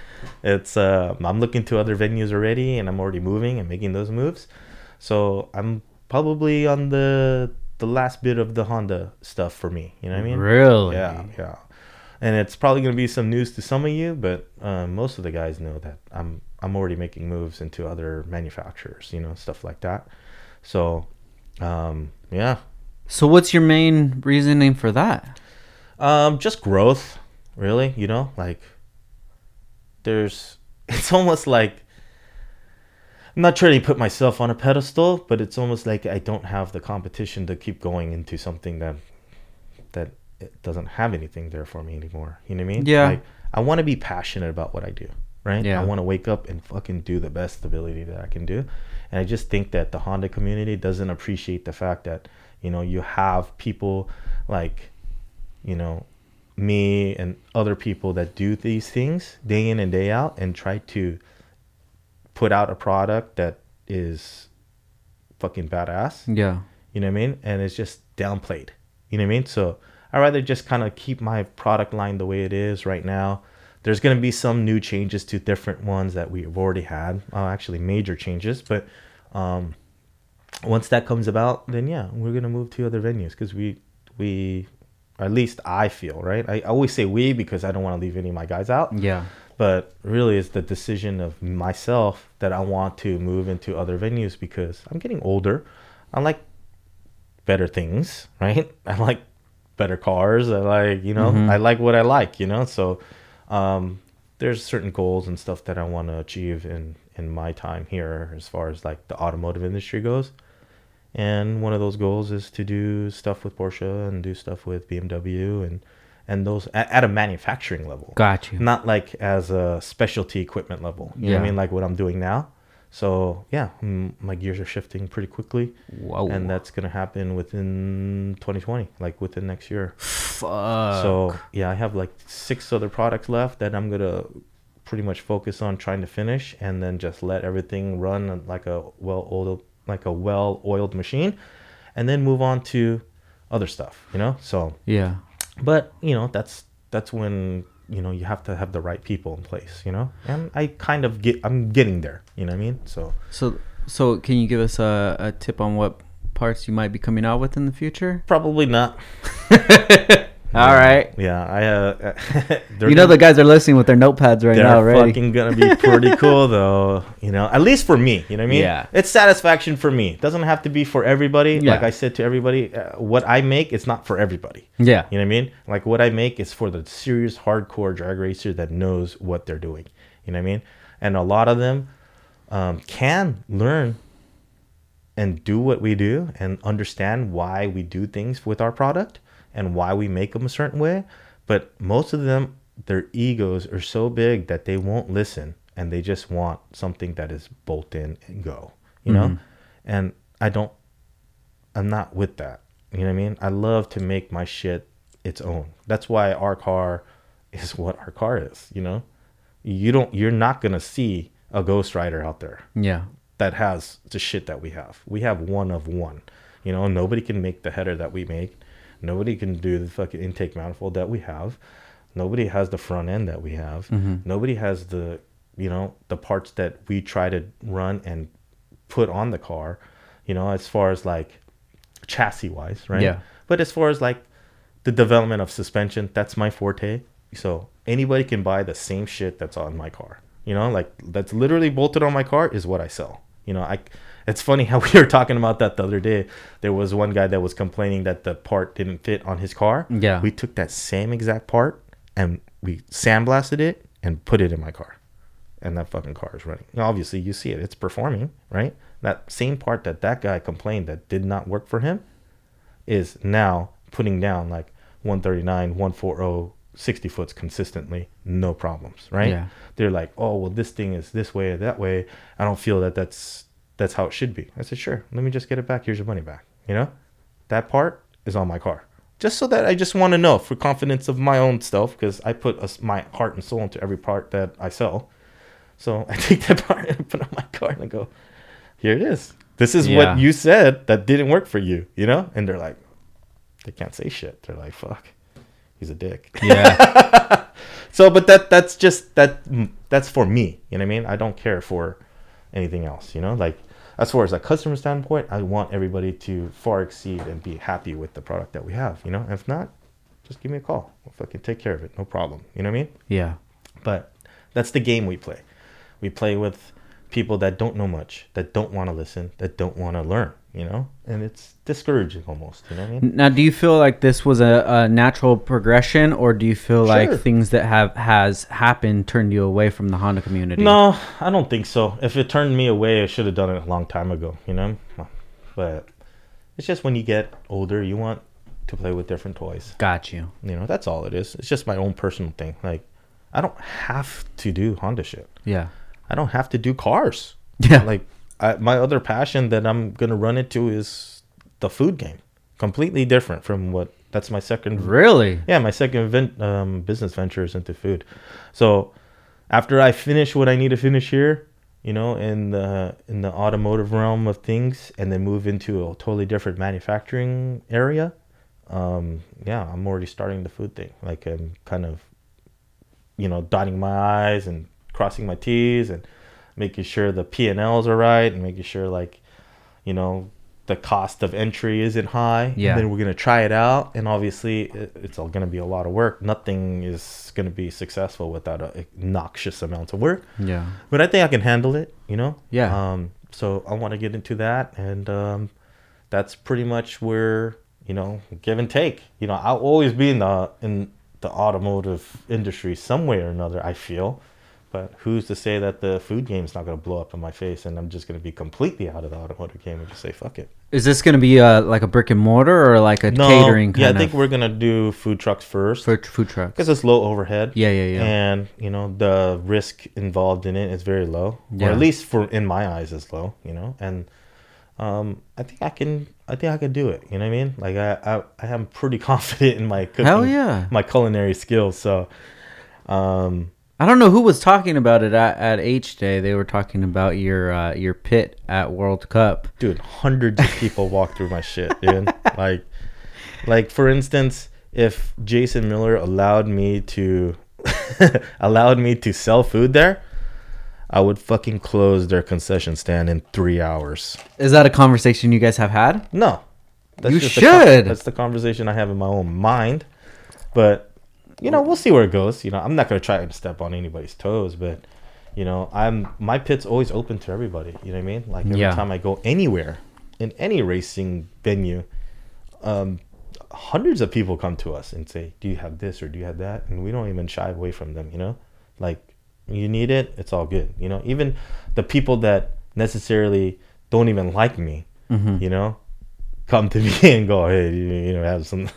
it's, uh, I'm looking to other venues already and I'm already moving and making those moves. So I'm probably on the, the last bit of the Honda stuff for me, you know what I mean? Really? Yeah, yeah. And it's probably going to be some news to some of you, but uh, most of the guys know that I'm I'm already making moves into other manufacturers, you know, stuff like that. So Um, yeah. So what's your main reasoning for that? Um, just growth, really, you know, like there's, it's almost like, I'm not trying to put myself on a pedestal, but it's almost like I don't have the competition to keep going into something that that it doesn't have anything there for me anymore. You know what I mean? Yeah. Like, I want to be passionate about what I do, right? Yeah. I want to wake up and fucking do the best ability that I can do. And I just think that the Honda community doesn't appreciate the fact that, you know, you have people like, you know, me and other people that do these things day in and day out and try to put out a product that is fucking badass. Yeah. You know what I mean? And it's just downplayed. You know what I mean? So I'd rather just kind of keep my product line the way it is right now. There's going to be some new changes to different ones that we've already had. Uh, actually, major changes. But um, once that comes about, then, yeah, we're going to move to other venues because we, we, or at least I feel, right? I, I always say we because I don't want to leave any of my guys out. Yeah. But really, it's the decision of myself that I want to move into other venues because I'm getting older. I like better things, right? I like better cars. I like, you know, mm-hmm. I like what I like, you know? So um, there's certain goals and stuff that I want to achieve in, in my time here as far as like the automotive industry goes. And one of those goals is to do stuff with Porsche and do stuff with B M W and and those at a manufacturing level. Got you. Not like as a specialty equipment level. You yeah. know what I mean? Like what I'm doing now. So, yeah, my gears are shifting pretty quickly. Whoa. And that's going to happen within twenty twenty, like within next year. Fuck. So, yeah, I have like six other products left that I'm going to pretty much focus on trying to finish and then just let everything run like a well-oiled, like a well-oiled machine and then move on to other stuff, you know? So, yeah. But, you know, that's that's when, you know, you have to have the right people in place, you know? And I kind of get, I'm getting there, you know what I mean? So, so, so can you give us a, a tip on what parts you might be coming out with in the future? Probably not. All um, right. Yeah, I. Uh, you know, gonna, the guys are listening with their notepads right now, right? They're fucking gonna be pretty cool, though. You know, at least for me. You know what I mean? Yeah. It's satisfaction for me. It doesn't have to be for everybody. Yeah. Like I said to everybody, uh, what I make, it's not for everybody. Yeah. You know what I mean? Like what I make is for the serious, hardcore drag racer that knows what they're doing. You know what I mean? And a lot of them um, can learn and do what we do and understand why we do things with our product. And why we make them a certain way. But most of them, their egos are so big that they won't listen and they just want something that is bolt in and go, you mm-hmm. know? And I don't, I'm not with that. You know what I mean? I love to make my shit its own. That's why our car is what our car is, you know? You don't, you're not gonna see a Ghost Rider out there. Yeah. That has the shit that we have. We have one of one, you know? Nobody can make the header that we make. Nobody can do the fucking intake manifold that we have. Nobody has the front end that we have. Mm-hmm. Nobody has the, you know, the parts that we try to run and put on the car, you know, as far as like chassis wise, right? Yeah. But as far as like the development of suspension, that's my forte. So anybody can buy the same shit that's on my car, you know, like that's literally bolted on my car is what I sell. You know, I, it's funny how we were talking about that the other day. There was one guy that was complaining that the part didn't fit on his car. Yeah. We took that same exact part and we sandblasted it and put it in my car. And that fucking car is running. Now, obviously, you see it. It's performing, right? That same part that that guy complained that did not work for him is now putting down like one thirty-nine, one forty, sixty foots consistently, no problems, right? Yeah. They're like, oh, well, this thing is this way or that way. I don't feel that that's that's how it should be. I said, sure, let me just get it back. Here's your money back. You know, that part is on my car. Just so that I just want to know for confidence of my own self because I put a, my heart and soul into every part that I sell. So I take that part and I put it on my car and I go, here it is. This is yeah. what you said that didn't work for you, you know? And they're like, they can't say shit. They're like, fuck. He's a dick. Yeah. So, but that that's just that that's for me. You know what I mean? I don't care for anything else. You know, like as far as a customer standpoint, I want everybody to far exceed and be happy with the product that we have. You know, if not, just give me a call. We'll fucking take care of it. No problem. You know what I mean? Yeah. But that's the game we play. We play with people that don't know much, that don't want to listen, that don't want to learn. you know, and it's discouraging almost, you know what I mean? Now, do you feel like this was a, a natural progression, or do you feel sure. like things that have has happened turned you away from the Honda community? No, I don't think so. If it turned me away, I should have done it a long time ago, you know? But it's just when you get older, you want to play with different toys. Got you. You know, that's all it is. It's just my own personal thing. Like, I don't have to do Honda shit. Yeah. I don't have to do cars. Yeah. Like, I, my other passion that I'm going to run into is the food game. Completely different from what... That's my second... Really? Yeah, my second vent, um, business venture is into food. So after I finish what I need to finish here, you know, in the, in the automotive realm of things, and then move into a totally different manufacturing area, um, yeah, I'm already starting the food thing. Like, I'm kind of, you know, dotting my I's and crossing my T's and... making sure the P and L's are right, and making sure, like, you know, the cost of entry isn't high. Yeah. And then we're going to try it out. And obviously, it's all going to be a lot of work. Nothing is going to be successful without an obnoxious amount of work. Yeah. But I think I can handle it, you know? Yeah. Um, so I want to get into that. And um, that's pretty much where, you know, give and take. You know, I'll always be in the, in the automotive industry some way or another, I feel. But who's to say that the food game's not going to blow up in my face, and I'm just going to be completely out of the automotive game and just say, fuck it. Is this going to be a, like a brick and mortar or like a no, catering kind yeah, of? Yeah, I think we're going to do food trucks first. For food trucks. Because it's low overhead. Yeah, yeah, yeah. And, you know, the risk involved in it is very low. Yeah. Or at least for in my eyes is low, you know. And um, I think I can I think I can do it, you know what I mean? Like, I, I, I am pretty confident in my cooking. Hell yeah. My culinary skills, so... Um, I don't know who was talking about it at, at H Day. They were talking about your uh, your pit at World Cup. Dude, hundreds of people walked through my shit, dude. Like, like for instance, if Jason Miller allowed me to allowed me to sell food there, I would fucking close their concession stand in three hours. Is that a conversation you guys have had? No. That's you just should. The, that's the conversation I have in my own mind, but. You know, we'll see where it goes. You know, I'm not going to try to step on anybody's toes, but, you know, I'm my pit's always open to everybody. You know what I mean? Like, every yeah. time I go anywhere, in any racing venue, um, hundreds of people come to us and say, do you have this or do you have that? And we don't even shy away from them, you know? Like, you need it, it's all good. You know, even the people that necessarily don't even like me, mm-hmm. you know? Come to me and go, hey, you, you know, have some.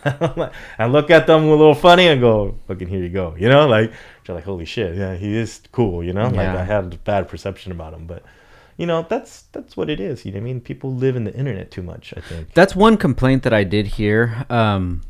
And look at them a little funny and go, fucking here you go, you know, like you're like, holy shit, yeah, he is cool, you know, yeah. Like I had a bad perception about him, but you know, that's that's what it is. You know what I mean? People live in the internet too much. I think that's one complaint that I did hear um,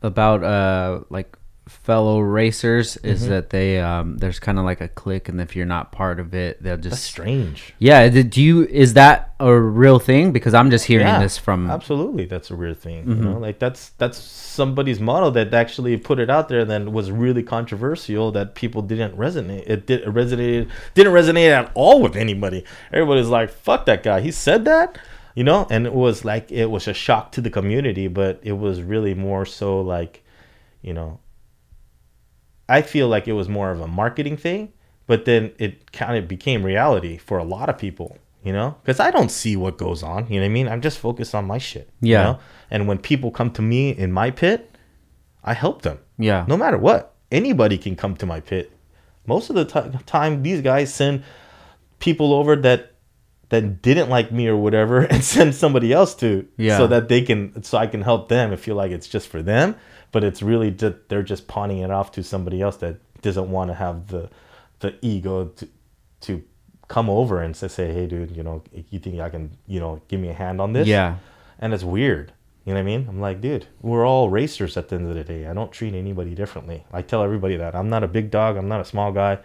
about uh, like fellow racers is mm-hmm. that they um, there's kind of like a clique, and if you're not part of it, they'll just that's strange. Yeah, do you is that? A real thing? Because I'm just hearing yeah, this from absolutely that's a real thing mm-hmm. you know, like that's that's somebody's model that actually put it out there, and then was really controversial that people didn't resonate it did it resonated didn't resonate at all with anybody. Everybody's like, fuck that guy, he said that, you know. And it was like it was a shock to the community, but it was really more so like, you know, I feel like it was more of a marketing thing, but then it kind of became reality for a lot of people. You know, because I don't see what goes on. You know what I mean? I'm just focused on my shit. Yeah. You know? And when people come to me in my pit, I help them. Yeah. No matter what. Anybody can come to my pit. Most of the t- time, these guys send people over that that didn't like me or whatever, and send somebody else to. Yeah. So that they can, so I can help them and feel like it's just for them. But it's really that they're just pawning it off to somebody else that doesn't want to have the the ego to to. come over and say, hey, dude, you know, you think I can, you know, give me a hand on this? Yeah. And it's weird. You know what I mean? I'm like, dude, we're all racers at the end of the day. I don't treat anybody differently. I tell everybody that. I'm not a big dog. I'm not a small guy.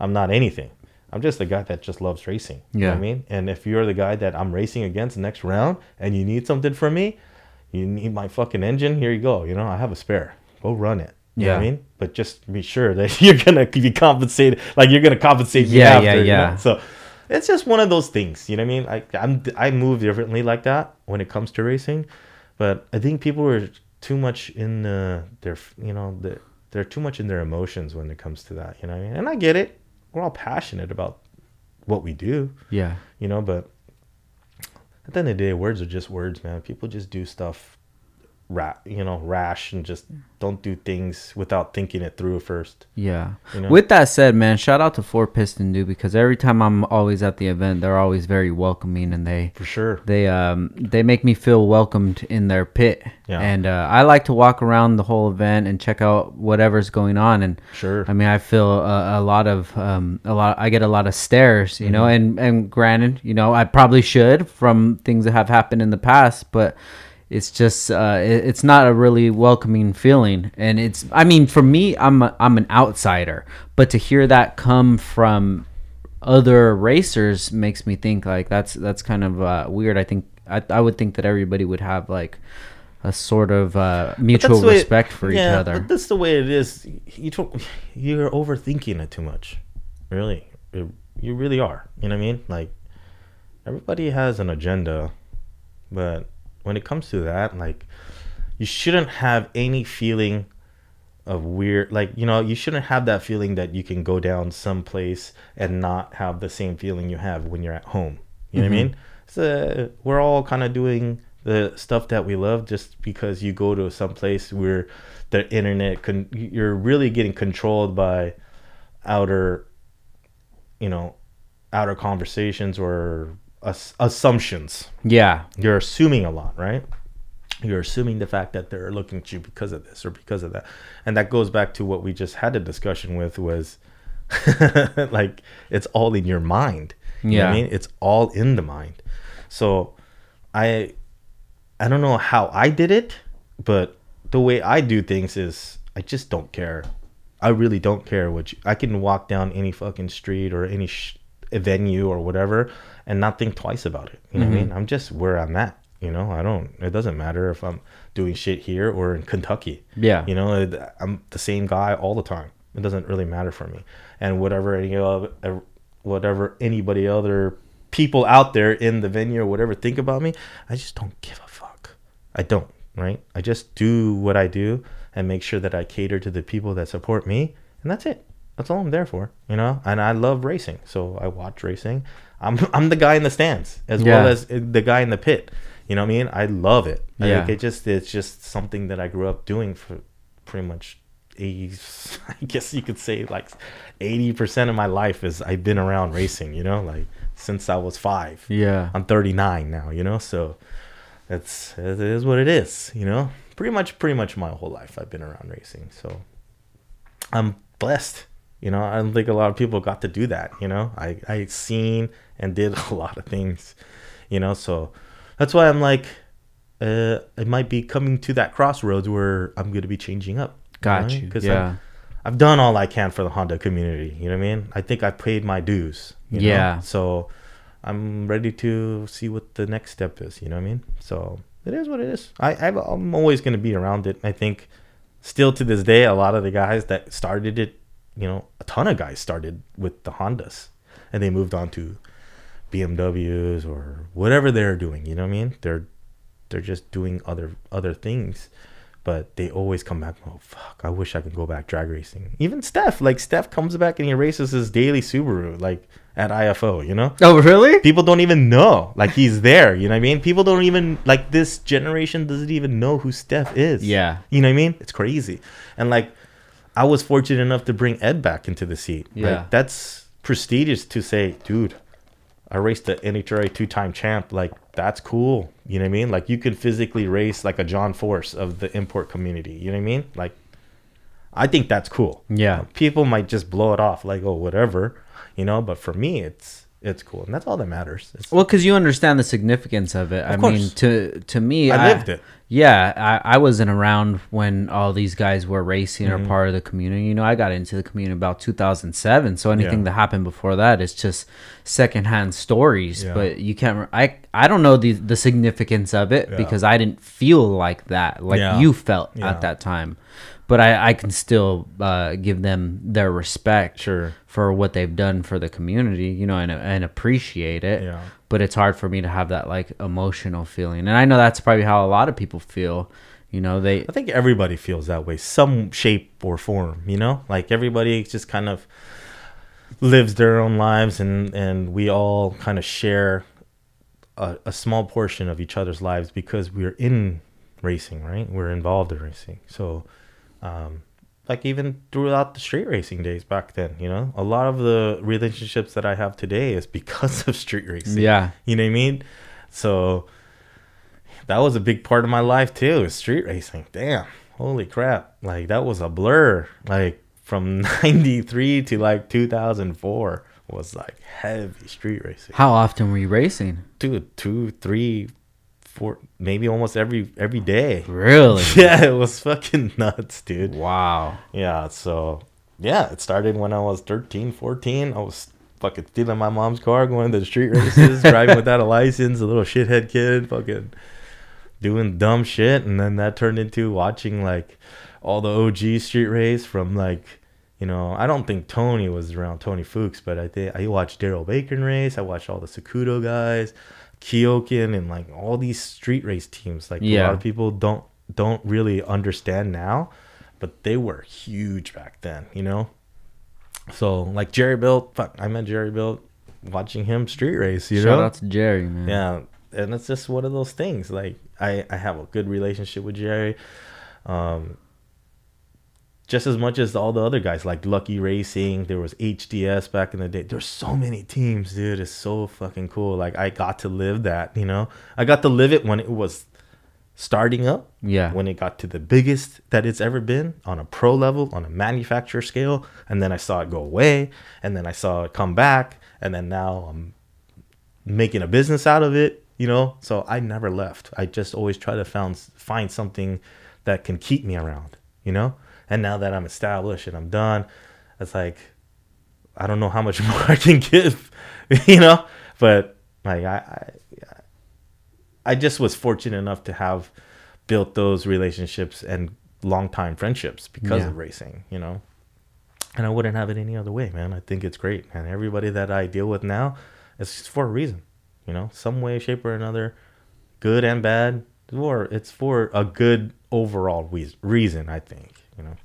I'm not anything. I'm just the guy that just loves racing. Yeah. You know what I mean? And if you're the guy that I'm racing against next round and you need something from me, you need my fucking engine, here you go. You know, I have a spare. Go run it. You yeah. know what I mean? But just be sure that you're going to be compensated. Like, you're going to compensate me yeah, after. Yeah, yeah, yeah. You know? So it's just one of those things. You know what I mean? I I'm, I move differently like that when it comes to racing. But I think people are too much in uh, their, you know, the, they're too much in their emotions when it comes to that. You know what I mean? And I get it. We're all passionate about what we do. Yeah. You know, but at the end of the day, words are just words, man. People just do stuff, ra- you know, rash and just don't do things without thinking it through first. Yeah. You know? With that said, man, shout out to Four Piston Dude, because every time I'm always at the event, they're always very welcoming, and they for sure they um they make me feel welcomed in their pit. Yeah. And uh, I like to walk around the whole event and check out whatever's going on. And sure, I mean, I feel a, a lot of um a lot. I get a lot of stares, you mm-hmm. know. And and granted, you know, I probably should from things that have happened in the past, but. It's just, uh, it's not a really welcoming feeling. And it's, I mean, for me, I'm a, I'm an outsider. But to hear that come from other racers makes me think, like, that's that's kind of uh, weird. I think, I, I would think that everybody would have, like, a sort of uh, mutual respect it, for yeah, each other. But that's the way it is. You don't, you're overthinking it too much. Really. It, you really are. You know what I mean? Like, everybody has an agenda, but... when it comes to that, like, you shouldn't have any feeling of weird, like, you know, you shouldn't have that feeling that you can go down someplace and not have the same feeling you have when you're at home. You mm-hmm. know what I mean? So we're all kind of doing the stuff that we love just because you go to some place where the internet can, you're really getting controlled by outer, you know, outer conversations or Ass- assumptions. Yeah, you're assuming a lot, right? You're assuming the fact that they're looking at you because of this or because of that, and that goes back to what we just had a discussion with, was like, it's all in your mind. You yeah know what I mean, it's all in the mind. So I I don't know how I did it, but the way I do things is I just don't care. I really don't care what you, I can walk down any fucking street or any sh- venue or whatever and not think twice about it. You know mm-hmm. what I mean? I'm just where I'm at, you know? I don't, it doesn't matter if I'm doing shit here or in Kentucky. Yeah. You know, I'm the same guy all the time. It doesn't really matter for me. And whatever any other, whatever anybody other people out there in the venue or whatever think about me, I just don't give a fuck. I don't, right? I just do what I do and make sure that I cater to the people that support me, and that's it. That's all I'm there for, you know? And I love racing, so I watch racing. I'm I'm the guy in the stands as yeah. well as the guy in the pit. You know what I mean? I love it. Yeah. Like, it just, it's just something that I grew up doing for pretty much, eighty, I guess you could say, like eighty percent of my life is I've been around racing, you know? Like, since I was five. Yeah. I'm thirty-nine now, you know? So that's, it is what it is, you know? Pretty much, pretty much my whole life I've been around racing. So I'm blessed. You know, I don't think a lot of people got to do that, you know? I, I seen and did a lot of things, you know? So that's why I'm like, uh, it might be coming to that crossroads where I'm going to be changing up. Got you. Because know? yeah. I've, I've done all I can for the Honda community, you know what I mean? I think I paid my dues. You yeah. know? So I'm ready to see what the next step is, you know what I mean? So it is what it is. I, I've, I'm always going to be around it. I think still to this day, a lot of the guys that started it, you know, a ton of guys started with the Hondas and they moved on to B M Ws or whatever they're doing. You know what I mean? They're they're just doing other other things, but they always come back. Oh, fuck, I wish I could go back drag racing. Even Steph, like Steph comes back and he races his daily Subaru, like at I F O, you know? Oh, really? People don't even know. Like, he's there. You know what I mean? People don't even, like, this generation doesn't even know who Steph is. Yeah. You know what I mean? It's crazy. And, like, I was fortunate enough to bring Ed back into the seat. Yeah. Like, that's prestigious to say, dude, I raced the N H R A two-time champ. Like, that's cool. You know what I mean? Like, you could physically race like a John Force of the import community. You know what I mean? Like, I think that's cool. Yeah. People might just blow it off like, oh, whatever, you know? But for me, it's it's cool. And that's all that matters. It's, well, because you understand the significance of it. Of I course. mean, to to me, I, I lived it. Yeah, I, I wasn't around when all these guys were racing mm-hmm. or part of the community. You know, I got into the community about two thousand seven, so anything yeah. that happened before that is just secondhand stories. Yeah. But you can't. I I don't know the the significance of it yeah. because I didn't feel like that, like yeah. you felt yeah. at that time. But I, I can still uh, give them their respect sure. for what they've done for the community, you know, and and appreciate it. Yeah. But it's hard for me to have that, like, emotional feeling. And I know that's probably how a lot of people feel, you know. They I think everybody feels that way, some shape or form, you know? Like, everybody just kind of lives their own lives, and, and we all kind of share a, a small portion of each other's lives because we're in racing, right? We're involved in racing. So, um, like even throughout the street racing days back then, you know, a lot of the relationships that I have today is because of street racing. Yeah. You know what I mean? So that was a big part of my life too, is street racing. Damn. Holy crap. Like that was a blur. Like from ninety-three to like two thousand four was like heavy street racing. How often were you racing? Dude, two, three, four, maybe almost every every day. Really? Yeah, it was fucking nuts, dude. Wow. Yeah, so yeah, it started when I was thirteen, fourteen. I was fucking stealing my mom's car, going to the street races, driving without a license, a little shithead kid, fucking doing dumb shit. And then that turned into watching like all the O G street race from like, you know, I don't think Tony was around, Tony Fuchs, but I think I watched Daryl Bacon race. I watched all the Sakudo guys, Kyokin, and like all these street race teams. Like yeah. a lot of people don't don't really understand now, but they were huge back then, you know? So like Jerry Built, fuck, I met Jerry Built watching him street race, you Shout know? Shout out to Jerry, man. Yeah. And it's just one of those things. Like I, I have a good relationship with Jerry. Um Just as much as all the other guys, like Lucky Racing, there was H D S back in the day. There's so many teams, dude. It's so fucking cool. Like, I got to live that, you know? I got to live it when it was starting up. Yeah. When it got to the biggest that it's ever been on a pro level, on a manufacturer scale. And then I saw it go away. And then I saw it come back. And then now I'm making a business out of it, you know? So I never left. I just always try to found, find something that can keep me around, you know? And now that I'm established and I'm done, it's like, I don't know how much more I can give, you know? But like, I, I, I just was fortunate enough to have built those relationships and longtime friendships because yeah. of racing, you know? And I wouldn't have it any other way, man. I think it's great. And everybody that I deal with now, it's for a reason, you know? Some way, shape, or another, good and bad, or it's for a good overall re- reason, I think. You know.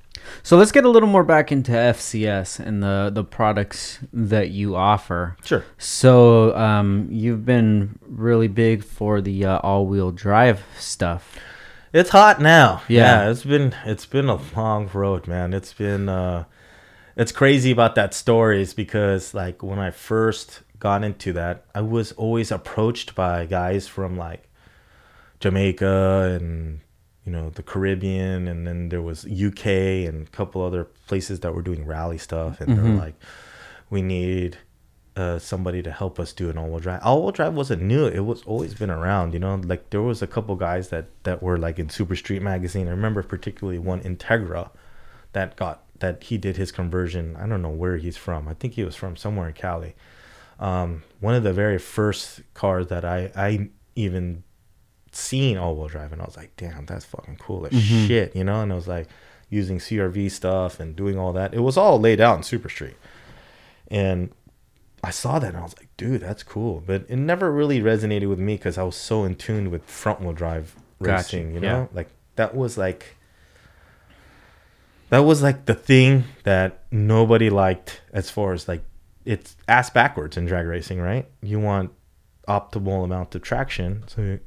So let's get a little more back into F C S and the, the products that you offer. Sure. So um, you've been really big for the uh, all-wheel drive stuff. It's hot now. Yeah. yeah, it's been it's been a long road, man. It's been uh, it's crazy about that story is because like when I first got into that, I was always approached by guys from like Jamaica and, you know, the Caribbean, and then there was U K and a couple other places that were doing rally stuff, and mm-hmm. they're like, we need uh, somebody to help us do an all-wheel drive. All-wheel drive wasn't new. It was always been around, you know? Like, there was a couple guys that, that were, like, in Super Street Magazine. I remember particularly one, Integra, that got, that he did his conversion. I don't know where he's from. I think he was from somewhere in Cali. Um, one of the very first cars that I, I even seen all-wheel drive, and I was like, damn, that's fucking cool as mm-hmm. shit, you know? And I was like using C R V stuff and doing all that. It was all laid out in Super Street, and I saw that and I was like, dude, that's cool. But it never really resonated with me because I was so in tune with front-wheel drive gotcha. racing, you know? Yeah. Like that was like that was like the thing that nobody liked, as far as like it's ass backwards in drag racing, right? You want optimal amount of traction, so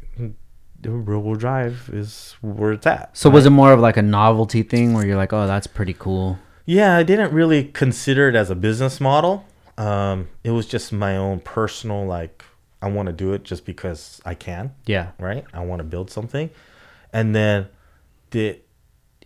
the rear-wheel drive is where it's at. So right? Was it more of like a novelty thing where you're like, oh, that's pretty cool? Yeah, I didn't really consider it as a business model. Um, it was just my own personal, like, I want to do it just because I can. Yeah. Right? I want to build something. And then the,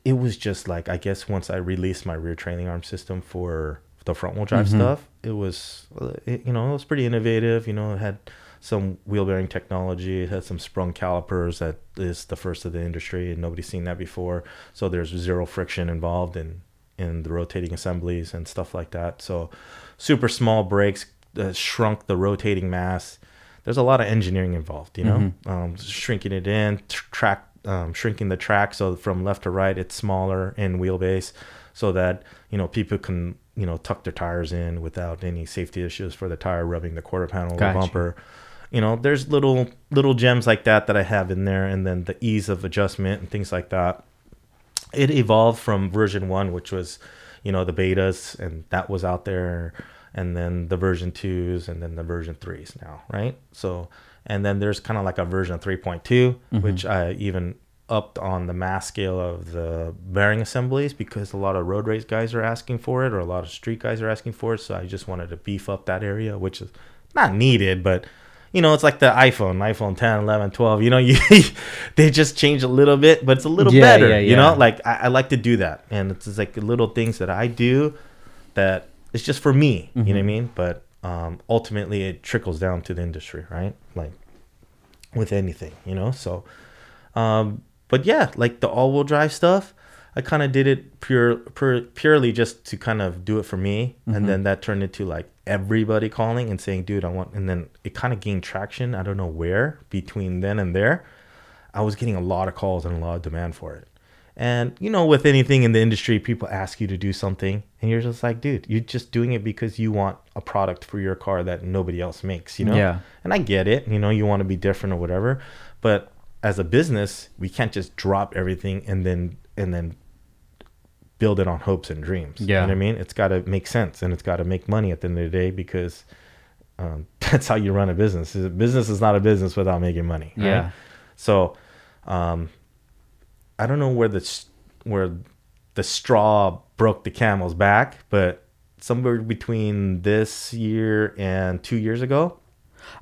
it was just like, I guess once I released my rear trailing arm system for the front-wheel drive mm-hmm. stuff, it was, it, you know, it was pretty innovative. You know, it had some wheel bearing technology. It had some sprung calipers that is the first of the industry, and nobody's seen that before. So there's zero friction involved in, in the rotating assemblies and stuff like that. So super small brakes, uh, shrunk the rotating mass. There's a lot of engineering involved, you know, mm-hmm. um, shrinking it in, tr- track, um, shrinking the track. So from left to right, it's smaller in wheelbase so that, you know, people can, you know, tuck their tires in without any safety issues for the tire rubbing the quarter panel gotcha. or bumper. You know, there's little little gems like that that I have in there, and then the ease of adjustment and things like that. It evolved from version one, which was, you know, the betas, and that was out there. and then the version twos, and then the version threes now, right? So, and then there's kind of like a version three point two, mm-hmm. which I even upped on the mass scale of the bearing assemblies because a lot of road race guys are asking for it, or a lot of street guys are asking for it. So I just wanted to beef up that area, which is not needed, but you know, it's like the iPhone, iPhone ten, eleven, twelve, you know, you they just change a little bit, but it's a little yeah, better, yeah, yeah. you know, like I, I like to do that. And it's just like little things that I do that it's just for me, mm-hmm. you know what I mean? But um, ultimately it trickles down to the industry, right? Like with anything, you know? So, um, but yeah, like the all wheel drive stuff, I kind of did it pure, pure, purely just to kind of do it for me. Mm-hmm. And then that turned into like everybody calling and saying, dude, I want, and then it kind of gained traction. I don't know where between then and there, I was getting a lot of calls and a lot of demand for it. And, you know, with anything in the industry, people ask you to do something and you're just like, dude, you're just doing it because you want a product for your car that nobody else makes, you know? Yeah. And I get it, you know, you want to be different or whatever, but as a business, we can't just drop everything and then, and then build it on hopes and dreams. Yeah. You know what I mean? It's got to make sense and it's got to make money at the end of the day because um, that's how you run a business. A business is not a business without making money. Right? Yeah. So um, I don't know where the, where the straw broke the camel's back, but somewhere between this year and two years ago.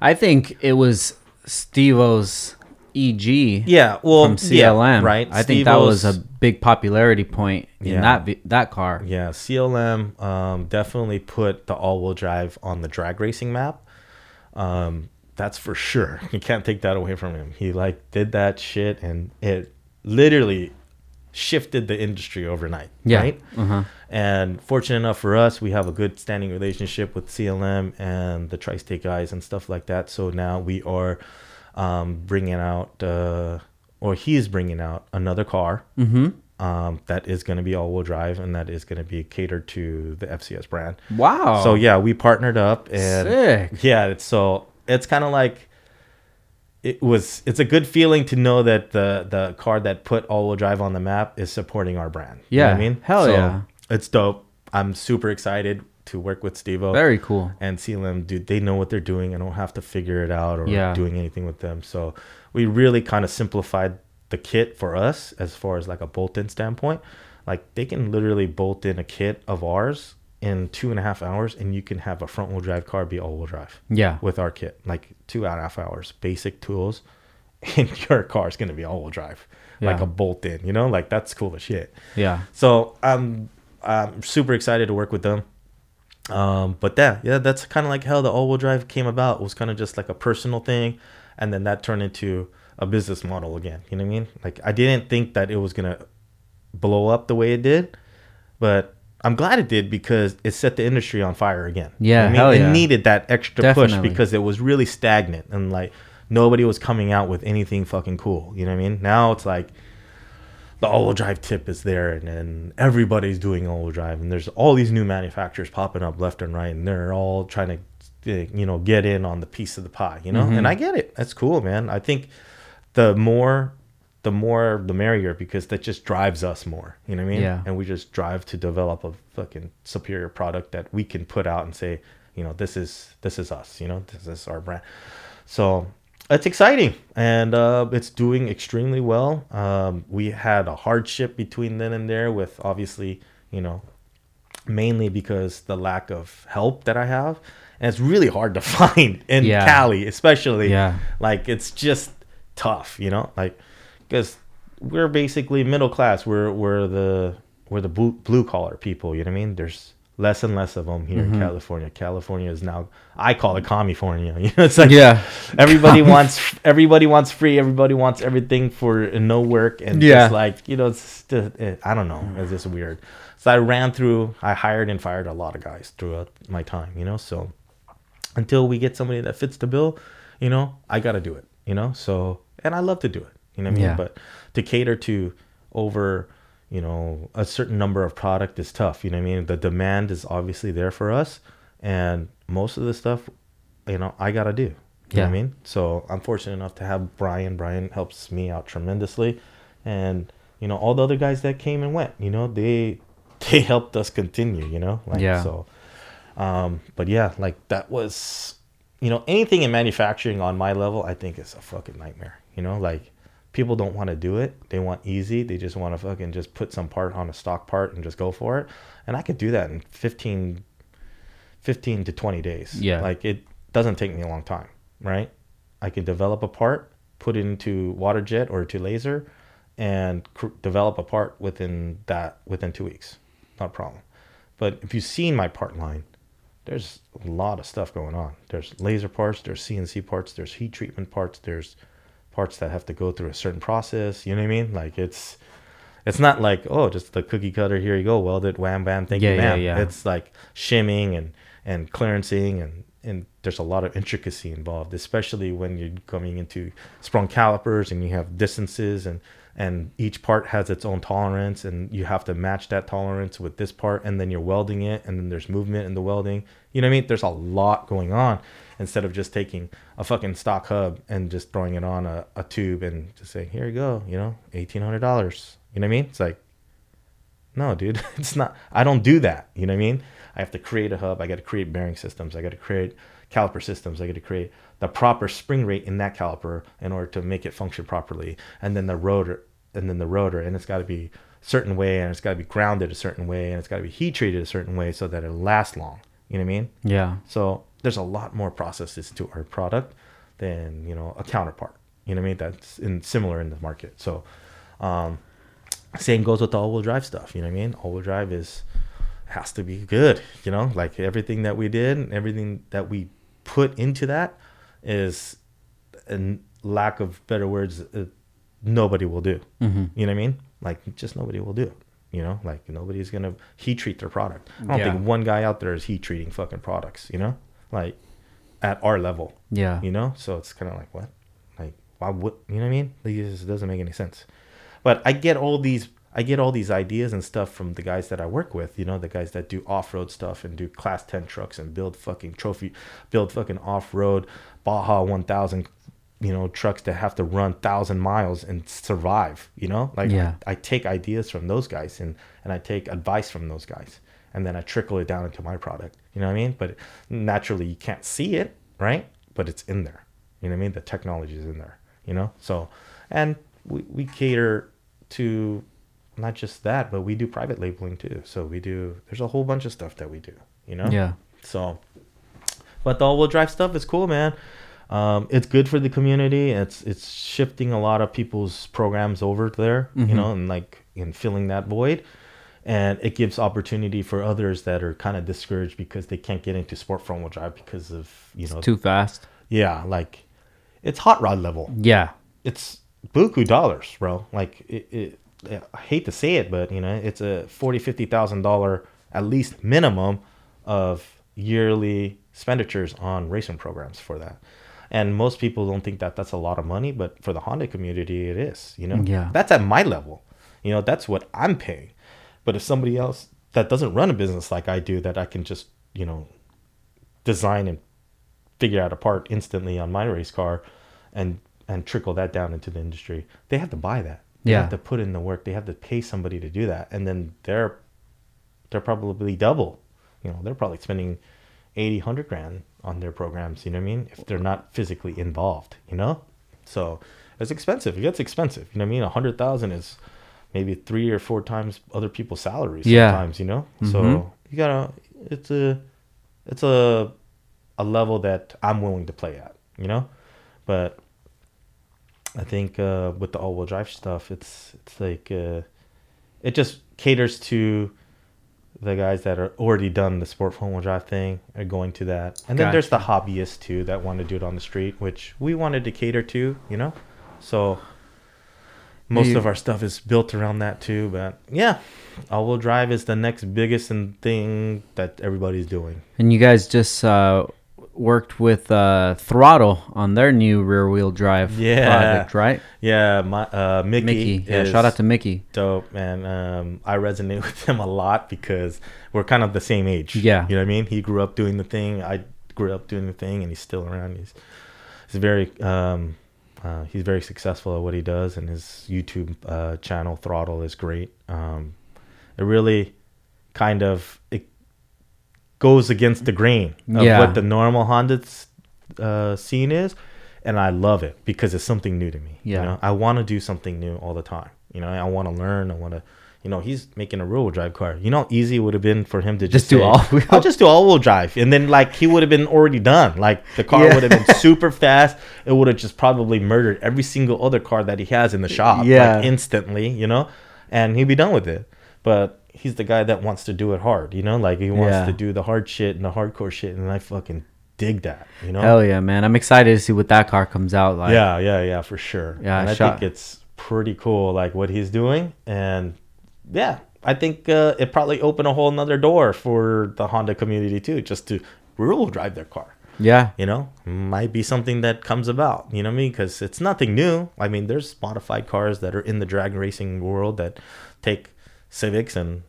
I think it was Steve-O's E G yeah, well, from C L M, yeah, right? I Steve think that was, was a big popularity point in yeah. that that car. Yeah, C L M um, definitely put the all-wheel drive on the drag racing map. Um, that's for sure. You can't take that away from him. He like did that shit, and it literally shifted the industry overnight. Yeah. Right? Uh-huh. And fortunate enough for us, we have a good standing relationship with C L M and the Tri-State guys and stuff like that. So now we are. Um, bringing out, uh, or he is bringing out another car mm-hmm. um, that is going to be all-wheel drive and that is going to be catered to the F C S brand. Wow! So yeah, we partnered up and sick. Yeah, it's, so it's kind of like it was. It's a good feeling to know that the the car that put all-wheel drive on the map is supporting our brand. Yeah, you know what I mean, hell so yeah, it's dope. I'm super excited to work with Steve-O. Very cool. And C L M, dude, they know what they're doing. I don't have to figure it out or yeah. doing anything with them. So we really kind of simplified the kit for us as far as like a bolt-in standpoint. Like they can literally bolt in a kit of ours in two and a half hours and you can have a front-wheel drive car be all-wheel drive. Yeah. With our kit. Like two and a half hours. Basic tools. And your car is going to be all-wheel drive. Yeah. Like a bolt-in, you know? Like that's cool as shit. Yeah. So I'm, I'm super excited to work with them. Um, but that, yeah, that's kind of like how the all-wheel drive came about. It was kind of just like a personal thing. And then that turned into a business model again. You know what I mean? Like, I didn't think that it was going to blow up the way it did. But I'm glad it did because it set the industry on fire again. Yeah, you know what I mean? Yeah. It needed that extra Definitely. push because it was really stagnant. And, like, nobody was coming out with anything fucking cool. You know what I mean? Now it's like the all-wheel drive tip is there, and, and everybody's doing all-wheel drive, and there's all these new manufacturers popping up left and right, and they're all trying to, you know, get in on the piece of the pie, you know. Mm-hmm. And I get it. That's cool, man. I think the more, the more, the merrier, because that just drives us more. You know what I mean? Yeah. And we just drive to develop a fucking superior product that we can put out and say, you know, this is this is us. You know, this is our brand. So. It's exciting, and uh, it's doing extremely well. Um, we had a hardship between then and there with, obviously, you know, mainly because the lack of help that I have. And it's really hard to find in yeah. Cali, especially. Yeah. Like, it's just tough, you know? Like, because we're basically middle class. We're, we're the, we're the blue-collar people, you know what I mean? There's less and less of them here mm-hmm. in California. California is now, I call it California. You know, it's like yeah. everybody wants, everybody wants free. Everybody wants everything for no work. And yeah. it's like, you know, it's just, it, I don't know. It's just weird. So I ran through, I hired and fired a lot of guys throughout my time, you know? So until we get somebody that fits the bill, you know, I got to do it, you know? So, and I love to do it, you know what I mean? Yeah. But to cater to over, you know, a certain number of product is tough. You know what I mean? The demand is obviously there for us. And most of the stuff, you know, I got to do. You yeah. know what I mean? So I'm fortunate enough to have Brian. Brian helps me out tremendously. And, you know, all the other guys that came and went, you know, they they helped us continue, you know? Like, yeah. So Um, but yeah, like that was, you know, anything in manufacturing on my level, I think is a fucking nightmare. You know, like people don't want to do it. They want easy. They just want to fucking just put some part on a stock part and just go for it. And I could do that in fifteen, fifteen to twenty days. Yeah. Like it doesn't take me a long time, right? I can develop a part, put it into waterjet or to laser, and cr- develop a part within that within two weeks. Not a problem. But if you've seen my part line, there's a lot of stuff going on. There's laser parts, there's C N C parts, there's heat treatment parts, there's parts that have to go through a certain process. You know what I mean? Like it's it's not like, oh, just the cookie cutter, here you go, weld it, wham, bam, thank yeah, you, ma'am. Yeah, yeah. It's like shimming and, and clearancing and and there's a lot of intricacy involved, especially when you're coming into sprung calipers and you have distances and, and each part has its own tolerance and you have to match that tolerance with this part and then you're welding it and then there's movement in the welding. You know what I mean? There's a lot going on instead of just taking a fucking stock hub and just throwing it on a, a tube and just saying, here you go, you know, eighteen hundred dollars. You know what I mean? It's like, no, dude, it's not, I don't do that. You know what I mean? I have to create a hub. I got to create bearing systems. I got to create caliper systems. I got to create the proper spring rate in that caliper in order to make it function properly. And then the rotor, and then the rotor, and it's got to be a certain way, and it's got to be grounded a certain way, and it's got to be heat treated a certain way so that it lasts long. You know what I mean? Yeah. So there's a lot more processes to our product than, you know, a counterpart. You know what I mean? That's in similar in the market. So um, same goes with the all-wheel drive stuff. You know what I mean? All-wheel drive is... has to be good, you know, like everything that we did and everything that we put into that is, and lack of better words, uh, nobody will do. Mm-hmm. You know what I mean? Like just nobody will do, you know, like nobody's going to heat treat their product. I don't yeah. think one guy out there is heat treating fucking products, you know, like at our level. Yeah. You know, so it's kind of like, what? Like, why would, you know what I mean? It just doesn't make any sense. But I get all these I get all these ideas and stuff from the guys that I work with, you know, the guys that do off-road stuff and do class ten trucks and build fucking trophy, build fucking off-road Baja one thousand, you know, trucks that have to run one thousand miles and survive, you know? Like yeah. I, I take ideas from those guys and, and I take advice from those guys and then I trickle it down into my product, you know what I mean? But naturally you can't see it, right? But it's in there, you know what I mean? The technology is in there, you know? So, and we, we cater to... not just that, but we do private labeling too. So we do, there's a whole bunch of stuff that we do, you know? Yeah. So, but the all-wheel drive stuff is cool, man. Um, it's good for the community. It's, it's shifting a lot of people's programs over there, mm-hmm. you know, and like, and filling that void. And it gives opportunity for others that are kind of discouraged because they can't get into sport front-wheel drive because of, you know. It's too fast. Yeah. Like, it's hot rod level. Yeah. It's buku dollars, bro. Like, it, it I hate to say it, but you know, it's a forty, fifty thousand dollar at least minimum of yearly expenditures on racing programs for that. And most people don't think that that's a lot of money, but for the Honda community, it is. You know, yeah. That's at my level. You know, that's what I'm paying. But if somebody else that doesn't run a business like I do, that I can just you know design and figure out a part instantly on my race car, and and trickle that down into the industry, they have to buy that. They yeah. have to put in the work. They have to pay somebody to do that. And then they're they're probably double. You know, they're probably spending eighty, a hundred grand on their programs, you know what I mean? If they're not physically involved, you know? So it's expensive. It gets expensive. You know what I mean? A hundred thousand is maybe three or four times other people's salaries yeah. sometimes, you know? Mm-hmm. So you gotta it's a it's a a level that I'm willing to play at, you know? But I think uh, with the all-wheel drive stuff, it's it's like uh, it just caters to the guys that are already done the sport front-wheel drive thing are going to that, and gotcha. Then there's the hobbyists too that want to do it on the street, which we wanted to cater to, you know. So most you, of our stuff is built around that too. But yeah, all-wheel drive is the next biggest thing that everybody's doing. And you guys just. Uh... worked with uh Throttle on their new rear wheel drive yeah. project, right? Yeah, my uh Mickey. Mickey. Yeah, shout out to Mickey. Dope, man. Um I resonate with him a lot because we're kind of the same age. Yeah. You know what I mean? He grew up doing the thing, I grew up doing the thing, and he's still around. He's he's very um uh he's very successful at what he does, and his YouTube uh channel Throttle is great. Um it really kind of it goes against the grain of yeah. what the normal Honda uh, scene is. And I love it because it's something new to me. Yeah. You know? I want to do something new all the time. You know, I want to learn. I want to, you know, he's making a rear-wheel drive car. You know how easy it would have been for him to just, just do all-wheel? I'll just do all-wheel drive. And then, like, he would have been already done. Like, the car yeah. would have been super fast. It would have just probably murdered every single other car that he has in the shop. Yeah. Like, instantly, you know? And he'd be done with it. But he's the guy that wants to do it hard, you know? Like, he wants yeah. to do the hard shit and the hardcore shit. And I fucking dig that, you know? Hell yeah, man. I'm excited to see what that car comes out like. Yeah, yeah, yeah, for sure. Yeah, and I shot. think it's pretty cool, like, what he's doing. And... yeah, I think uh, it probably opened a whole nother door for the Honda community too, just to rear-wheel drive their car. Yeah. You know, might be something that comes about, you know what I mean? Because it's nothing new. I mean, there's modified cars that are in the drag racing world that take Civics and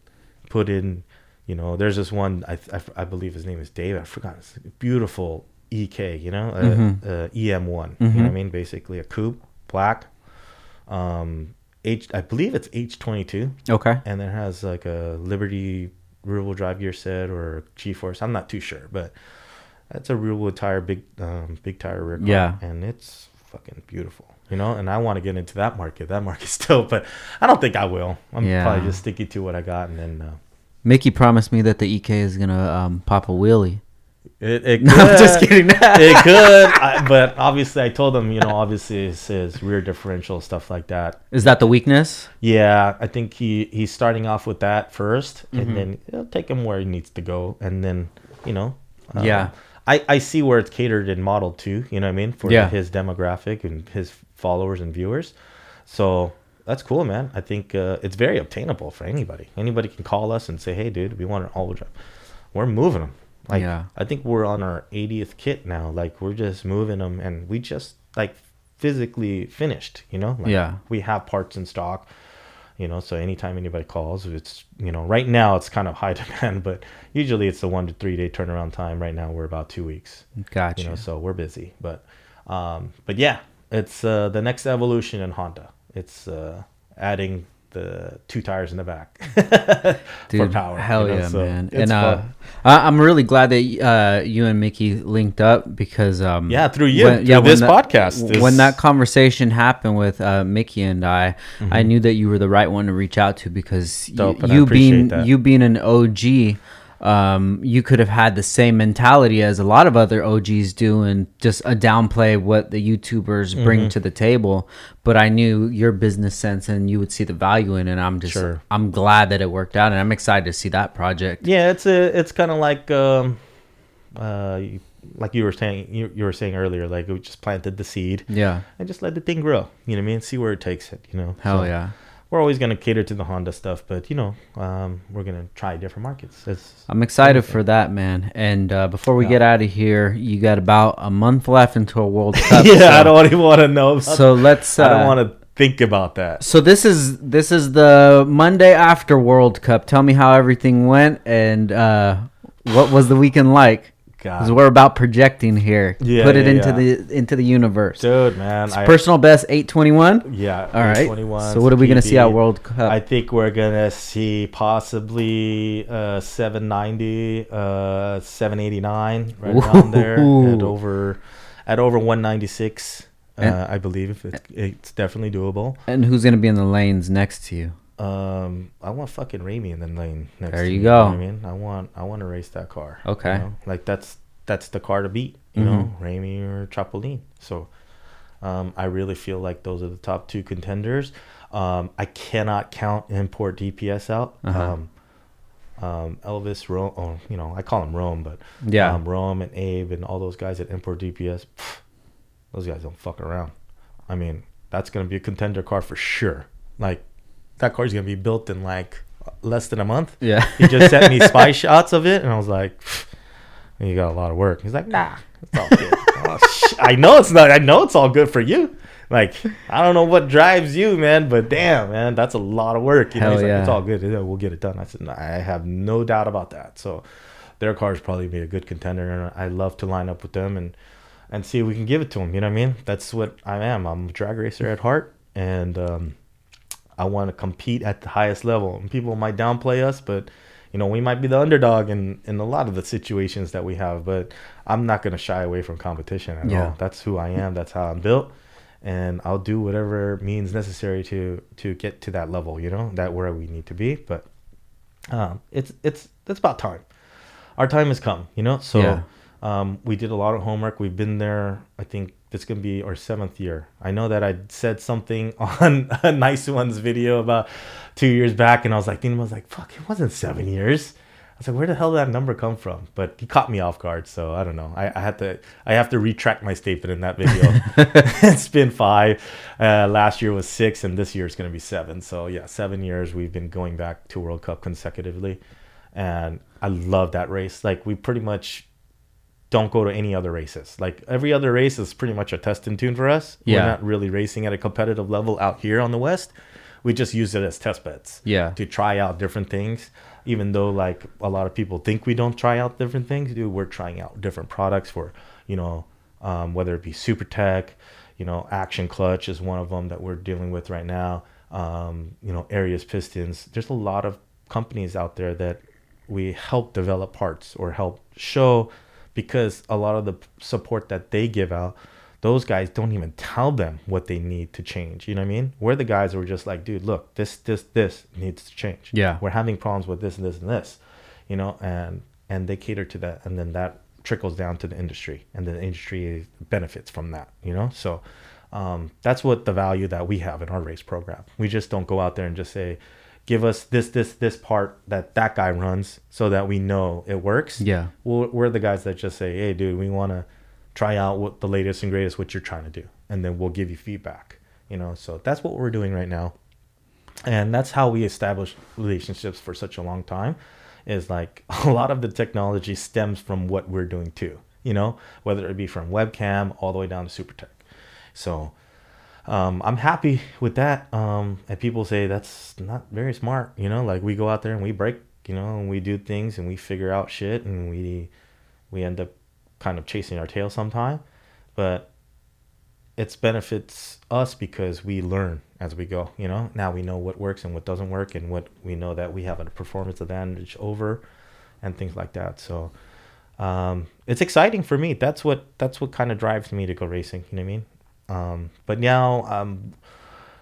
put in, you know, there's this one, I I, I believe his name is Dave, I forgot, it's a beautiful E K, you know, a, mm-hmm. a E M one, mm-hmm. you know what I mean? Basically a coupe, black, um... H, I believe it's H twenty-two. Okay. And it has like a Liberty rear-wheel drive gear set or G-force. I'm not too sure, but that's a rear-wheel tire, big, um, big tire rear car. Yeah. And it's fucking beautiful, you know. And I want to get into that market. That market's dope, but I don't think I will. I'm yeah. probably just sticking to what I got, and then. Uh, Mickey promised me that the E K is gonna um, pop a wheelie. It, it could. No, I'm just kidding. It could, I, but obviously I told him, you know, obviously it's his rear differential, stuff like that. Is that the weakness? Yeah, I think he, he's starting off with that first, mm-hmm. and then it'll take him where he needs to go, and then, you know. Um, yeah. I, I see where it's catered and modeled to, you know what I mean, for yeah. his demographic and his followers and viewers. So that's cool, man. I think uh, it's very obtainable for anybody. Anybody can call us and say, hey, dude, we want an all-wheel drive. We're moving them. Like, yeah. I think we're on our eightieth kit now. Like, we're just moving them, and we just, like, physically finished, you know? Like, yeah. we have parts in stock, you know, so anytime anybody calls, it's, you know, right now it's kind of high demand, but usually it's a one to three day turnaround time. Right now we're about two weeks. Gotcha. You know, so we're busy. But, um, but yeah, it's uh, the next evolution in Honda. It's uh, adding the two tires in the back Dude, for power. Hell you know? yeah, so man! And uh, I, I'm really glad that uh, you and Mickey linked up because um, yeah, through you, when, through yeah, this when podcast. That, is... When that conversation happened with uh, Mickey and I, mm-hmm. I knew that you were the right one to reach out to because Dope, y- you being that. you being an O G. Um, you could have had the same mentality as a lot of other O Gs do and just a downplay what the YouTubers bring mm-hmm. to the table. But I knew your business sense and you would see the value in it. And I'm just, sure. I'm glad that it worked out, and I'm excited to see that project. Yeah. It's a, it's kind of like, um, uh, like you were saying, you, you were saying earlier, like we just planted the seed. Yeah. And just let the thing grow, you know what I mean? See where it takes it, you know? Hell so, yeah. We're always going to cater to the Honda stuff, but, you know, um, we're going to try different markets. It's I'm excited for that, man. And uh, before we yeah. get out of here, you got about a month left until World Cup. yeah, so. I don't even want to know. About so let's... Uh, I don't want to think about that. So this is this is the Monday after World Cup. Tell me how everything went and uh, what was the weekend like? Because we're about projecting here. Yeah, Put it yeah, into yeah. the into the universe. Dude, man. It's I, personal best eight twenty-one? Yeah. All right. So what are we going to see at World Cup? I think we're going to see possibly uh, seven ninety, uh, seven eighty-nine, right Ooh. Around there. At over, at over one ninety-six, uh, I believe. It's, it's definitely doable. And who's going to be in the lanes next to you? Um, I want fucking Raimi in the lane next. There you me, go. You know what I mean, I want, I want to race that car. Okay. You know? Like that's that's the car to beat. You mm-hmm. know, Raimi or Chapolin. So, um, I really feel like those are the top two contenders. Um, I cannot count import D P S out. Uh-huh. Um, um, Elvis Rome. Oh, you know, I call him Rome, but yeah, um, Rome and Abe and all those guys at import D P S. Pff, those guys don't fuck around. I mean, that's gonna be a contender car for sure. Like. That car's gonna be built in like less than a month. Yeah, he just sent me spy shots of it, and I was like, "You got a lot of work." He's like, "Nah, it's all good." oh, sh- I know it's not. I know it's all good for you. Like, I don't know what drives you, man, but damn, man, that's a lot of work. You know, he's yeah. like, "It's all good. We'll get it done." I said, no, "I have no doubt about that." So, their car's probably be a good contender, and I love to line up with them and and see if we can give it to them. You know what I mean? That's what I am. I'm a drag racer at heart, and um I want to compete at the highest level. And people might downplay us, but you know, we might be the underdog in, in a lot of the situations that we have, but I'm not going to shy away from competition at yeah. all. That's who I am. That's how I'm built. And I'll do whatever means necessary to, to get to that level, you know, that where we need to be. But um, it's it's it's about time. Our time has come, you know. So yeah. um, we did a lot of homework. We've been there, I think, this going to be our seventh year. I know that I said something on a Nice One's video about two years back, and I was like, thinking, I was like, fuck, it wasn't seven years. I was like, where the hell did that number come from? But he caught me off guard, so I don't know. I, I had to, I have to retract my statement in that video. It's been five. Uh, last year was six, and this year is going to be seven. So yeah, seven years we've been going back to World Cup consecutively, and I love that race. Like we pretty much. Don't go to any other races. Like every other race is pretty much a test and tune for us. Yeah. We're not really racing at a competitive level out here on the West. We just use it as test beds. Yeah. To try out different things. Even though like a lot of people think we don't try out different things, dude, we're trying out different products for, you know, um, whether it be SuperTech, you know, Action Clutch is one of them that we're dealing with right now. Um, you know, Arias Pistons. There's a lot of companies out there that we help develop parts or help show. Because a lot of the support that they give out, those guys don't even tell them what they need to change. You know what I mean? We're the guys who are just like, dude, look, this, this, this needs to change. Yeah. We're having problems with this and this and this, you know, and, and they cater to that. And then that trickles down to the industry and the industry benefits from that, you know? So um, that's what the value that we have in our race program. We just don't go out there and just say, give us this, this, this part that that guy runs so that we know it works. Yeah. We're, we're the guys that just say, hey, dude, we want to try out what the latest and greatest, what you're trying to do. And then we'll give you feedback, you know. So that's what we're doing right now. And that's how we establish relationships for such a long time is like a lot of the technology stems from what we're doing too, you know, whether it be from webcam all the way down to SuperTech. So Um, I'm happy with that. Um, and people say that's not very smart, you know, like we go out there and we break, you know, and we do things and we figure out shit and we, we end up kind of chasing our tail sometime, but it benefits us because we learn as we go, you know, now we know what works and what doesn't work and what we know that we have a performance advantage over and things like that. So, um, it's exciting for me. That's what, that's what kind of drives me to go racing. You know what I mean? Um, but now I'm,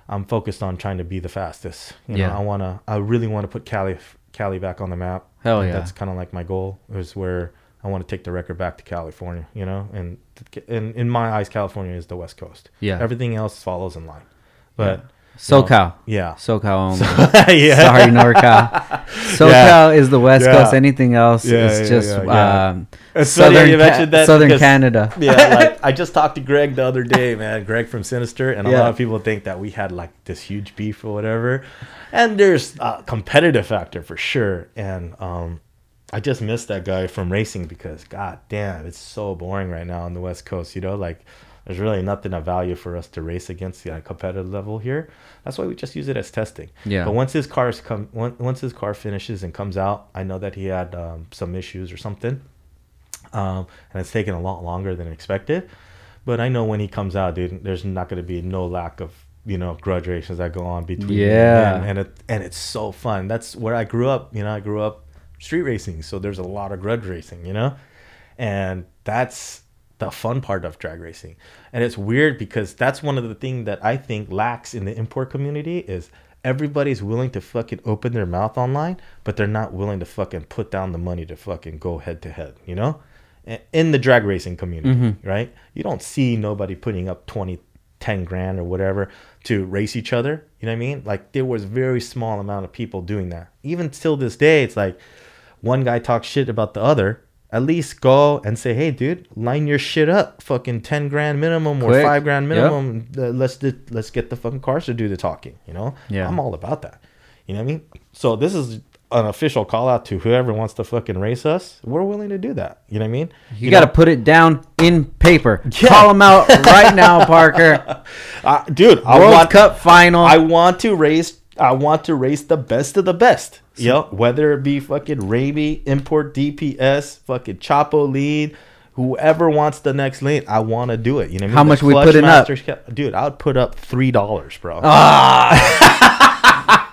I'm focused on trying to be the fastest. You know, yeah. I want to, I really want to put Cali, Cali back on the map. Hell yeah. That's kind of like my goal is where I want to take the record back to California, you know, and in, in my eyes, California is the West Coast. Yeah. Everything else follows in line, but yeah. SoCal. Know, yeah. SoCal only. So, yeah. Sorry, NorCal. SoCal yeah. is the West yeah. Coast. Anything else yeah, is yeah, just yeah, yeah. Um, it's Southern, you mentioned that Southern because, Canada. Yeah, like I just talked to Greg the other day, man. Greg from Sinister. And a yeah. lot of people think that we had like this huge beef or whatever. And there's a competitive factor for sure. And um, I just missed that guy from racing because, god damn, it's so boring right now on the West Coast, you know, like. There's really nothing of value for us to race against the competitive level here. That's why we just use it as testing. Yeah. But once his cars come, once his car finishes and comes out, I know that he had um, some issues or something, um, and it's taken a lot longer than expected. But I know when he comes out, dude, there's not going to be no lack of you know grudge races that go on between. Yeah. And and, it, and it's so fun. That's where I grew up. You know, I grew up street racing, so there's a lot of grudge racing. You know, and that's. The fun part of drag racing. And it's weird because that's one of the things that I think lacks in the import community is everybody's willing to fucking open their mouth online, but they're not willing to fucking put down the money to fucking go head to head, you know, in the drag racing community, mm-hmm. right? You don't see nobody putting up twenty, ten grand or whatever to race each other. You know what I mean? Like there was very small amount of people doing that. Even till this day, it's like one guy talks shit about the other. At least go and say, hey, dude, line your shit up. Fucking ten grand minimum or Quick. five grand minimum. Yep. Uh, let's do, let's get the fucking cars to do the talking, you know? Yeah. I'm all about that. You know what I mean? So this is an official call out to whoever wants to fucking race us. We're willing to do that. You know what I mean? You, you got to put it down in paper. Yeah. Call them out right now, Parker. Uh, dude, I World want, Cup final. I want to race. I want to race the best of the best. Yeah, whether it be fucking Raby, Import D P S, fucking Chapo lead, whoever wants the next lane, I want to do it. You know what I mean? How much we putting up? Dude, I would put up three dollars, bro. Ah.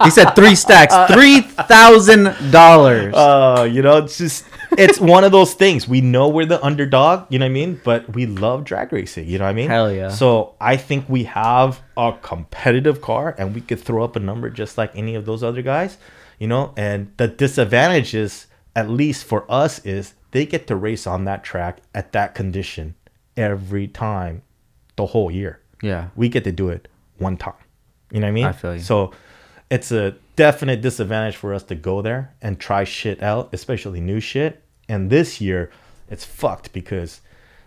He said three stacks, three thousand dollars. Oh, uh, you know, it's just, it's one of those things. We know we're the underdog, you know what I mean? But we love drag racing, you know what I mean? Hell yeah. So I think we have a competitive car and we could throw up a number just like any of those other guys, you know? And the disadvantage is, at least for us, is they get to race on that track at that condition every time the whole year. Yeah. We get to do it one time. You know what I mean? I feel you. So it's a definite disadvantage for us to go there and try shit out, especially new shit. And this year, it's fucked because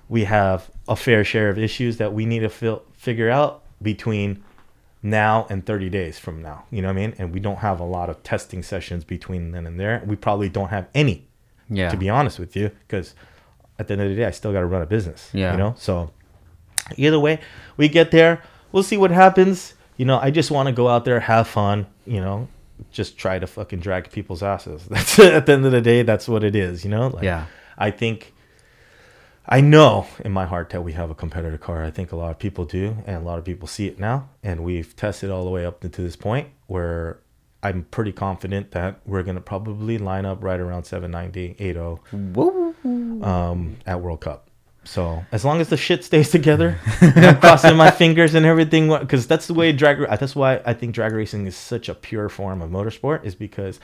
we have a fair share of issues that we need to fil- figure out between now and thirty days from now. You know what I mean? And we don't have a lot of testing sessions between then and there. We probably don't have any, yeah, to be honest with you, because at the end of the day, I still got to run a business. Yeah. You know? So either way, we get there. We'll see what happens. You know, I just want to go out there, have fun, you know, just try to fucking drag people's asses. That's it. At the end of the day, that's what it is, you know? Like, yeah. I think, I know in my heart that we have a competitor car. I think a lot of people do, and a lot of people see it now. And we've tested all the way up to this point where I'm pretty confident that we're going to probably line up right around seven ninety, eighty um, at World Cup. So as long as the shit stays together, I'm crossing my fingers and everything, because that's the way drag. That's why I think drag racing is such a pure form of motorsport, is because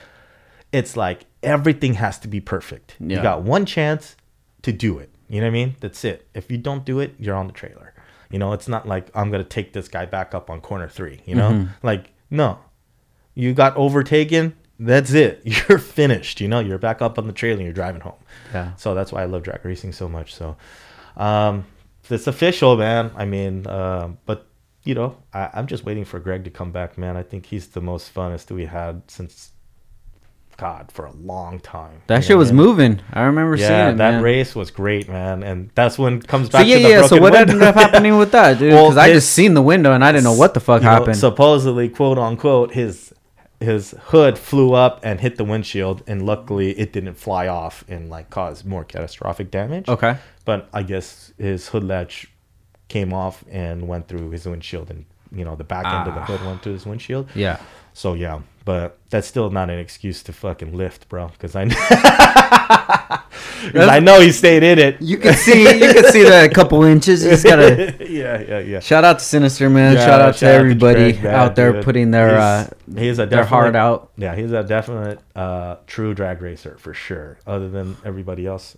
it's like everything has to be perfect. Yeah. You got one chance to do it. You know what I mean? That's it. If you don't do it, you're on the trailer. You know, it's not like I'm gonna take this guy back up on corner three. You know, mm-hmm. like no, you got overtaken. That's it. You're finished. You know, you're back up on the trailer and you're driving home. Yeah. So that's why I love drag racing so much. So. Um, it's official, man. I mean, uh, but you know, I, I'm just waiting for Greg to come back, man. I think he's the most funnest we had since, God, for a long time. That shit was moving. I remember yeah, seeing it. That man. Race was great, man. And that's when it comes back. So yeah, to the yeah. broken so what window. Ended up happening with that, dude? Because well, I just seen the window and I didn't know what the fuck happened. Know, supposedly, quote unquote, his. his hood flew up and hit the windshield, and luckily it didn't fly off and like cause more catastrophic damage. Okay. But I guess his hood latch came off and went through his windshield, and you know the back ah. end of the hood went through his windshield. Yeah. So yeah, but that's still not an excuse to fucking lift, bro, because I know I know he stayed in it. You can see you can see that a couple inches. You just gotta yeah yeah yeah. Shout out to Sinister, man. Yeah, shout out shout to out everybody to Greg, man, out there dude. Putting their uh, he's a their heart out. Yeah, he's a definite uh, true drag racer for sure. Other than everybody else,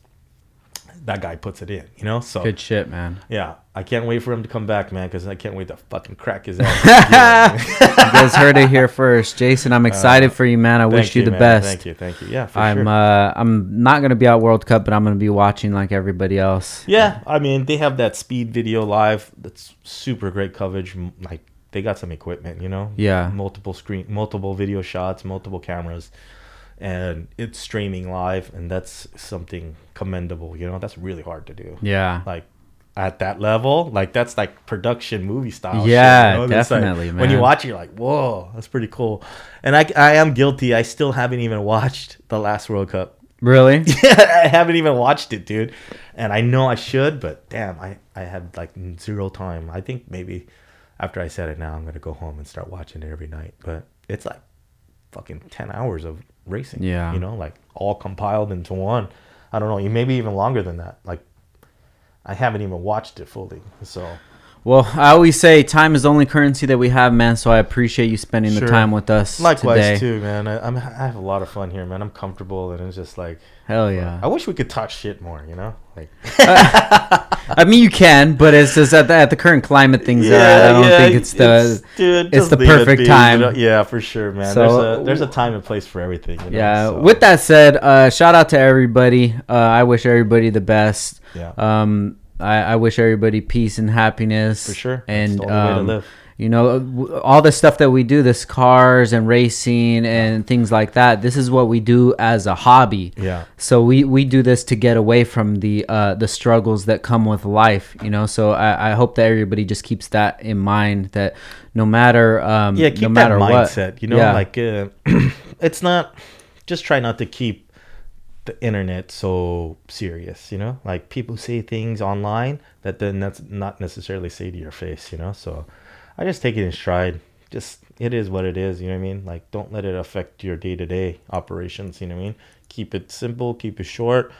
that guy puts it in, you know? So good shit, man. Yeah. I can't wait for him to come back, man, because I can't wait to fucking crack his ass. You guys heard it here first. Jason, I'm excited uh, for you, man. I wish you, you the man. best. Thank you. Thank you. Yeah, for I'm, sure. Uh, I'm not going to be at World Cup, but I'm going to be watching like everybody else. Yeah. I mean, they have that speed video live. That's super great coverage. Like, they got some equipment, you know? Yeah. Multiple screen, multiple video shots, multiple cameras. And it's streaming live, and that's something commendable, you know? That's really hard to do. Yeah. Like, at that level, like, that's, like, production movie style. Yeah, shit, you know? Definitely, like, man. When you watch it, you're like, whoa, that's pretty cool. And I, I am guilty. I still haven't even watched the last World Cup. Really? Yeah, I haven't even watched it, dude. And I know I should, but, damn, I, I had, like, zero time. I think maybe after I said it now, I'm going to go home and start watching it every night. But it's, like, fucking ten hours of racing, yeah, you know, like all compiled into one. I don't know, maybe even longer than that. Like, I haven't even watched it fully. So, well, I always say time is the only currency that we have, man. So I appreciate you spending sure. the time with us. Likewise, today. too, man. I, I'm I have a lot of fun here, man. I'm comfortable, and it's just like hell yeah. I wish we could talk shit more, you know. Like, uh, I mean, you can, but it's just at the, at the current climate things. Yeah, uh, I don't yeah, think it's the it's, dude, it's the perfect it be, time. You know? Yeah, for sure, man. So, there's a there's a time and place for everything. You know? Yeah. So. With that said, uh, shout out to everybody. Uh, I wish everybody the best. Yeah. Um. I, I wish everybody peace and happiness. For sure. And, um, way to live. You know, all the stuff that we do, this cars and racing and things like that, this is what we do as a hobby. Yeah. So we, we do this to get away from the uh, the struggles that come with life, you know. So I, I hope that everybody just keeps that in mind, that no matter um, yeah, keep no matter that mindset, what, you know, yeah. like uh, it's not just try not to keep the internet so serious, you know, like people say things online that then that's not necessarily say to your face, you know. So I just take it in stride, just, it is what it is, you know what I mean? Like, don't let it affect your day-to-day operations, you know what I mean? Keep it simple, keep it short,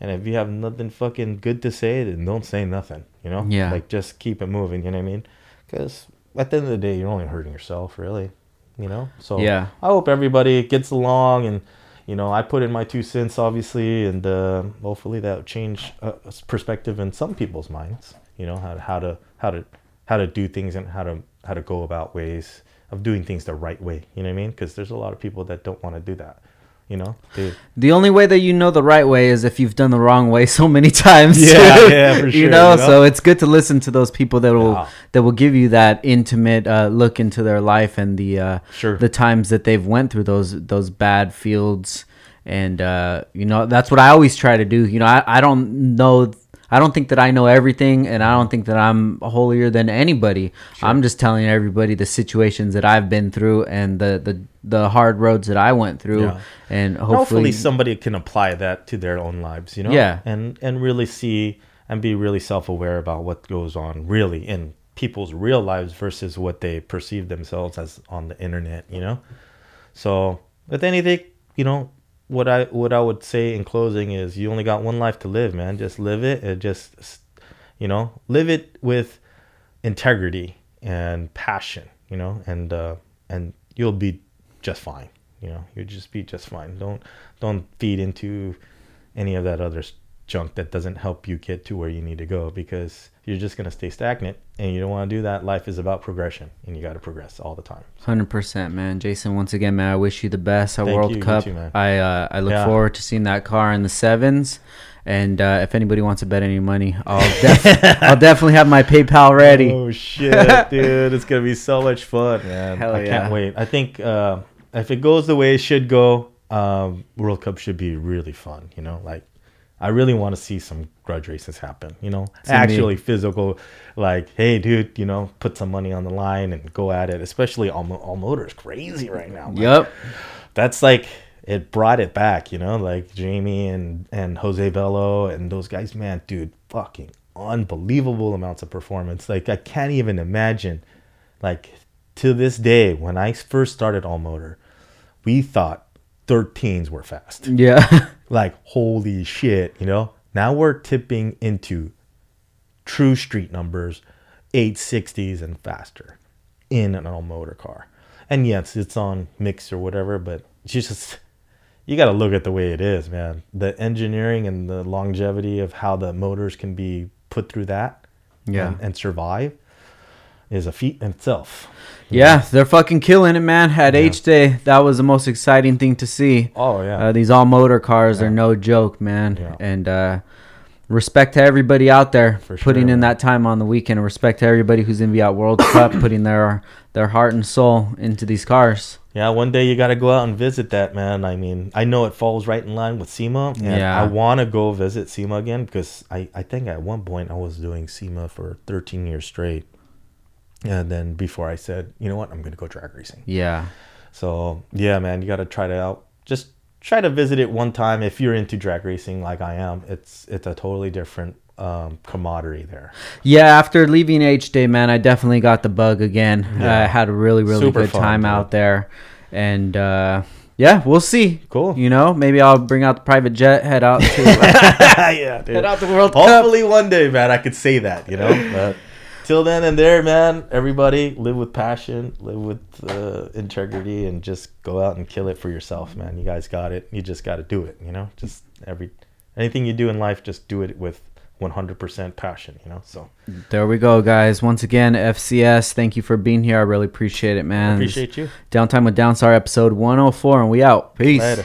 and if you have nothing fucking good to say, then don't say nothing, you know? Yeah. Like, just keep it moving, you know what I mean? Because at the end of the day, you're only hurting yourself, really, you know? So yeah. I hope everybody gets along, and, you know, I put in my two cents, obviously, and uh, hopefully that will change uh, perspective in some people's minds, you know, how, how to how to how to do things and how to how to go about ways of doing things the right way, you know what I mean? Because there's a lot of people that don't want to do that, you know? They, the only way that you know the right way is if you've done the wrong way so many times. Yeah, yeah, for sure. You know? you know, so it's good to listen to those people that will yeah. that will give you that intimate uh, look into their life and the uh, sure. the times that they've went through those those bad fields. And, uh, you know, that's what I always try to do. You know, I, I don't know... I don't think that I know everything, and I don't think that I'm holier than anybody. Sure. I'm just telling everybody the situations that I've been through and the, the, the hard roads that I went through. Yeah. And hopefully, hopefully somebody can apply that to their own lives, you know? Yeah. And, and really see and be really self-aware about what goes on really in people's real lives versus what they perceive themselves as on the internet, you know? So with anything, you know, What I what I would say in closing is you only got one life to live, man. Just live it. And just, you know, live it with integrity and passion, you know, and uh, and you'll be just fine. You know, you'll just be just fine. Don't don't feed into any of that other junk that doesn't help you get to where you need to go, because you're just going to stay stagnant and you don't want to do that. Life is about progression, and you got to progress all the time. So. one hundred percent, man. Jason, once again, man, I wish you the best at World you, Cup. You too, man. I uh, I look yeah. forward to seeing that car in the sevens. And uh, if anybody wants to bet any money, I'll, def- I'll definitely have my PayPal ready. Oh, shit, dude. It's going to be so much fun, man. Hell I yeah. can't wait. I think uh, if it goes the way it should go, um, World Cup should be really fun, you know, like. I really want to see some grudge races happen, you know, it's actually neat. Physical, like, hey, dude, you know, put some money on the line and go at it, especially all, all motors crazy right now. Like, yep. That's like, it brought it back, you know, like Jamie and, and Jose Bello and those guys, man, dude, fucking unbelievable amounts of performance. Like, I can't even imagine, like, to this day, when I first started all motor, we thought thirteens were fast. Yeah. Like, holy shit, you know? Now we're tipping into true street numbers, eight sixties and faster in an all-motor car. And yes, it's on mix or whatever, but you just, you got to look at the way it is, man. The engineering and the longevity of how the motors can be put through that yeah. and, and survive is a feat in itself. Yeah, know? They're fucking killing it, man. At yeah. H Day, that was the most exciting thing to see. Oh, yeah. Uh, these all-motor cars yeah. are no joke, man. Yeah. And uh, respect to everybody out there for putting sure, in man. That time on the weekend. Respect to everybody who's going to be at World Cup, putting their their heart and soul into these cars. Yeah, one day you got to go out and visit that, man. I mean, I know it falls right in line with SEMA. And yeah. I want to go visit SEMA again because I, I think at one point I was doing SEMA for thirteen years straight. And then before I said, you know what, I'm going to go drag racing. Yeah. So, yeah, man, you got to try it out. Just try to visit it one time. If you're into drag racing like I am, it's it's a totally different um, camaraderie there. Yeah, after leaving H Day, man, I definitely got the bug again. Yeah. I had a really, really Super good fun, time dude. Out there. And, uh, yeah, we'll see. Cool. You know, maybe I'll bring out the private jet, head out to, yeah, dude. Head out to World Cup. Hopefully one day, man, I could say that, you know, but... Till then and there, man, everybody, live with passion, live with uh, integrity, and just go out and kill it for yourself, man. You guys got it. You just got to do it, you know? Just every anything you do in life, just do it with one hundred percent passion, you know? So there we go, guys. Once again, F C S, thank you for being here. I really appreciate it, man. Appreciate you. Downtime with Downstar, episode one oh four, and we out. Peace. Later.